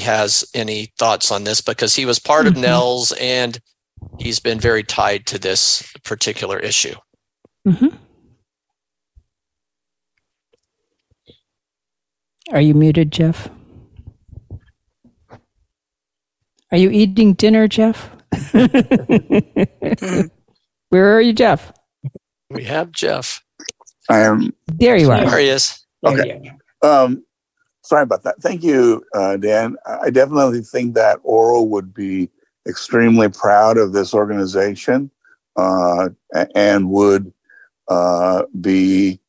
has any thoughts on this, because he was part of NELDS and he's been very tied to this particular issue. Mm-hmm. Are you muted, Jeff? Are you eating dinner, Jeff? Where are you, Jeff? We have Jeff. I am. There you are. There he is. Okay. Sorry about that. Thank you, Dan. I definitely think that Oral would be extremely proud of this organization and would be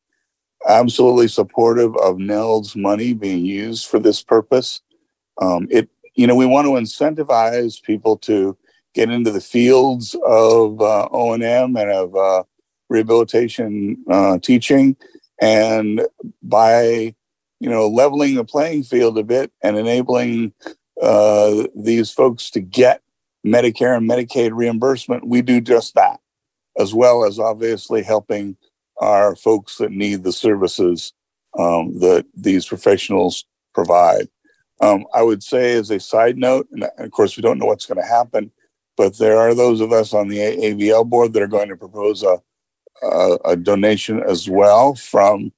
absolutely supportive of NELDS money being used for this purpose. We want to incentivize people to get into the fields of O&M and of rehabilitation teaching, and by leveling the playing field a bit and enabling these folks to get Medicare and Medicaid reimbursement, we do just that, as well as obviously helping our folks that need the services that these professionals provide. I would say, as a side note, and of course we don't know what's going to happen, but there are those of us on the AAVL board that are going to propose a donation as well from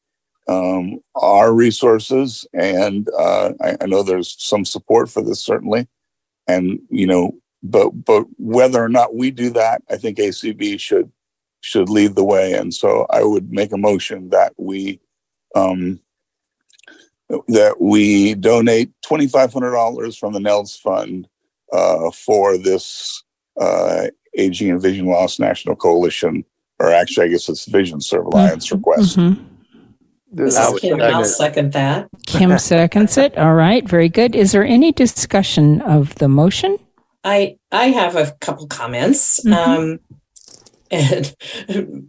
our resources, and I know there's some support for this, certainly. And, you know, but whether or not we do that, I think ACB should lead the way. And so I would make a motion that we donate $2,500 from the NELDS fund for this Aging and Vision Loss National Coalition, or actually, I guess it's Vision Service Alliance request. Mm-hmm. This is Kim. I'll second that. Kim seconds it. All right. Very good. Is there any discussion of the motion? I have a couple comments. Mm-hmm. And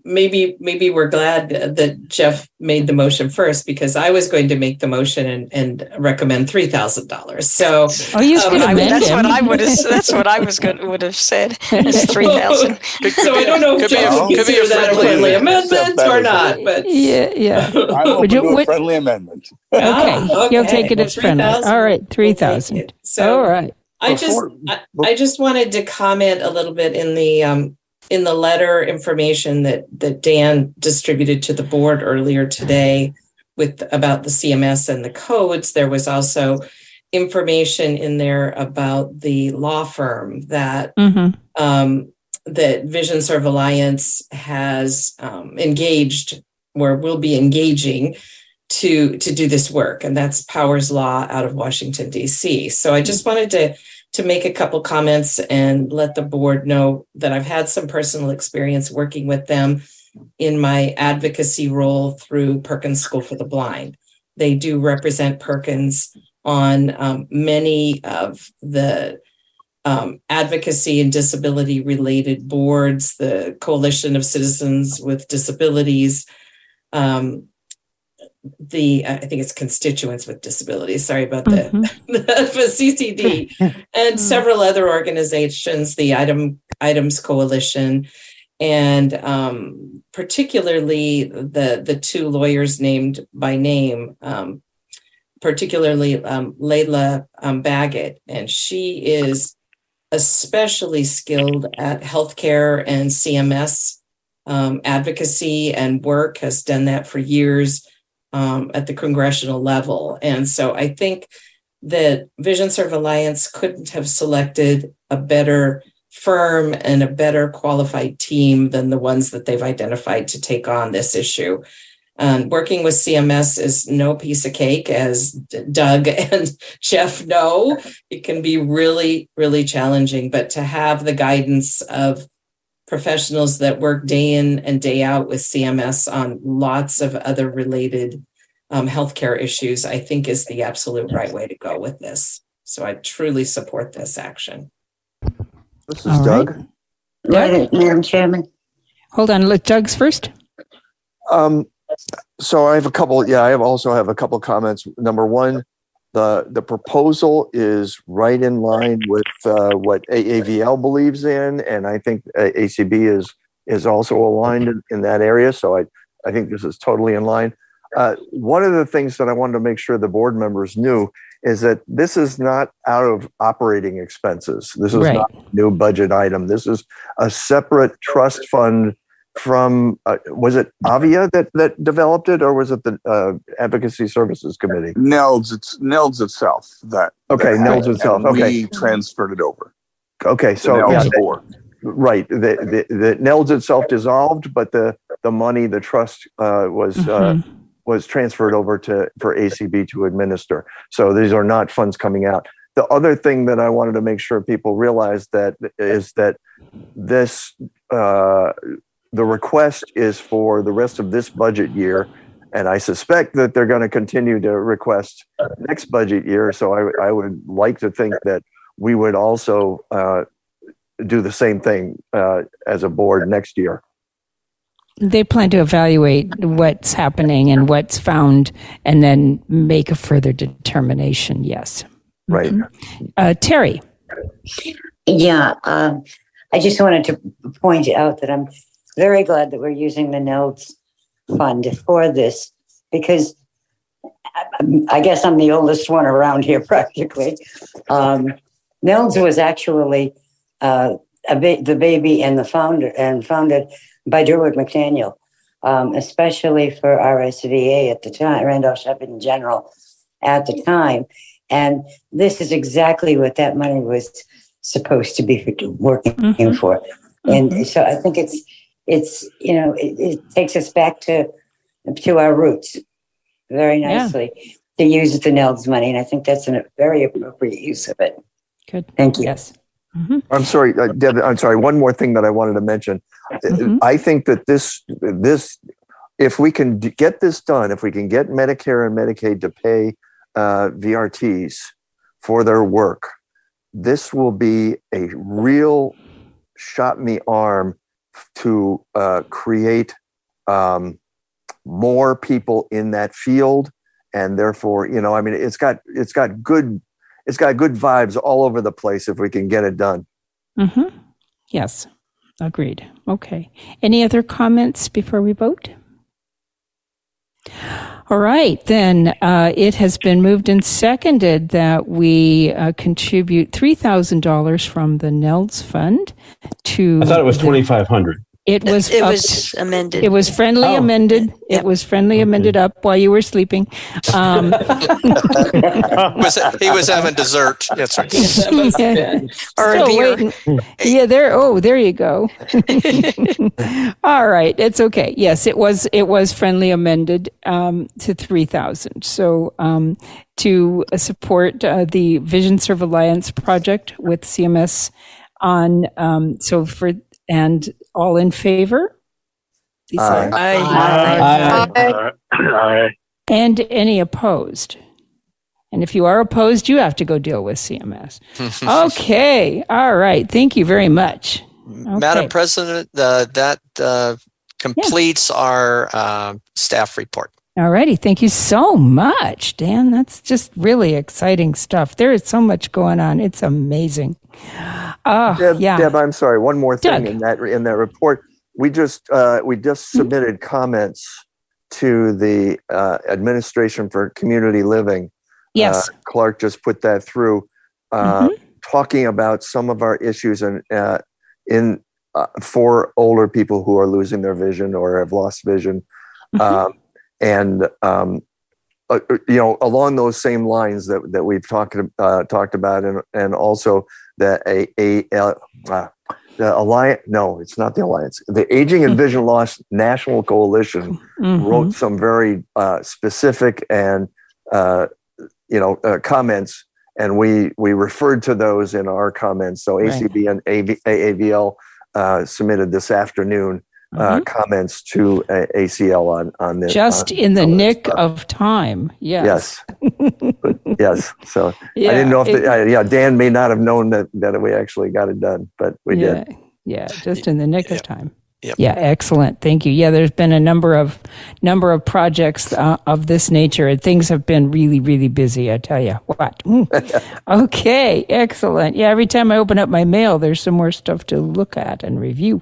maybe we're glad that Jeff made the motion first, because I was going to make the motion and recommend $3,000. So that's what I was going would have said is $3,000. So I don't know if Jeff would consider that a friendly amendment or not. But yeah. I would do a friendly amendment. Okay, you'll take it as friendly. All right, $3,000. So all right, I just wanted to comment a little bit in the letter information that Dan distributed to the board earlier today about the CMS and the codes. There was also information in there about the law firm that that Vision Serve Alliance has engaged, or will be engaging, to do this work. And that's Powers Law out of Washington, D.C. So I just wanted to make a couple comments and let the board know that I've had some personal experience working with them in my advocacy role through Perkins School for the Blind. They do represent Perkins on many of the advocacy and disability related boards, the Coalition of Citizens with Disabilities, I think it's Constituents with Disabilities. Sorry about that. The CCD and several other organizations, the Items Coalition, and particularly the two lawyers named by name, particularly Layla Baggett, and she is especially skilled at healthcare and CMS advocacy and work. Has done that for years. At the congressional level. And so I think that Vision Serve Alliance couldn't have selected a better firm and a better qualified team than the ones that they've identified to take on this issue. Working with CMS is no piece of cake, as Doug and Jeff know. It can be really, really challenging, but to have the guidance of professionals that work day in and day out with CMS on lots of other related healthcare issues, I think is the absolute right way to go with this. So I truly support this action. This is Doug. Right, Madam Chairman. Hold on, let Doug's first. So I have a couple. Yeah, I also have a couple comments. Number one, the proposal is right in line with what AAVL believes in, and I think ACB is also aligned in that area. So I think this is totally in line. One of the things that I wanted to make sure the board members knew is that this is not out of operating expenses. This is not a new budget item. This is a separate trust fund from, was it Avia that developed it, or was it the Advocacy Services Committee? NELDS, it's NELDS itself. NELDS itself. Okay, we transferred it over. Okay, so the NELDS itself dissolved, but the money, the trust was transferred over for ACB to administer. So these are not funds coming out. The other thing that I wanted to make sure people realized is that this. The request is for the rest of this budget year, and I suspect that they're going to continue to request next budget year. So I would like to think that we would also do the same thing as a board next year. They plan to evaluate what's happening and what's found, and then make a further determination. Yes. Right. Mm-hmm. Terry. Yeah. I just wanted to point out that I'm very glad that we're using the NELDS fund for this, because I guess I'm the oldest one around here practically. NELDS was actually the baby and founded by Durwood McDaniel. especially for RSVA at the time, Randolph Shepard in general at the time. And this is exactly what that money was supposed to be working for. And so I think it's you know, it takes us back to our roots very nicely to use the NELDS money. And I think that's a very appropriate use of it. Good. Thank you. Yes. I'm sorry, Deb, I'm sorry. One more thing that I wanted to mention. I think that this, if we can get this done, if we can get Medicare and Medicaid to pay VRTs for their work, this will be a real shot in the arm to create more people in that field. And therefore, you know, I mean, it's got good vibes all over the place if we can get it done. Mm-hmm. Yes. Agreed. Okay. Any other comments before we vote? All right. Then it has been moved and seconded that we contribute $3,000 from the NELDS Fund to... I thought it was $2,500. It was amended. It was friendly amended. It was friendly amended up while you were sleeping. He was having dessert. That's right. Or a beer. Yeah, there. Oh, there you go. All right, it's okay. Yes, it was friendly amended to 3,000. So to support the Vision Service Alliance project with CMS on and all in favor? Aye. And any opposed? And if you are opposed, you have to go deal with CMS. Okay. All right. Thank you very much. Okay. Madam President, that completes our staff report. All righty. Thank you so much, Dan. That's just really exciting stuff. There is so much going on. It's amazing. Deb, I'm sorry. One more thing in that report. We just submitted comments to the Administration for Community Living. Yes. Clark just put that through, talking about some of our issues in for older people who are losing their vision or have lost vision. And you know, along those same lines that we've talked about, and also that the alliance. No, it's not the alliance. The Aging and Vision Loss National Coalition wrote some very specific and comments, and we referred to those in our comments. So ACB and AAVL submitted this afternoon. Comments to ACL on this. Just in the nick of time. Yes. But yes. So I didn't know if Dan may not have known that we actually got it done, but we did. Yeah, just in the nick of time. Yep. Yeah, excellent. Thank you. Yeah, there's been a number of projects of this nature, and things have been really, really busy, I tell you what. Okay, excellent. Yeah, every time I open up my mail, there's some more stuff to look at and review.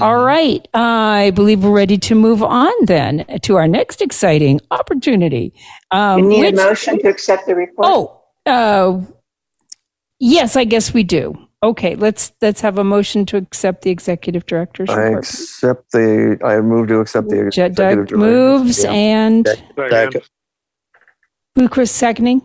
All right, I believe we're ready to move on then to our next exciting opportunity. You need a motion to accept the report? Yes, I guess we do. Okay, let's have a motion to accept the executive director's report. I move to accept the executive director's report. Moves and who, Chris, seconding?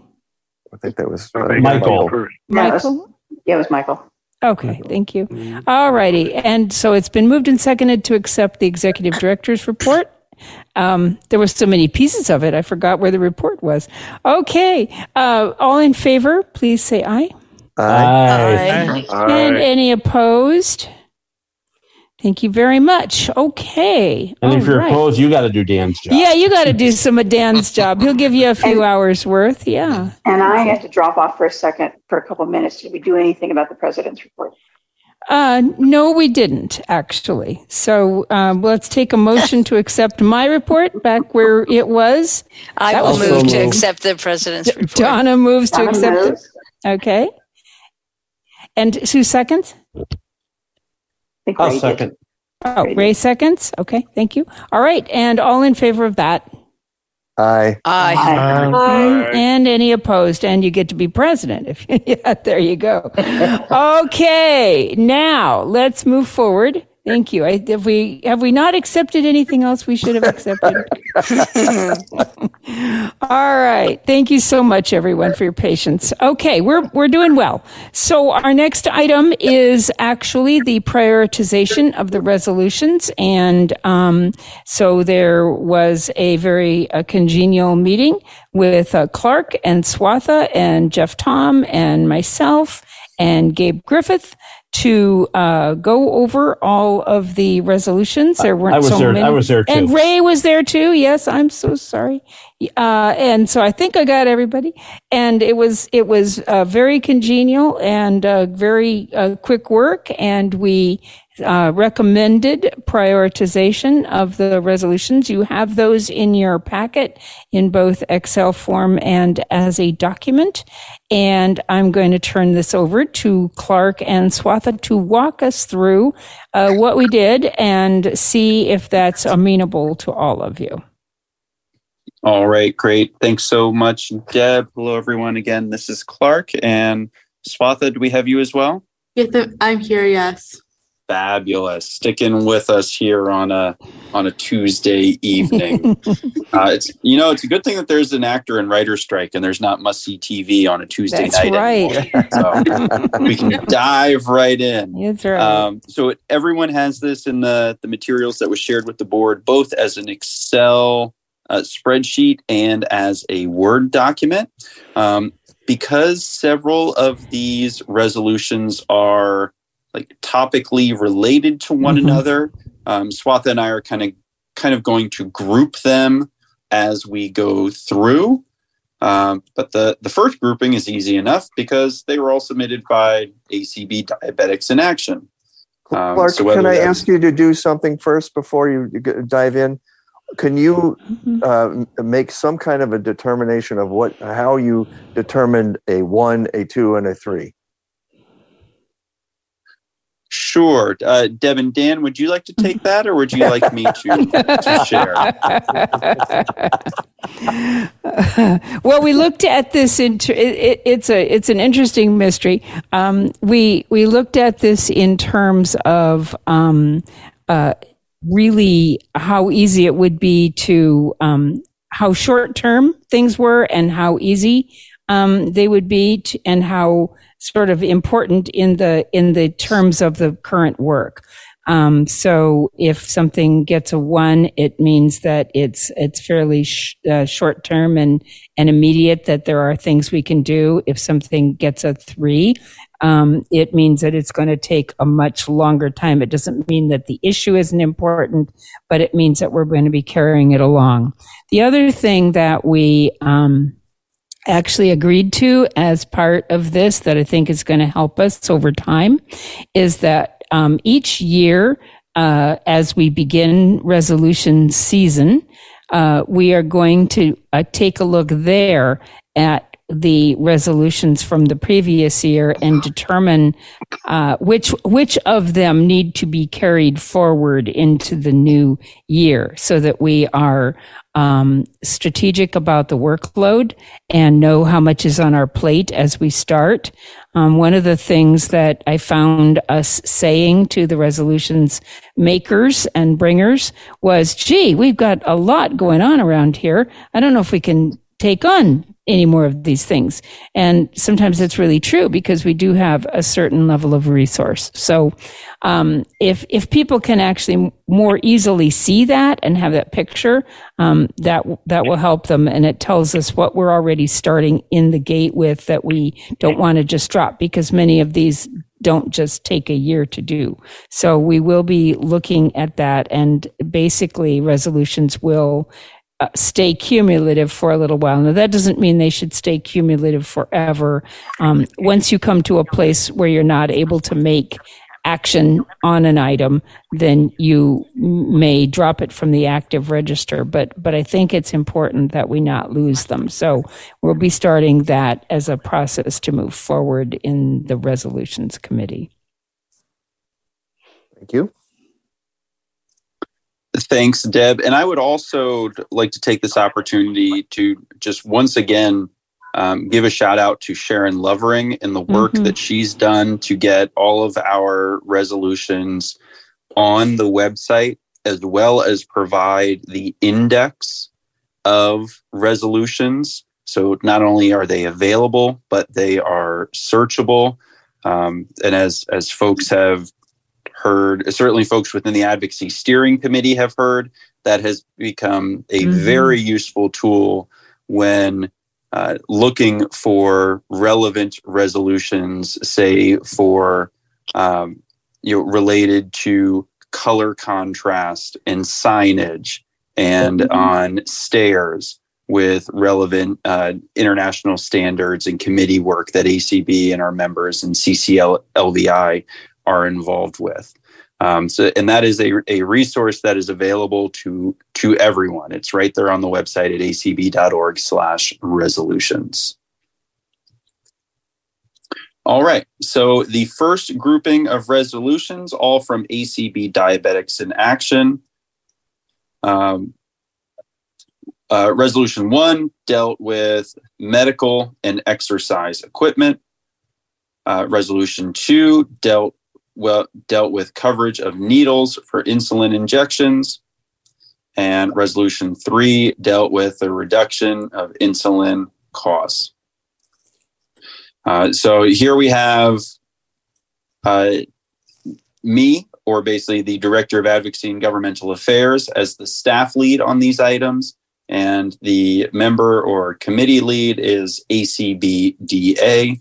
I think that was Michael. Michael? Yeah, it was Michael. Okay, thank you. All righty, and so it's been moved and seconded to accept the executive director's report. There were so many pieces of it, I forgot where the report was. Okay, all in favor, please say aye. Aye. And any opposed? Thank you very much. Okay. And if you're opposed, you got to do Dan's job. Yeah, you got to do some of Dan's job. He'll give you a few hours worth. Yeah. And I have to drop off for a second, for a couple of minutes. Did we do anything about the president's report? No, we didn't, actually. So let's take a motion to accept my report back where it was. I will move to accept the president's report. Donna moves to accept it. Okay. And who seconds? I'll second. Did. Oh, Ray seconds. Okay, thank you. All right, and all in favor of that? Aye. And any opposed? And you get to be president. If there you go. Okay, now let's move forward Thank you. Have we not accepted anything else we should have accepted? All right. Thank you so much, everyone, for your patience. Okay, we're doing well. So our next item is actually the prioritization of the resolutions. And so there was a very congenial meeting with Clark and Swatha and Jeff Tom and myself and Gabe Griffith to go over all of the resolutions. There weren't I was there too. And Ray was there too. Yes, I'm so sorry. And so I think I got everybody. And it was very congenial and very quick work. And we recommended prioritization of the resolutions. You have those in your packet in both Excel form and as a document. And I'm going to turn this over to Clark and Swatha to walk us through what we did and see if that's amenable to all of you. All right, great. Thanks so much, Deb. Hello, everyone. Again, this is Clark. And Swatha, do we have you as well? Yes, I'm here, yes. Fabulous. Sticking with us here on a Tuesday evening. It's a good thing that there's an actor and writer strike and there's not must-see TV on a Tuesday night. That's right. So we can dive right in. That's right. So everyone has this in the materials that was shared with the board, both as an Excel spreadsheet and as a Word document. Because several of these resolutions are like topically related to one another. Swatha and I are kind of going to group them as we go through. But the first grouping is easy enough because they were all submitted by ACB Diabetics in Action. Clark, so can I ask you to do something first before you dive in? Can you make some kind of a determination of how you determined a 1, a 2, and a 3? Sure. Deb and Dan, would you like to take that or would you like me to share? Well, we looked at this it's an interesting mystery. We looked at this in terms of really how easy it would be to how short term things were and how easy they would be and how sort of important in the terms of the current work. So if something gets a 1, it means that it's fairly short term and immediate, that there are things we can do. If something gets a 3, it means that it's going to take a much longer time. It doesn't mean that the issue isn't important, but it means that we're going to be carrying it along. The other thing that we, actually agreed to as part of this that I think is going to help us over time is that each year as we begin resolution season, we are going to take a look there at the resolutions from the previous year and determine which of them need to be carried forward into the new year so that we are strategic about the workload and know how much is on our plate as we start. One of the things that I found us saying to the resolutions makers and bringers was, gee, we've got a lot going on around here. I don't know if we can take on any more of these things. And sometimes it's really true because we do have a certain level of resource. So if people can actually more easily see that and have that picture, that will help them. And it tells us what we're already starting in the gate with that we don't want to just drop because many of these don't just take a year to do. So we will be looking at that, and basically resolutions will stay cumulative for a little while. Now, that doesn't mean they should stay cumulative forever. Once you come to a place where you're not able to make action on an item, then you may drop it from the active register. But I think it's important that we not lose them. So we'll be starting that as a process to move forward in the resolutions committee. Thank you. Thanks, Deb. And I would also like to take this opportunity to just once again give a shout out to Sharon Lovering and the work that she's done to get all of our resolutions on the website, as well as provide the index of resolutions. So not only are they available, but they are searchable. And as folks have heard, certainly folks within the Advocacy Steering Committee have heard, that has become a very useful tool when looking for relevant resolutions, say for related to color contrast and signage, and on stairs with relevant international standards and committee work that ACB and our members and CCLVI are involved with. And that is a resource that is available to everyone. It's right there on the website at acb.org/resolutions. All right. So the first grouping of resolutions, all from ACB Diabetics in Action. Resolution 1 dealt with medical and exercise equipment. Resolution 2 dealt with coverage of needles for insulin injections. And Resolution 3 dealt with the reduction of insulin costs. So here we have me, or basically the Director of Advocacy and Governmental Affairs, as the staff lead on these items. And the member or committee lead is ACBDA.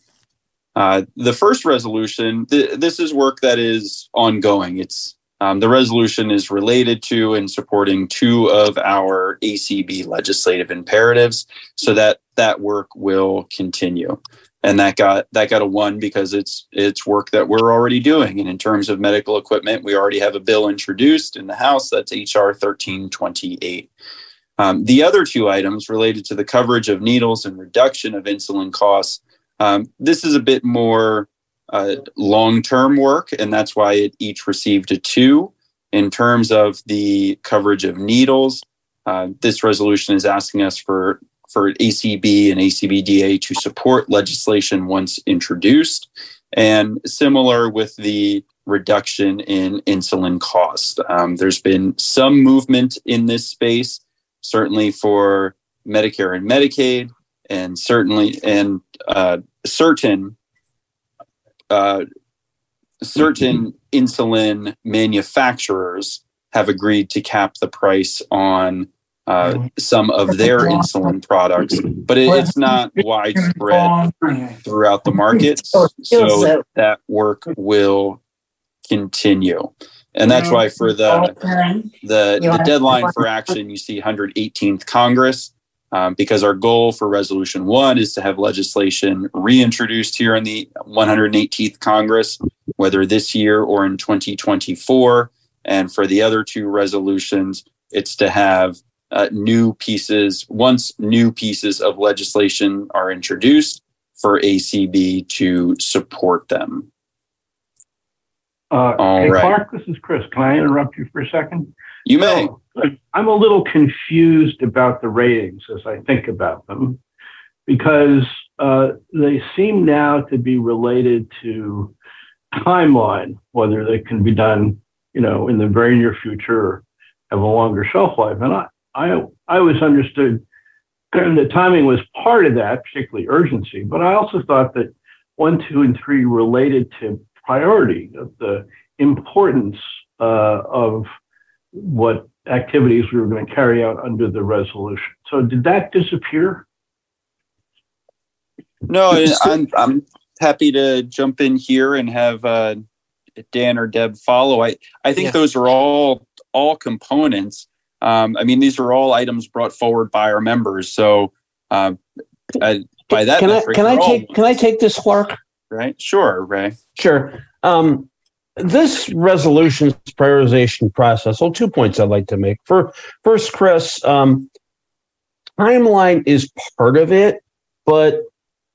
The first resolution, this is work that is ongoing. It's the resolution is related to and supporting two of our ACB legislative imperatives, so that work will continue. And that got a 1 because it's work that we're already doing. And in terms of medical equipment, we already have a bill introduced in the House. That's HR 1328. The other two items related to the coverage of needles and reduction of insulin costs, this is a bit more long-term work, and that's why it each received a 2. In terms of the coverage of needles, this resolution is asking us for ACB and ACBDA to support legislation once introduced, and similar with the reduction in insulin cost. There's been some movement in this space, certainly for Medicare and Medicaid, and certain insulin manufacturers have agreed to cap the price on some of their insulin products, but it's not widespread throughout the market. So that work will continue. And that's why for the deadline for action, you see 118th Congress, because our goal for Resolution 1 is to have legislation reintroduced here in the 118th Congress, whether this year or in 2024. And for the other two resolutions, it's to have new pieces, once new pieces of legislation are introduced, for ACB to support them. All right. Clark, this is Chris. Can I interrupt you for a second? You may. I'm a little confused about the ratings as I think about them, because they seem now to be related to timeline, whether they can be done, in the very near future, have a longer shelf life. And I always understood that timing was part of that, particularly urgency. But I also thought that 1, 2, and 3 related to priority, of the importance of what activities we were going to carry out under the resolution. So did that disappear? No, I'm happy to jump in here and have Dan or Deb follow. I think those are all components. These are all items brought forward by our members. So by that, can I take this, Clark? Right? Sure, Ray. Sure. This resolution's prioritization process. Well, 2 points I'd like to make. First, Chris, timeline is part of it, but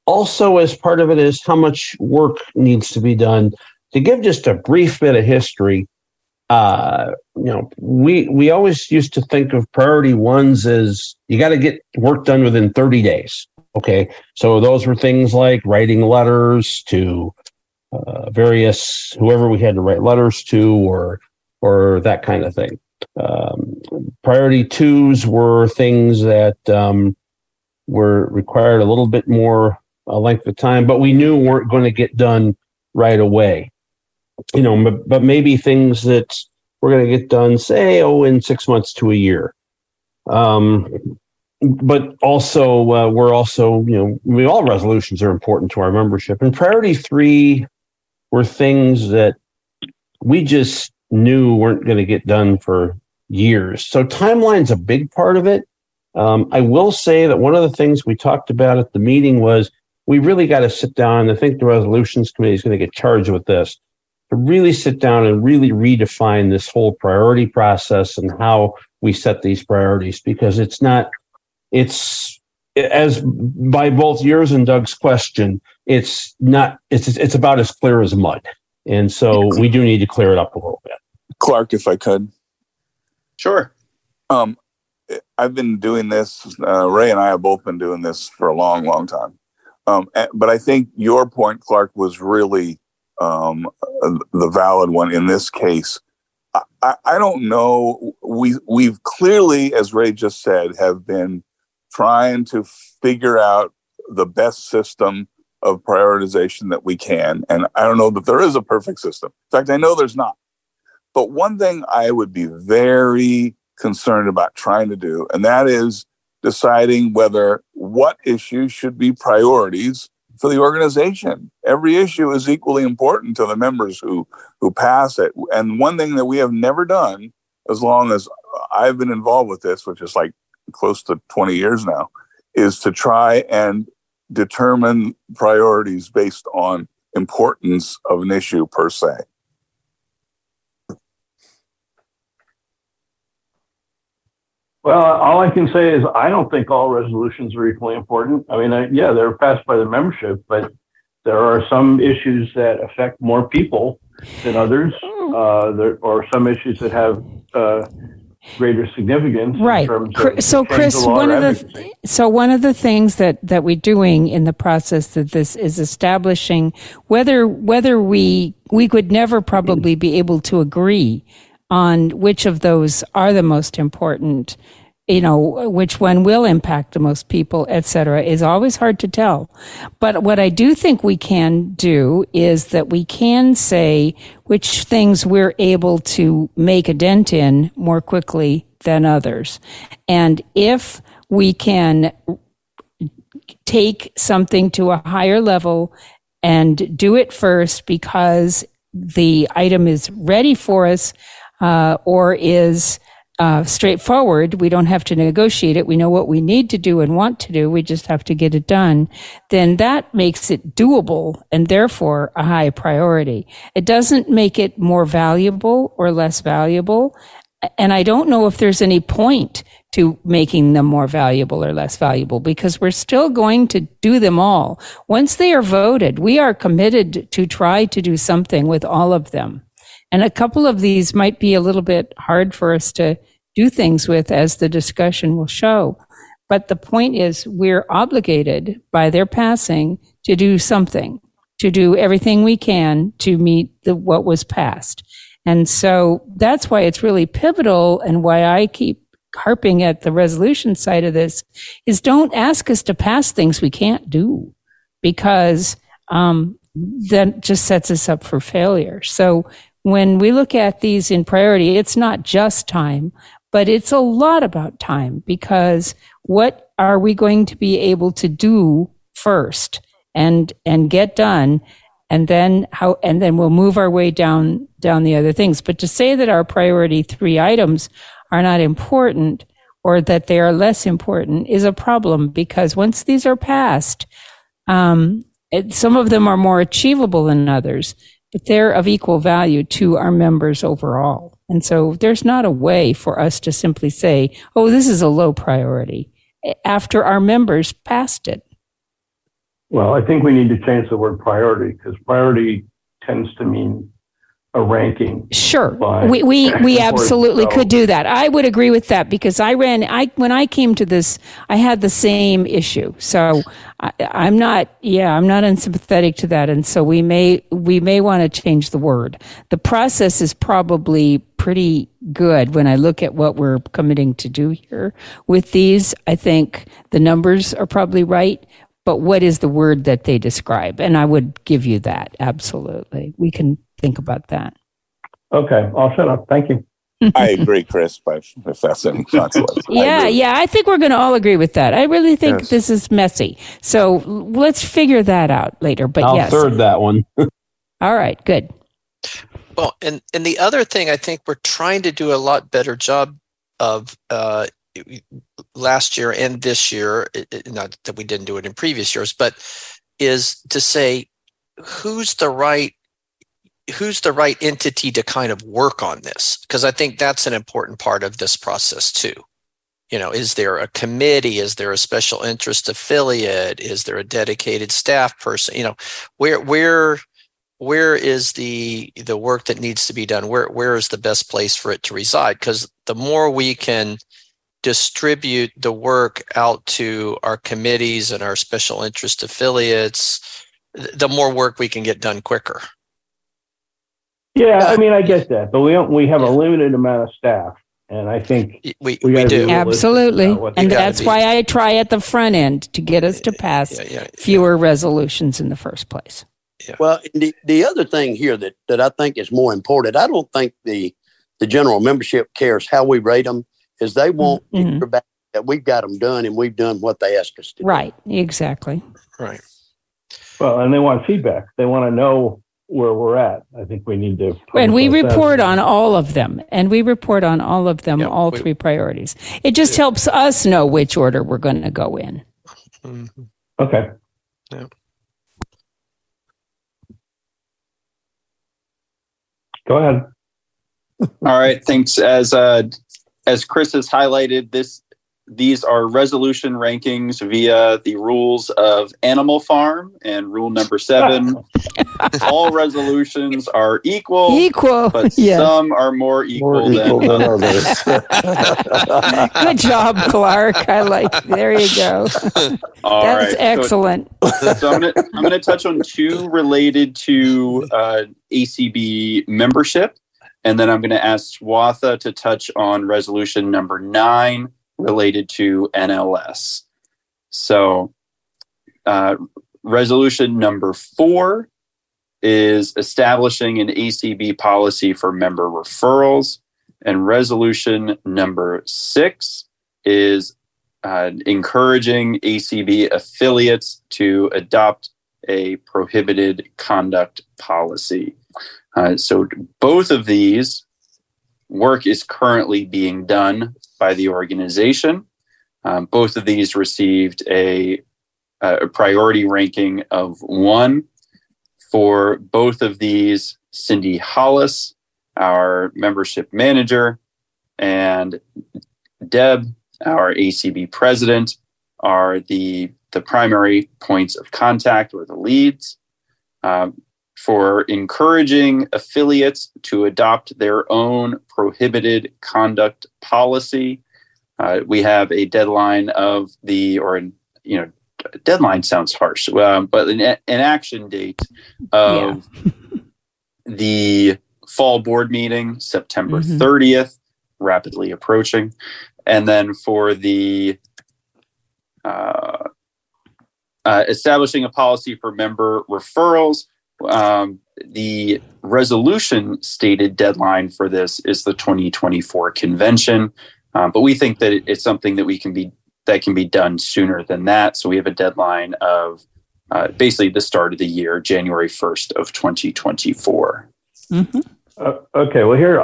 also as part of it is how much work needs to be done. To give just a brief bit of history, we always used to think of priority 1s as you got to get work done within 30 days. Okay, so those were things like writing letters to various, whoever we had to write letters to, or or that kind of thing. Priority twos were things that were required a little bit more length of time, but we knew weren't going to get done right away. You know, but maybe things that we're going to get done, say, in 6 months to a year. But also, we're also, you know, all resolutions are important to our membership. And priority three were things that we just knew weren't going to get done for years. So timeline's a big part of it. I will say that one of the things we talked about at the meeting was we really got to sit down. I think the resolutions committee is going to get charged with this, to really sit down and really redefine this whole priority process and how we set these priorities, because it's not, it's, as by both yours and Doug's question, it's not, it's about as clear as mud. And so we do need to clear it up a little bit. Clark, if I could. Sure. I've been doing this, Ray and I have both been doing this for a long, long time. But I think your point, Clark, was really the valid one in this case. I don't know. We've clearly, as Ray just said, have been trying to figure out the best system of prioritization that we can. And I don't know that there is a perfect system. In fact, I know there's not. But one thing I would be very concerned about trying to do, and that is deciding whether what issues should be priorities for the organization. Every issue is equally important to the members who pass it. And one thing that we have never done, as long as I've been involved with this, which is like close to 20 years now, is to try and determine priorities based on importance of an issue per se. Well, all I can say is I don't think all resolutions are equally important. I mean, yeah, they're passed by the membership, but there are some issues that affect more people than others. There are some issues that have greater significance. Right. In terms of so, Chris, one of the things that we're doing in the process that this is establishing whether we could never probably be able to agree on which of those are the most important, you know, which one will impact the most people, et cetera, is always hard to tell. But what I do think we can do is that we can say which things we're able to make a dent in more quickly than others. And if we can take something to a higher level and do it first because the item is ready for us, or is straightforward, we don't have to negotiate it, we know what we need to do and want to do, we just have to get it done, then that makes it doable and therefore a high priority. It doesn't make it more valuable or less valuable, and I don't know if there's any point to making them more valuable or less valuable, because we're still going to do them all. Once they are voted, we are committed to try to do something with all of them. And a couple of these might be a little bit hard for us to do things with, as the discussion will show. But the point is, we're obligated by their passing to do something, to do everything we can to meet what was passed. And so that's why it's really pivotal, and why I keep harping at the resolution side of this, is don't ask us to pass things we can't do, because that just sets us up for failure. So when we look at these in priority, it's not just time, but it's a lot about time, because what are we going to be able to do first and get done, and then how, and then we'll move our way down the other things. But to say that our priority three items are not important, or that they are less important, is a problem, because once these are passed, some of them are more achievable than others, but they're of equal value to our members overall. And so there's not a way for us to simply say, oh, this is a low priority, after our members passed it. Well, I think we need to change the word priority, because priority tends to mean a ranking. Sure. We absolutely could do that. I would agree with that, because when I came to this, I had the same issue. So I'm not unsympathetic to that. And so we may want to change the word. The process is probably pretty good when I look at what we're committing to do here with these. I think the numbers are probably right, but what is the word that they describe? And I would give you that. Absolutely. We can think about that. Okay. I'll shut up. Thank you. I agree, Chris, if that's any consolation. Yeah, I think we're going to all agree with that. I really think This is messy. So let's figure that out later. But I'll third that one. All right, good. Well, and the other thing, I think we're trying to do a lot better job of last year and this year, not that we didn't do it in previous years, but is to say who's the right entity to kind of work on this? Because I think that's an important part of this process too. You know, is there a committee? Is there a special interest affiliate? Is there a dedicated staff person? You know, where is the work that needs to be done? Where is the best place for it to reside? Because the more we can distribute the work out to our committees and our special interest affiliates, the more work we can get done quicker. Yeah, I mean, I get that, but we have a limited amount of staff, and I think we do. Absolutely, and that's why I try at the front end to get us to pass fewer resolutions in the first place. Yeah. Well, the other thing here that I think is more important, I don't think the general membership cares how we rate them, is they want feedback that we've got them done and we've done what they asked us to do. Right, exactly. Right. Well, and they want feedback. They want to know where we're at. I think we need to. And we report on all of them. All three priorities. It just helps us know which order we're going to go in. Mm-hmm. Okay. Yeah. Go ahead. All right. Thanks. As Chris has highlighted, these are resolution rankings via the rules of Animal Farm and rule number 7. All resolutions are equal, but some are more equal than others. Good job, Clark. I like. There you go. That's excellent. So I'm going to touch on two related to ACB membership, and then I'm going to ask Swatha to touch on resolution number 9. Related to NLS. So resolution number 4 is establishing an ACB policy for member referrals. And resolution number 6 is encouraging ACB affiliates to adopt a prohibited conduct policy. So both of these work is currently being done by the organization. Both of these received a priority ranking of 1. For both of these, Cindy Hollis, our membership manager, and Deb, our ACB president, are the primary points of contact or the leads. For encouraging affiliates to adopt their own prohibited conduct policy. We have a deadline deadline sounds harsh, but an action date of the fall board meeting, September 30th, rapidly approaching. And then for the establishing a policy for member referrals, the resolution stated deadline for this is the 2024 convention, but we think that it's something that can be done sooner than that. So we have a deadline of basically the start of the year, January 1st of 2024. Mm-hmm. Okay, well here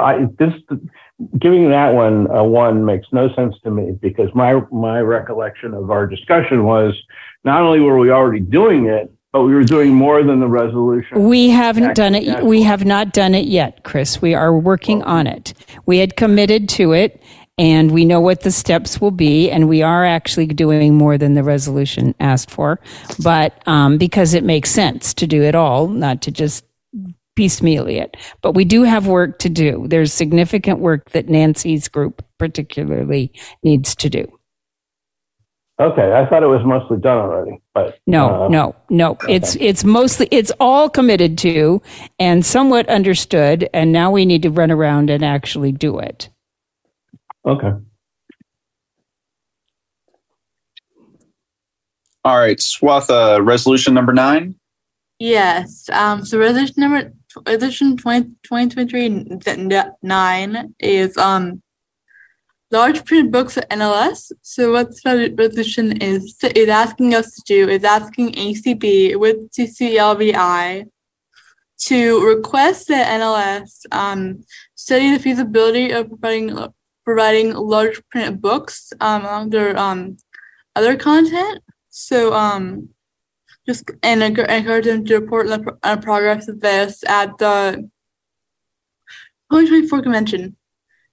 giving that one a 1 makes no sense to me, because my recollection of our discussion was not only were we already doing it, but we were doing more than the resolution. We haven't done it. We have not done it yet, Chris. We are working on it. We had committed to it, and we know what the steps will be, and we are actually doing more than the resolution asked for, but because it makes sense to do it all, not to just piecemeal it. But we do have work to do. There's significant work that Nancy's group particularly needs to do. Okay, I thought it was mostly done already, but no. Okay. It's all committed to and somewhat understood, and now we need to run around and actually do it. Okay. All right, Swatha, resolution number 9. Yes. So resolution 2023-9 is large print books at NLS. So what the resolution is asking us to do is asking ACB with CCLVI to request that NLS study the feasibility of providing large print books along their other content. So just and encourage them to report on the progress of this at the 2024 convention.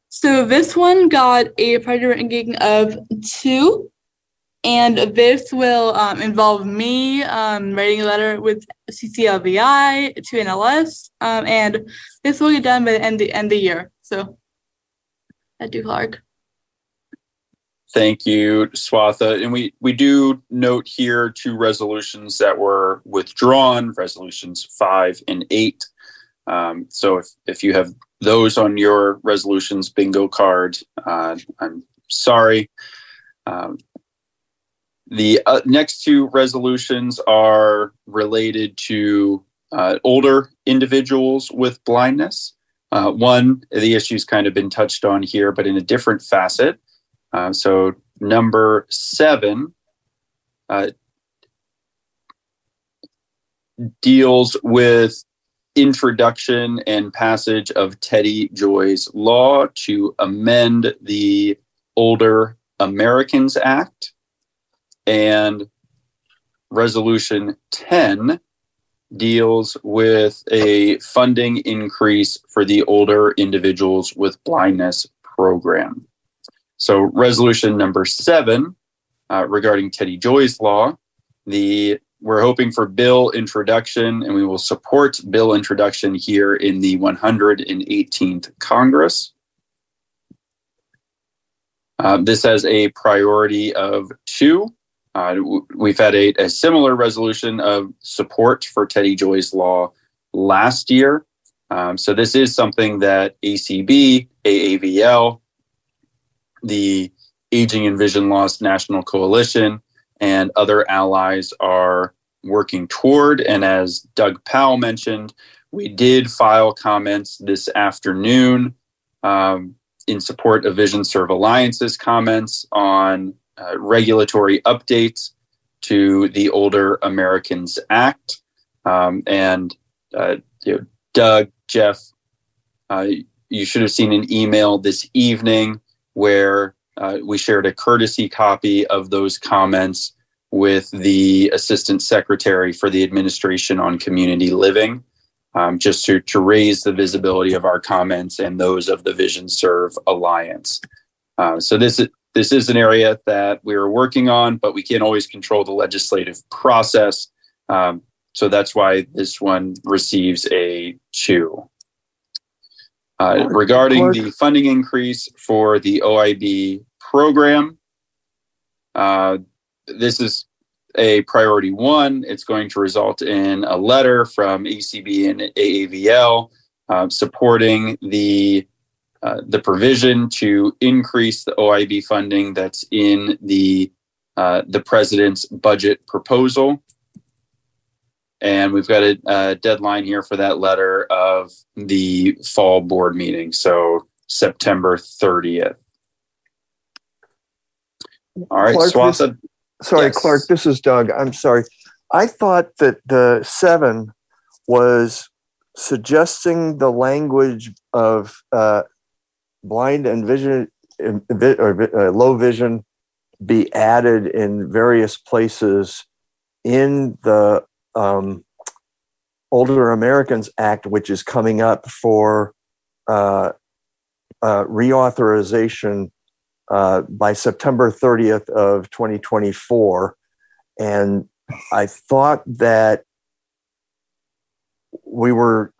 So this one got a priority ranking of 2, and this will involve me writing a letter with CCLVI to NLS, and this will get done by the end of the year. So, thank you, Clark. Thank you, Swatha. And we do note here 2 resolutions that were withdrawn, resolutions 5 and 8. So if you have those on your resolutions bingo card, I'm sorry. The next 2 resolutions are related to older individuals with blindness. One, the issue's kind of been touched on here, but in a different facet. So number 7 deals with introduction and passage of Teddi Joi's Law to amend the Older Americans Act. And Resolution 10 deals with a funding increase for the Older Individuals with Blindness program. So resolution number 7 regarding Teddi Joi's Law, we're hoping for bill introduction, and we will support bill introduction here in the 118th Congress. This has a priority of 2. We've had a similar resolution of support for Teddi Joi's Law last year. So this is something that ACB, AAVL, the Aging and Vision Loss National Coalition, and other allies are working toward. And as Doug Powell mentioned, we did file comments this afternoon in support of Vision Serve Alliance's comments on regulatory updates to the Older Americans Act. Doug, Jeff, you should have seen an email this evening where we shared a courtesy copy of those comments with the Assistant Secretary for the Administration on Community Living, just to raise the visibility of our comments and those of the Vision Serve Alliance. So this is an area that we're working on, but we can't always control the legislative process. So that's why this one receives a 2. Regarding the funding increase for the OIB program, this is a priority 1. It's going to result in a letter from ACB and AAVL supporting the provision to increase the OIB funding that's in the president's budget proposal. And we've got a deadline here for that letter of the fall board meeting, so September 30th. All right, Clark, Swatha. Yes. Clark, this is Doug. I'm sorry. I thought that the 7 was suggesting the language of blind and vision or low vision be added in various places in the Older Americans Act, which is coming up for reauthorization by September 30th of 2024. And I thought that we were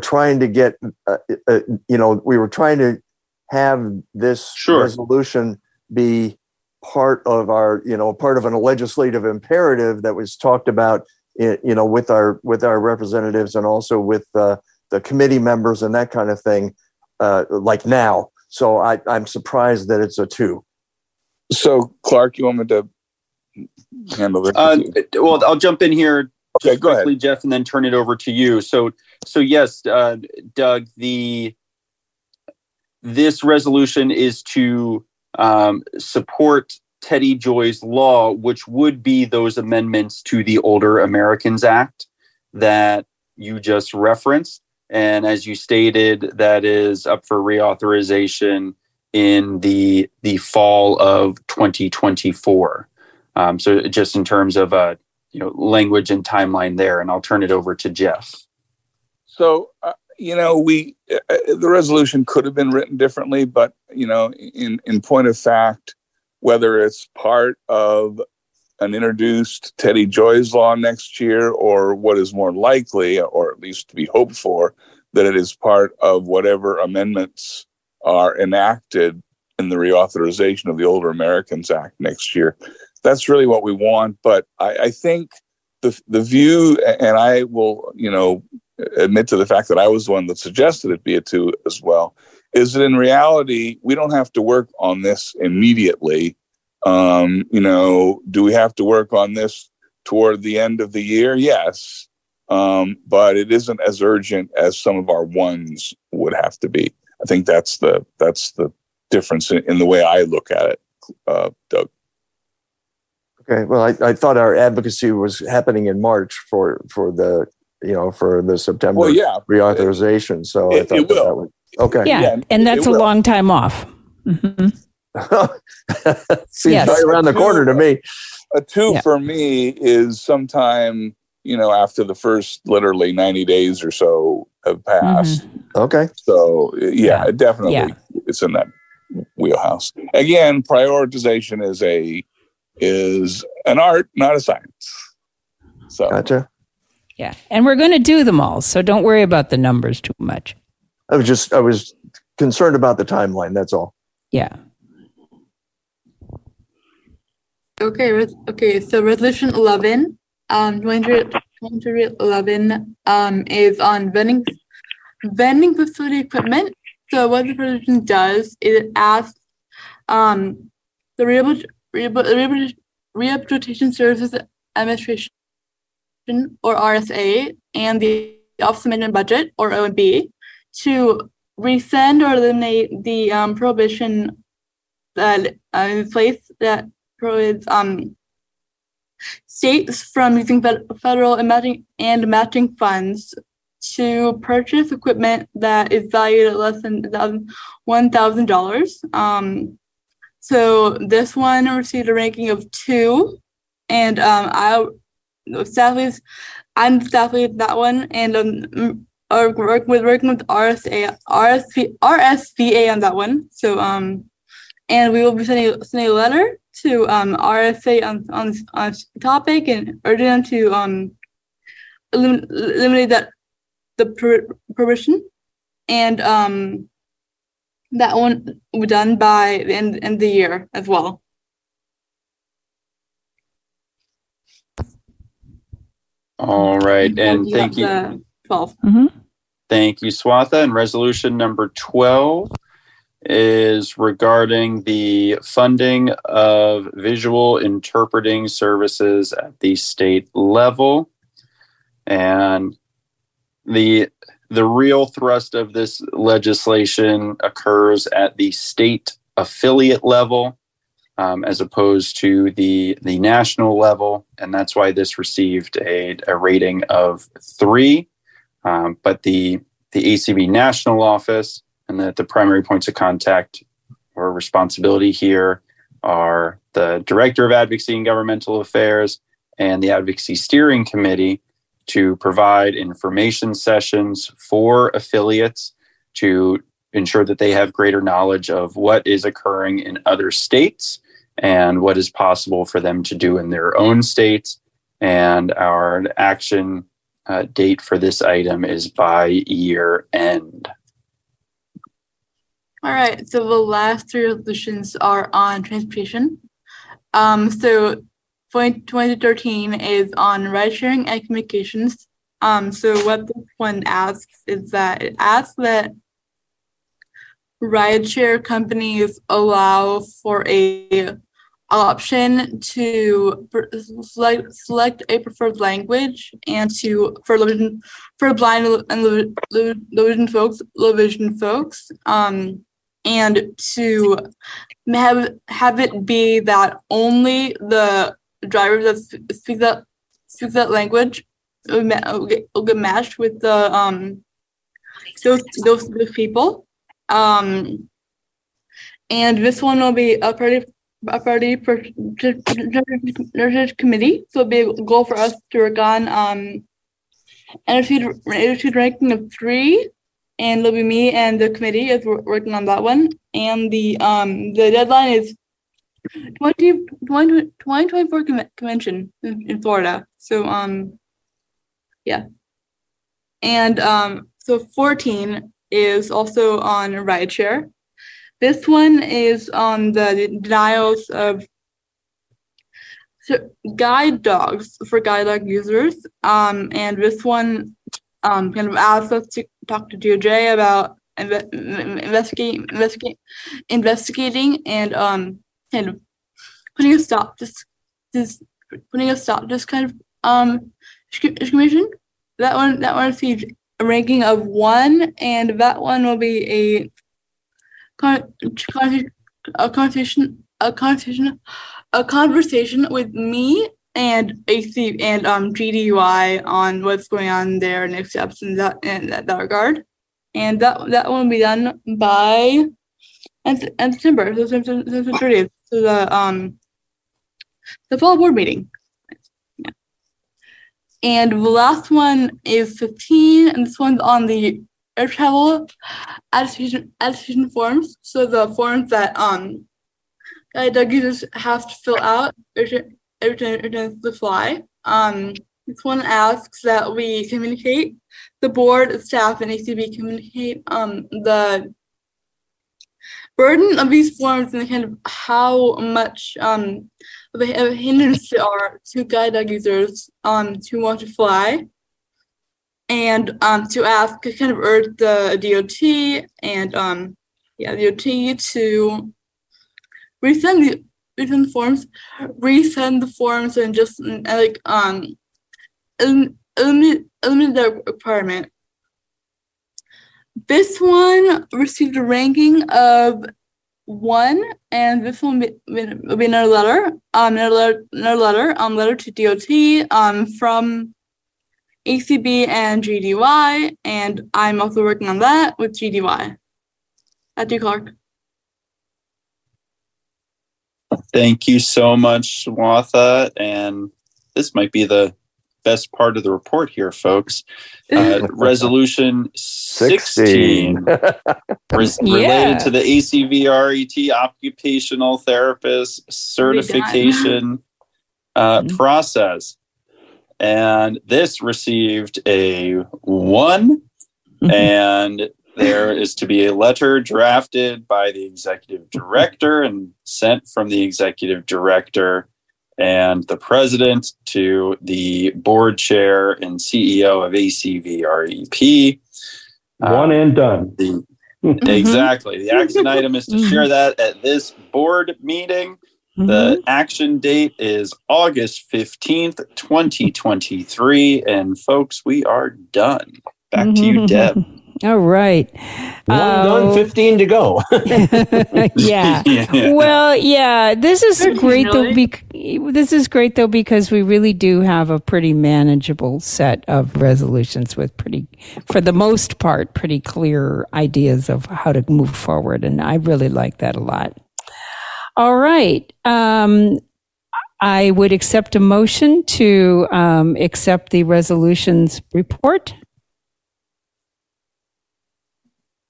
trying to get, we were trying to have this resolution be part of our, part of a legislative imperative that was talked about, with our representatives and also with the committee members and that kind of thing, like now. So I'm surprised that it's a two. So Clark, you want me to handle it? Well, I'll jump in here. Okay, go quickly, ahead, Jeff, and then turn it over to you. So yes, Doug, this resolution is to support Teddi Joi's Law, which would be those amendments to the Older Americans Act that you just referenced. And as you stated, that is up for reauthorization in the fall of 2024. So just in terms of language and timeline there, and I'll turn it over to Jeff. So, the resolution could have been written differently, but, in point of fact, whether it's part of an introduced Teddi Joi's Law next year, or what is more likely, or at least to be hoped for, that it is part of whatever amendments are enacted in the reauthorization of the Older Americans Act next year. That's really what we want. But I think the view, and I will, admit to the fact that I was the one that suggested it be a two as well, is that in reality, we don't have to work on this immediately. Do we have to work on this toward the end of the year? Yes. But it isn't as urgent as some of our ones would have to be. I think that's the difference in the way I look at it, Doug. Okay. Well, I thought our advocacy was happening in March for the September reauthorization. So I thought that would. Okay. Yeah. And that's a long time off. Mm-hmm. Seems right around the corner to me. A two for me is sometime, after the first literally 90 days or so have passed. Mm-hmm. Okay. So definitely it's in that wheelhouse. Again, prioritization is an art, not a science. So gotcha. Yeah. And we're going to do them all. So don't worry about the numbers too much. I was concerned about the timeline. That's all. Yeah. Okay. Okay. So resolution 11, 2011, is on vending facility equipment. So what the resolution does is it asks the Rehabilitation Services Administration, or RSA, and the Office of Management Budget, or OMB, to rescind or eliminate the prohibition that in place that prohibits states from using federal and matching funds to purchase equipment that is valued at less than $1,000. So this one received a ranking of 2, and I'm staff lead that one, and working with RSVA on that one. So and we will be sending a letter to RSA on the topic and urging them to eliminate that the prohibition, and that one will be done by the end of the year as well. All right, and thank you. 12. Mm-hmm. Thank you, Swatha. And resolution number 12 is regarding the funding of visual interpreting services at the state level. And the real thrust of this legislation occurs at the state affiliate level, as opposed to the national level. And that's why this received a rating of 3. But the ACB national office and the primary points of contact or responsibility here are the Director of Advocacy and Governmental Affairs and the Advocacy Steering Committee to provide information sessions for affiliates to ensure that they have greater knowledge of what is occurring in other states and what is possible for them to do in their own states. And our action date for this item is by year end. All right, so the last 3 resolutions are on transportation. So point 2013 is on ride-sharing and communications. So what this one asks is that it asks that rideshare companies allow for a option to select a preferred language and to for blind and low vision folks, and to have it be that only the driver that speaks that language will get matched with the those people. And this one will be a priority committee, so it'll be a goal for us to work on attitude ranking of 3, and it'll be me and the committee is working on that one. And the deadline is 2024 convention in Florida. So yeah, and so 14 is also on rideshare. This one is on the denials of guide dogs for guide dog users. And this one kind of asks us to talk to DOJ about investigating and kind of putting a stop to this kind of discrimination. That one received a ranking of 1, and that one will be a conversation with me and AC and GDUI on what's going on there, next steps in that regard, and that will be done by and September, so September 30th, so the fall board meeting. Yeah. And the last one is 15, and this one's on the air travel attestation forms, so the forms that guide dog users have to fill out every time they fly. This one asks that we communicate, the board, staff, and ACB communicate the burden of these forms and kind of how much of a hindrance they are to guide dog users to want to fly. And to ask, kind of urge the DOT and DOT to resend the forms, and just eliminate that requirement. This one received a ranking of 1, and this one will be another letter to DOT from ACB and GDY, and I'm also working on that with GDY. At you, Clark. Thank you so much, Swatha. And this might be the best part of the report here, folks. Resolution 16 related to the ACVRET occupational therapist certification process. And this received a 1, and there is to be a letter drafted by the executive director and sent from the executive director and the president to the board chair and CEO of ACVREP. One and done. Exactly. The action item is to share that at this board meeting. The action date is August 15th, 2023. And folks, we are done. Back to you, Deb. All right. One done, 15 to go. Yeah. Well, yeah, this is great though, because we really do have a pretty manageable set of resolutions with for the most part, pretty clear ideas of how to move forward. And I really like that a lot. All right. I would accept a motion to accept the resolutions report.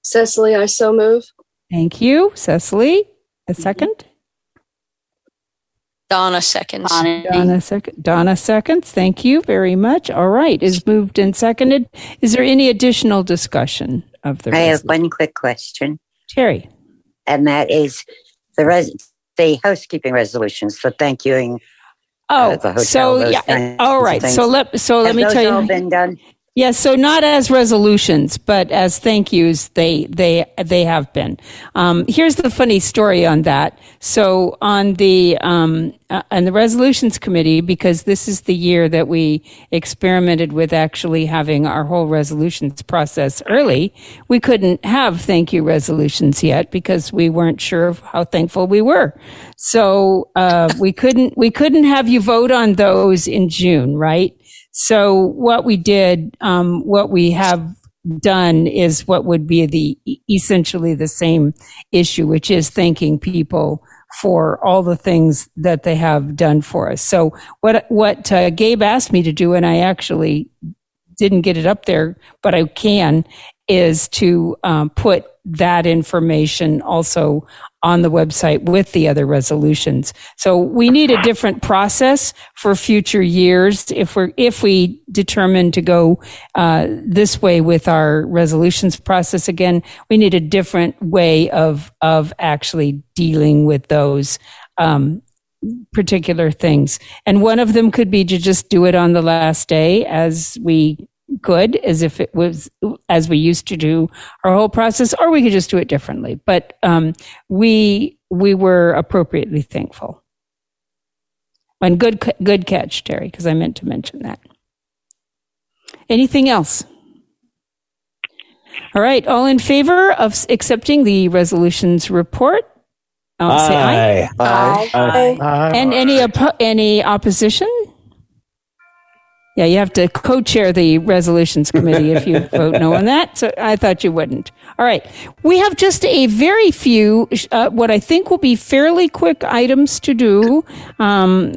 Cecily, I so move. Thank you, Cecily. A second. Donna seconds. Donna seconds. Thank you very much. All right. Is moved and seconded. Is there any additional discussion of the resolution? I have one quick question. Terry. And that is the the housekeeping resolutions, the thank you and the hotel. So yeah, all right. So let me tell you. Have those all been done? Yes, so not as resolutions, but as thank yous, they have been. Here's the funny story on that. So on the resolutions committee, because this is the year that we experimented with actually having our whole resolutions process early, we couldn't have thank you resolutions yet because we weren't sure of how thankful we were. So we couldn't have you vote on those in June, right? So what we did, what we have done is what would be essentially the same issue, which is thanking people for all the things that they have done for us. So what Gabe asked me to do, and I actually didn't get it up there, but I can, is to put that information also on the website with the other resolutions. So we need a different process for future years if we determine to go this way with our resolutions process again. We need a different way of actually dealing with those particular things. And one of them could be to just do it on the last day as we could, as if it was as we used to do our whole process, or we could just do it differently. But we were appropriately thankful. And good catch, Terry, because I meant to mention that. Anything else? All right, all in favor of accepting the resolutions report? I'll say aye. Aye. Aye. Aye. And any opposition? Yeah, you have to co-chair the resolutions committee if you vote no on that. So I thought you wouldn't. All right. We have just a very few, what I think will be fairly quick items to do.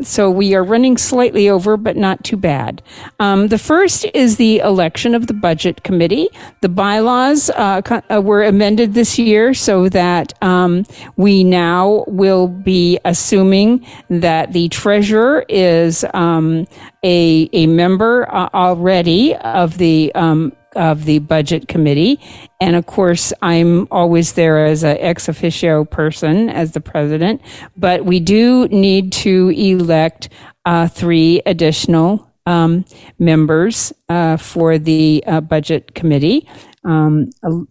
So we are running slightly over, but not too bad. The first is the election of the budget committee. The bylaws were amended this year so that we now will be assuming that the treasurer is a member already of the budget committee. And of course, I'm always there as an ex officio person as the president, but we do need to elect three additional members for the budget committee.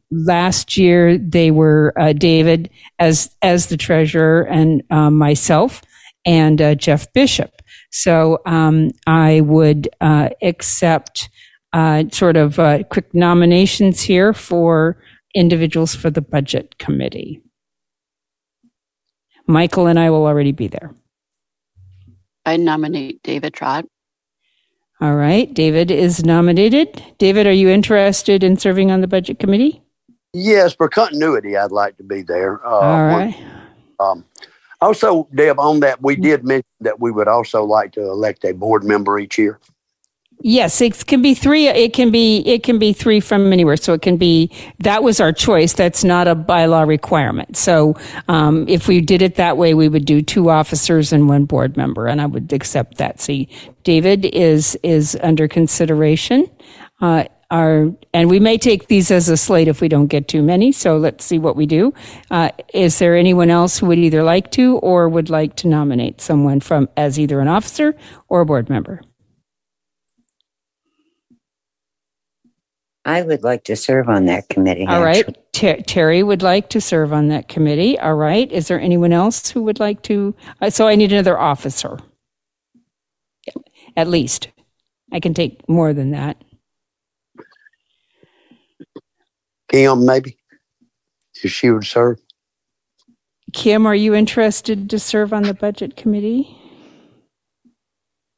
Last year, they were David as the treasurer and myself and Jeff Bishop. So I would accept quick nominations here for individuals for the budget committee. Michael and I will already be there. I nominate David Trott. All right, David is nominated. David, are you interested in serving on the budget committee? Yes, for continuity, I'd like to be there. All right. Also, Deb, on that, we did mention that we would also like to elect a board member each year. Yes, it can be three. It can be three from anywhere. So it can be, that was our choice. That's not a bylaw requirement. So if we did it that way, we would do two officers and one board member, and I would accept that. See, David is under consideration. And we may take these as a slate if we don't get too many. So let's see what we do. Is there anyone else who would either like to or would like to nominate someone from as either an officer or a board member? I would like to serve on that committee. All actually. Right. Terry would like to serve on that committee. All right. Is there anyone else who would like to? So I need another officer. At least. I can take more than that. Kim, maybe, if she would serve. Kim, are you interested to serve on the budget committee?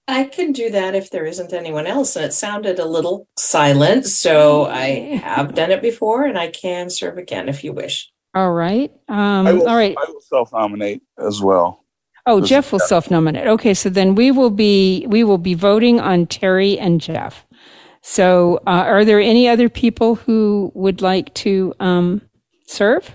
I can do that if there isn't anyone else. And it sounded a little silent, so I have done it before, and I can serve again if you wish. All right. I will self-nominate as well. Oh, Jeff will self-nominate. Okay, so then we will be voting on Terry and Jeff. So are there any other people who would like to serve?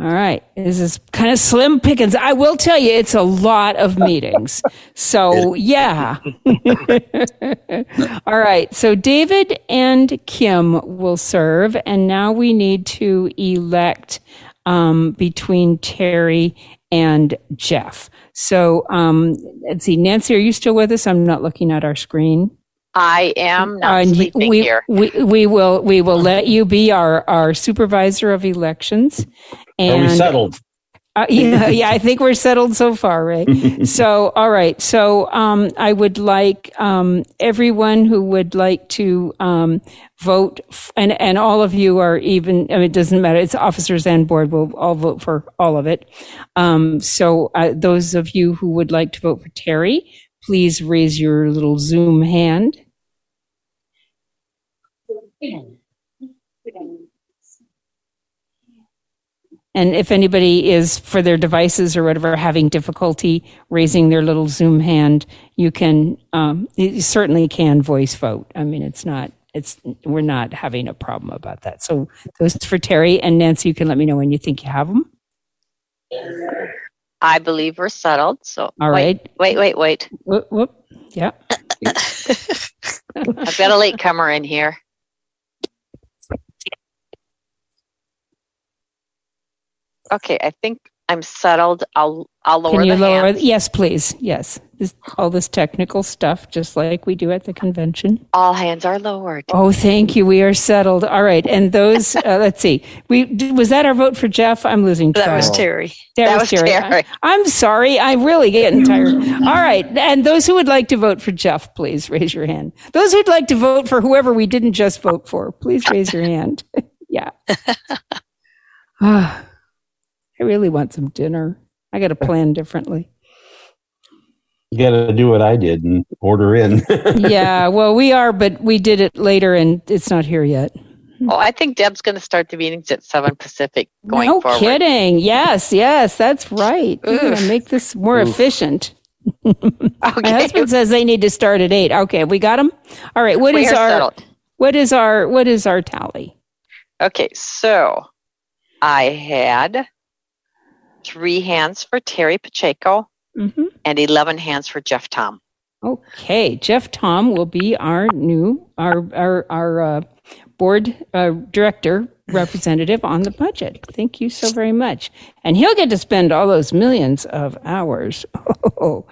All right. This is kind of slim pickings. I will tell you, it's a lot of meetings. So, yeah. All right. So David and Kim will serve. And now we need to elect between Terry and Jeff. So let's see, Nancy, are you still with us? I'm not looking at our screen. I am not sleeping here. We will let you be our supervisor of elections. And are we settled? Yeah, I think we're settled so far, right? So, all right. So I would like everyone who would like to vote, and all of you are even, I mean, it doesn't matter. It's officers and board. We'll all vote for all of it. So those of you who would like to vote for Terry, please raise your little Zoom hand. And if anybody is, for their devices or whatever, having difficulty raising their little Zoom hand, you can, you certainly can voice vote. I mean, we're not having a problem about that. So those for Terry, and Nancy, you can let me know when you think you have them. I believe we're settled. So all right. Wait. Whoop. Yeah. I've got a latecomer in here. Okay, I think I'm settled. I'll lower the hand. Can you lower? Yes, please. Yes. All this technical stuff, just like we do at the convention. All hands are lowered. Oh, thank you. We are settled. All right. And those, let's see. Was that our vote for Jeff? I'm losing track. That was Terry. That was Terry. I'm sorry. I'm really getting tired. All right. And those who would like to vote for Jeff, please raise your hand. Those who'd like to vote for whoever we didn't just vote for, please raise your hand. Yeah. I really want some dinner. I got to plan differently. You got to do what I did and order in. Yeah, well, we are, but we did it later, and it's not here yet. Oh, I think Deb's going to start the meetings at 7 Pacific going forward. No kidding. Yes, that's right. We're going to make this more efficient. Okay. My husband says they need to start at 8. Okay, we got them? All right, what is our tally? Okay, so I had 3 hands for Terry Pacheco, and 11 hands for Jeff Tom. Okay, Jeff Tom will be our new our board director representative on the budget. Thank you so very much, and he'll get to spend all those millions of hours. Oh,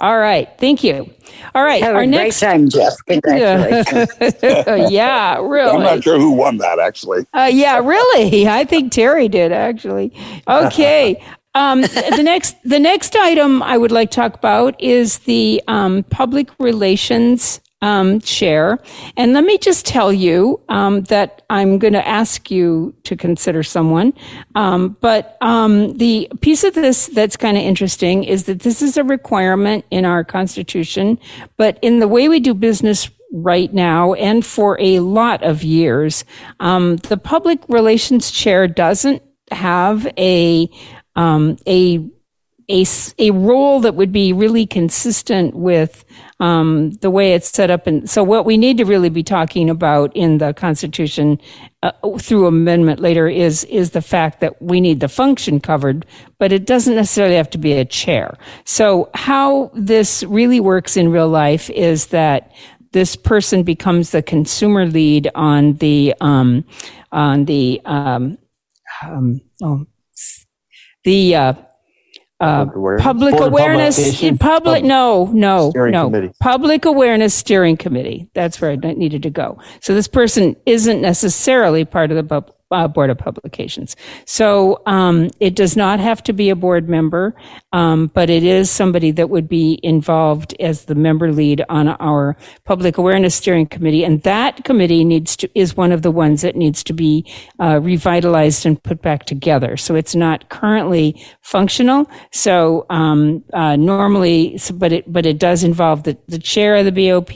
all right, thank you. All right, have a great time, Jeff. Congratulations. Yeah, really. I'm not sure who won that, actually. Yeah, really. I think Terry did, actually. Okay. The next item I would like to talk about is the public relations chair. And let me just tell you that I'm going to ask you to consider someone. But the piece of this that's kind of interesting is that this is a requirement in our Constitution, but in the way we do business right now and for a lot of years, the public relations chair doesn't have a role that would be really consistent with the way it's set up. And so what we need to really be talking about in the Constitution through amendment later is the fact that we need the function covered, but it doesn't necessarily have to be a chair. So how this really works in real life is that this person becomes the consumer lead on Public Awareness Steering Committee. That's where I needed to go. So this person isn't necessarily part of the Board of Publications. So it does not have to be a board member, but it is somebody that would be involved as the member lead on our Public Awareness Steering Committee. And that committee is one of the ones that needs to be revitalized and put back together. So it's not currently functional. So normally, but it does involve the chair of the BOP,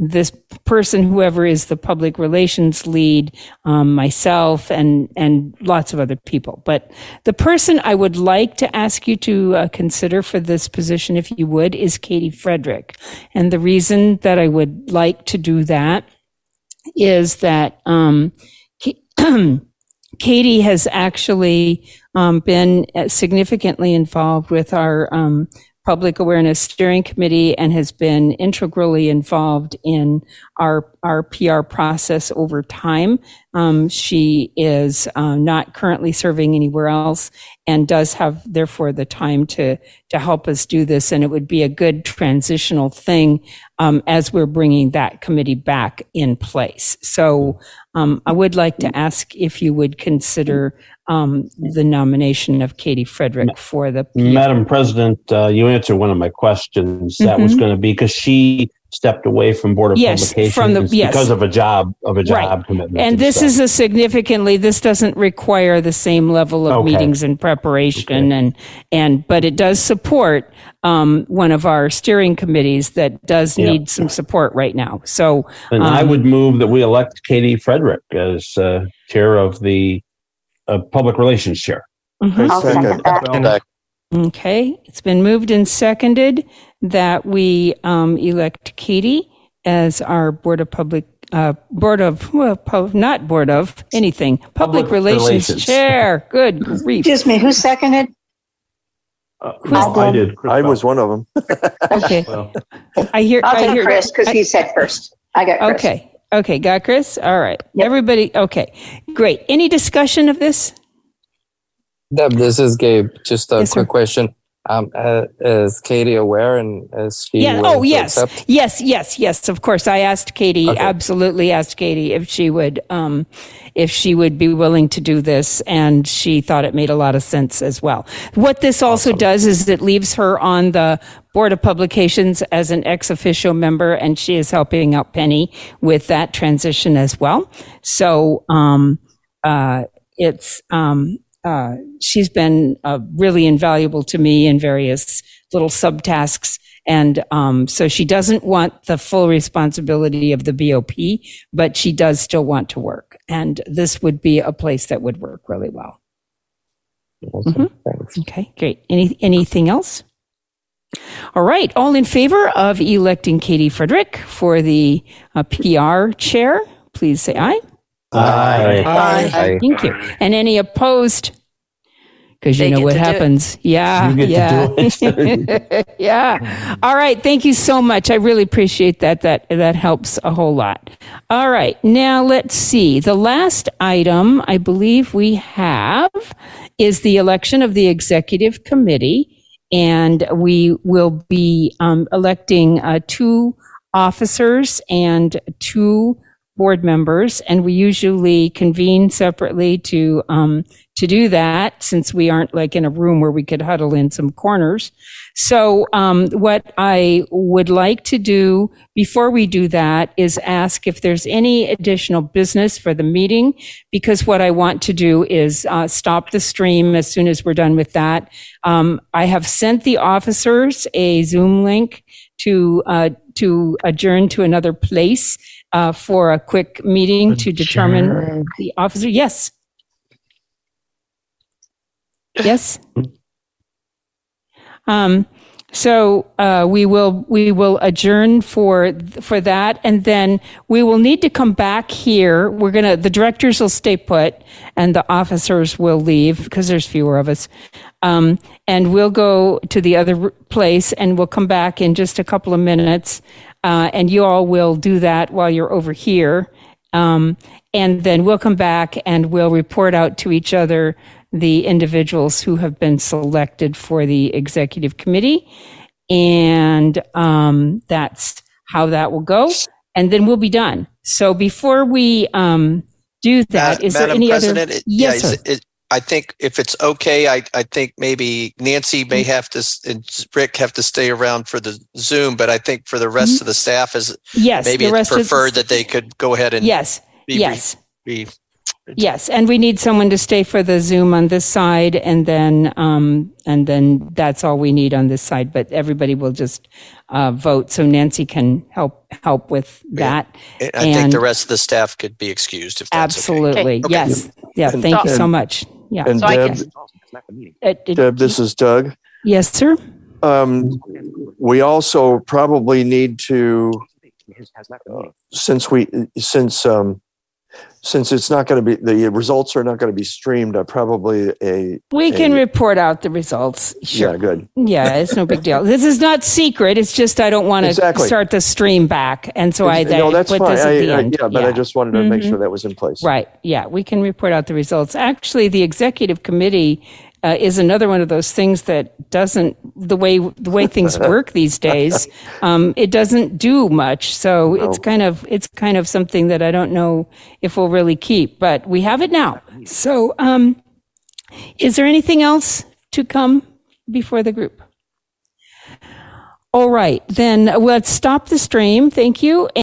this person, whoever is the public relations lead, myself, and lots of other people. But the person I would like to ask you to consider for this position, if you would, is Katie Frederick. And the reason that I would like to do that is that Katie has actually been significantly involved with our Public Awareness Steering Committee and has been integrally involved in our PR process over time. She is not currently serving anywhere else and does have, therefore, the time to help us do this. And it would be a good transitional thing as we're bringing that committee back in place. So I would like to ask if you would consider the nomination of Katie Frederick for the PR. Madam President, you answered one of my questions. That was going to be because she stepped away from Board of Publications because of a job commitment. And this is a significantly, this doesn't require the same level of meetings and preparation and but it does support one of our steering committees that does need some support right now. So and I would move that we elect Katie Frederick as chair of the public relations chair. Second. Okay, it's been moved and seconded that we elect Katie as our public relations chair. Good grief. Excuse me, who seconded? I did. I was one of them. Okay. Well. I'll take Chris because he said first. I got Chris. Okay, got Chris? All right. Yep. Everybody, okay. Great. Any discussion of this? Deb, this is Gabe. Just a quick question. Is Katie aware and is she accept? Yes, of course. I asked Katie, absolutely asked Katie if she would be willing to do this, and she thought it made a lot of sense as well. What this also does is it leaves her on the Board of Publications as an ex officio member, and she is helping out Penny with that transition as well. So, she's been really invaluable to me in various little subtasks. And so she doesn't want the full responsibility of the BOP, but she does still want to work. And this would be a place that would work really well. Okay, great. Anything else? All right. All in favor of electing Katie Frederick for the PR chair, please say aye. Aye. Thank you. And any opposed? Because you know what happens. Yeah. All right. Thank you so much. I really appreciate that. That helps a whole lot. All right. Now let's see. The last item I believe we have is the election of the executive committee. And we will be electing two officers and two board members, and we usually convene separately to do that, since we aren't like in a room where we could huddle in some corners. So what I would like to do before we do that is ask if there's any additional business for the meeting, because what I want to do is stop the stream as soon as we're done with that. I have sent the officers a Zoom link to adjourn to another place for a quick meeting to determine the officer. Yes. So we will adjourn for that, and then we will need to come back here. The directors will stay put, and the officers will leave because there's fewer of us. And we'll go to the other place, and we'll come back in just a couple of minutes. And you all will do that while you're over here. And then we'll come back and we'll report out to each other the individuals who have been selected for the executive committee. And that's how that will go. And then we'll be done. So before we do that, is Madam there any President, other? Yes, sir. I think if it's okay, I think maybe Nancy may have to and Rick have to stay around for the Zoom, but I think for the rest of the staff is maybe it's preferred that they could go ahead and and we need someone to stay for the Zoom on this side, and then that's all we need on this side. But everybody will just vote, so Nancy can help with that. I think the rest of the staff could be excused if that's absolutely okay. Yes, yeah. Thank you so much. Yeah. And so Deb, this is Doug. Yes, sir. We also probably need to, since Since it's not going to be, the results are not going to be streamed, we can report out the results. Sure. Yeah, good. Yeah, it's no big deal. This is not secret. It's just I don't want to start the stream back. And so I put this at the end. Yeah, but I just wanted to make sure that was in place. Right. Yeah, we can report out the results. Actually, the executive committee is another one of those things that doesn't, the way things work these days, it doesn't do much. So it's kind of something that I don't know if we'll really keep, but we have it now. So is there anything else to come before the group? All right, then let's stop the stream. Thank you.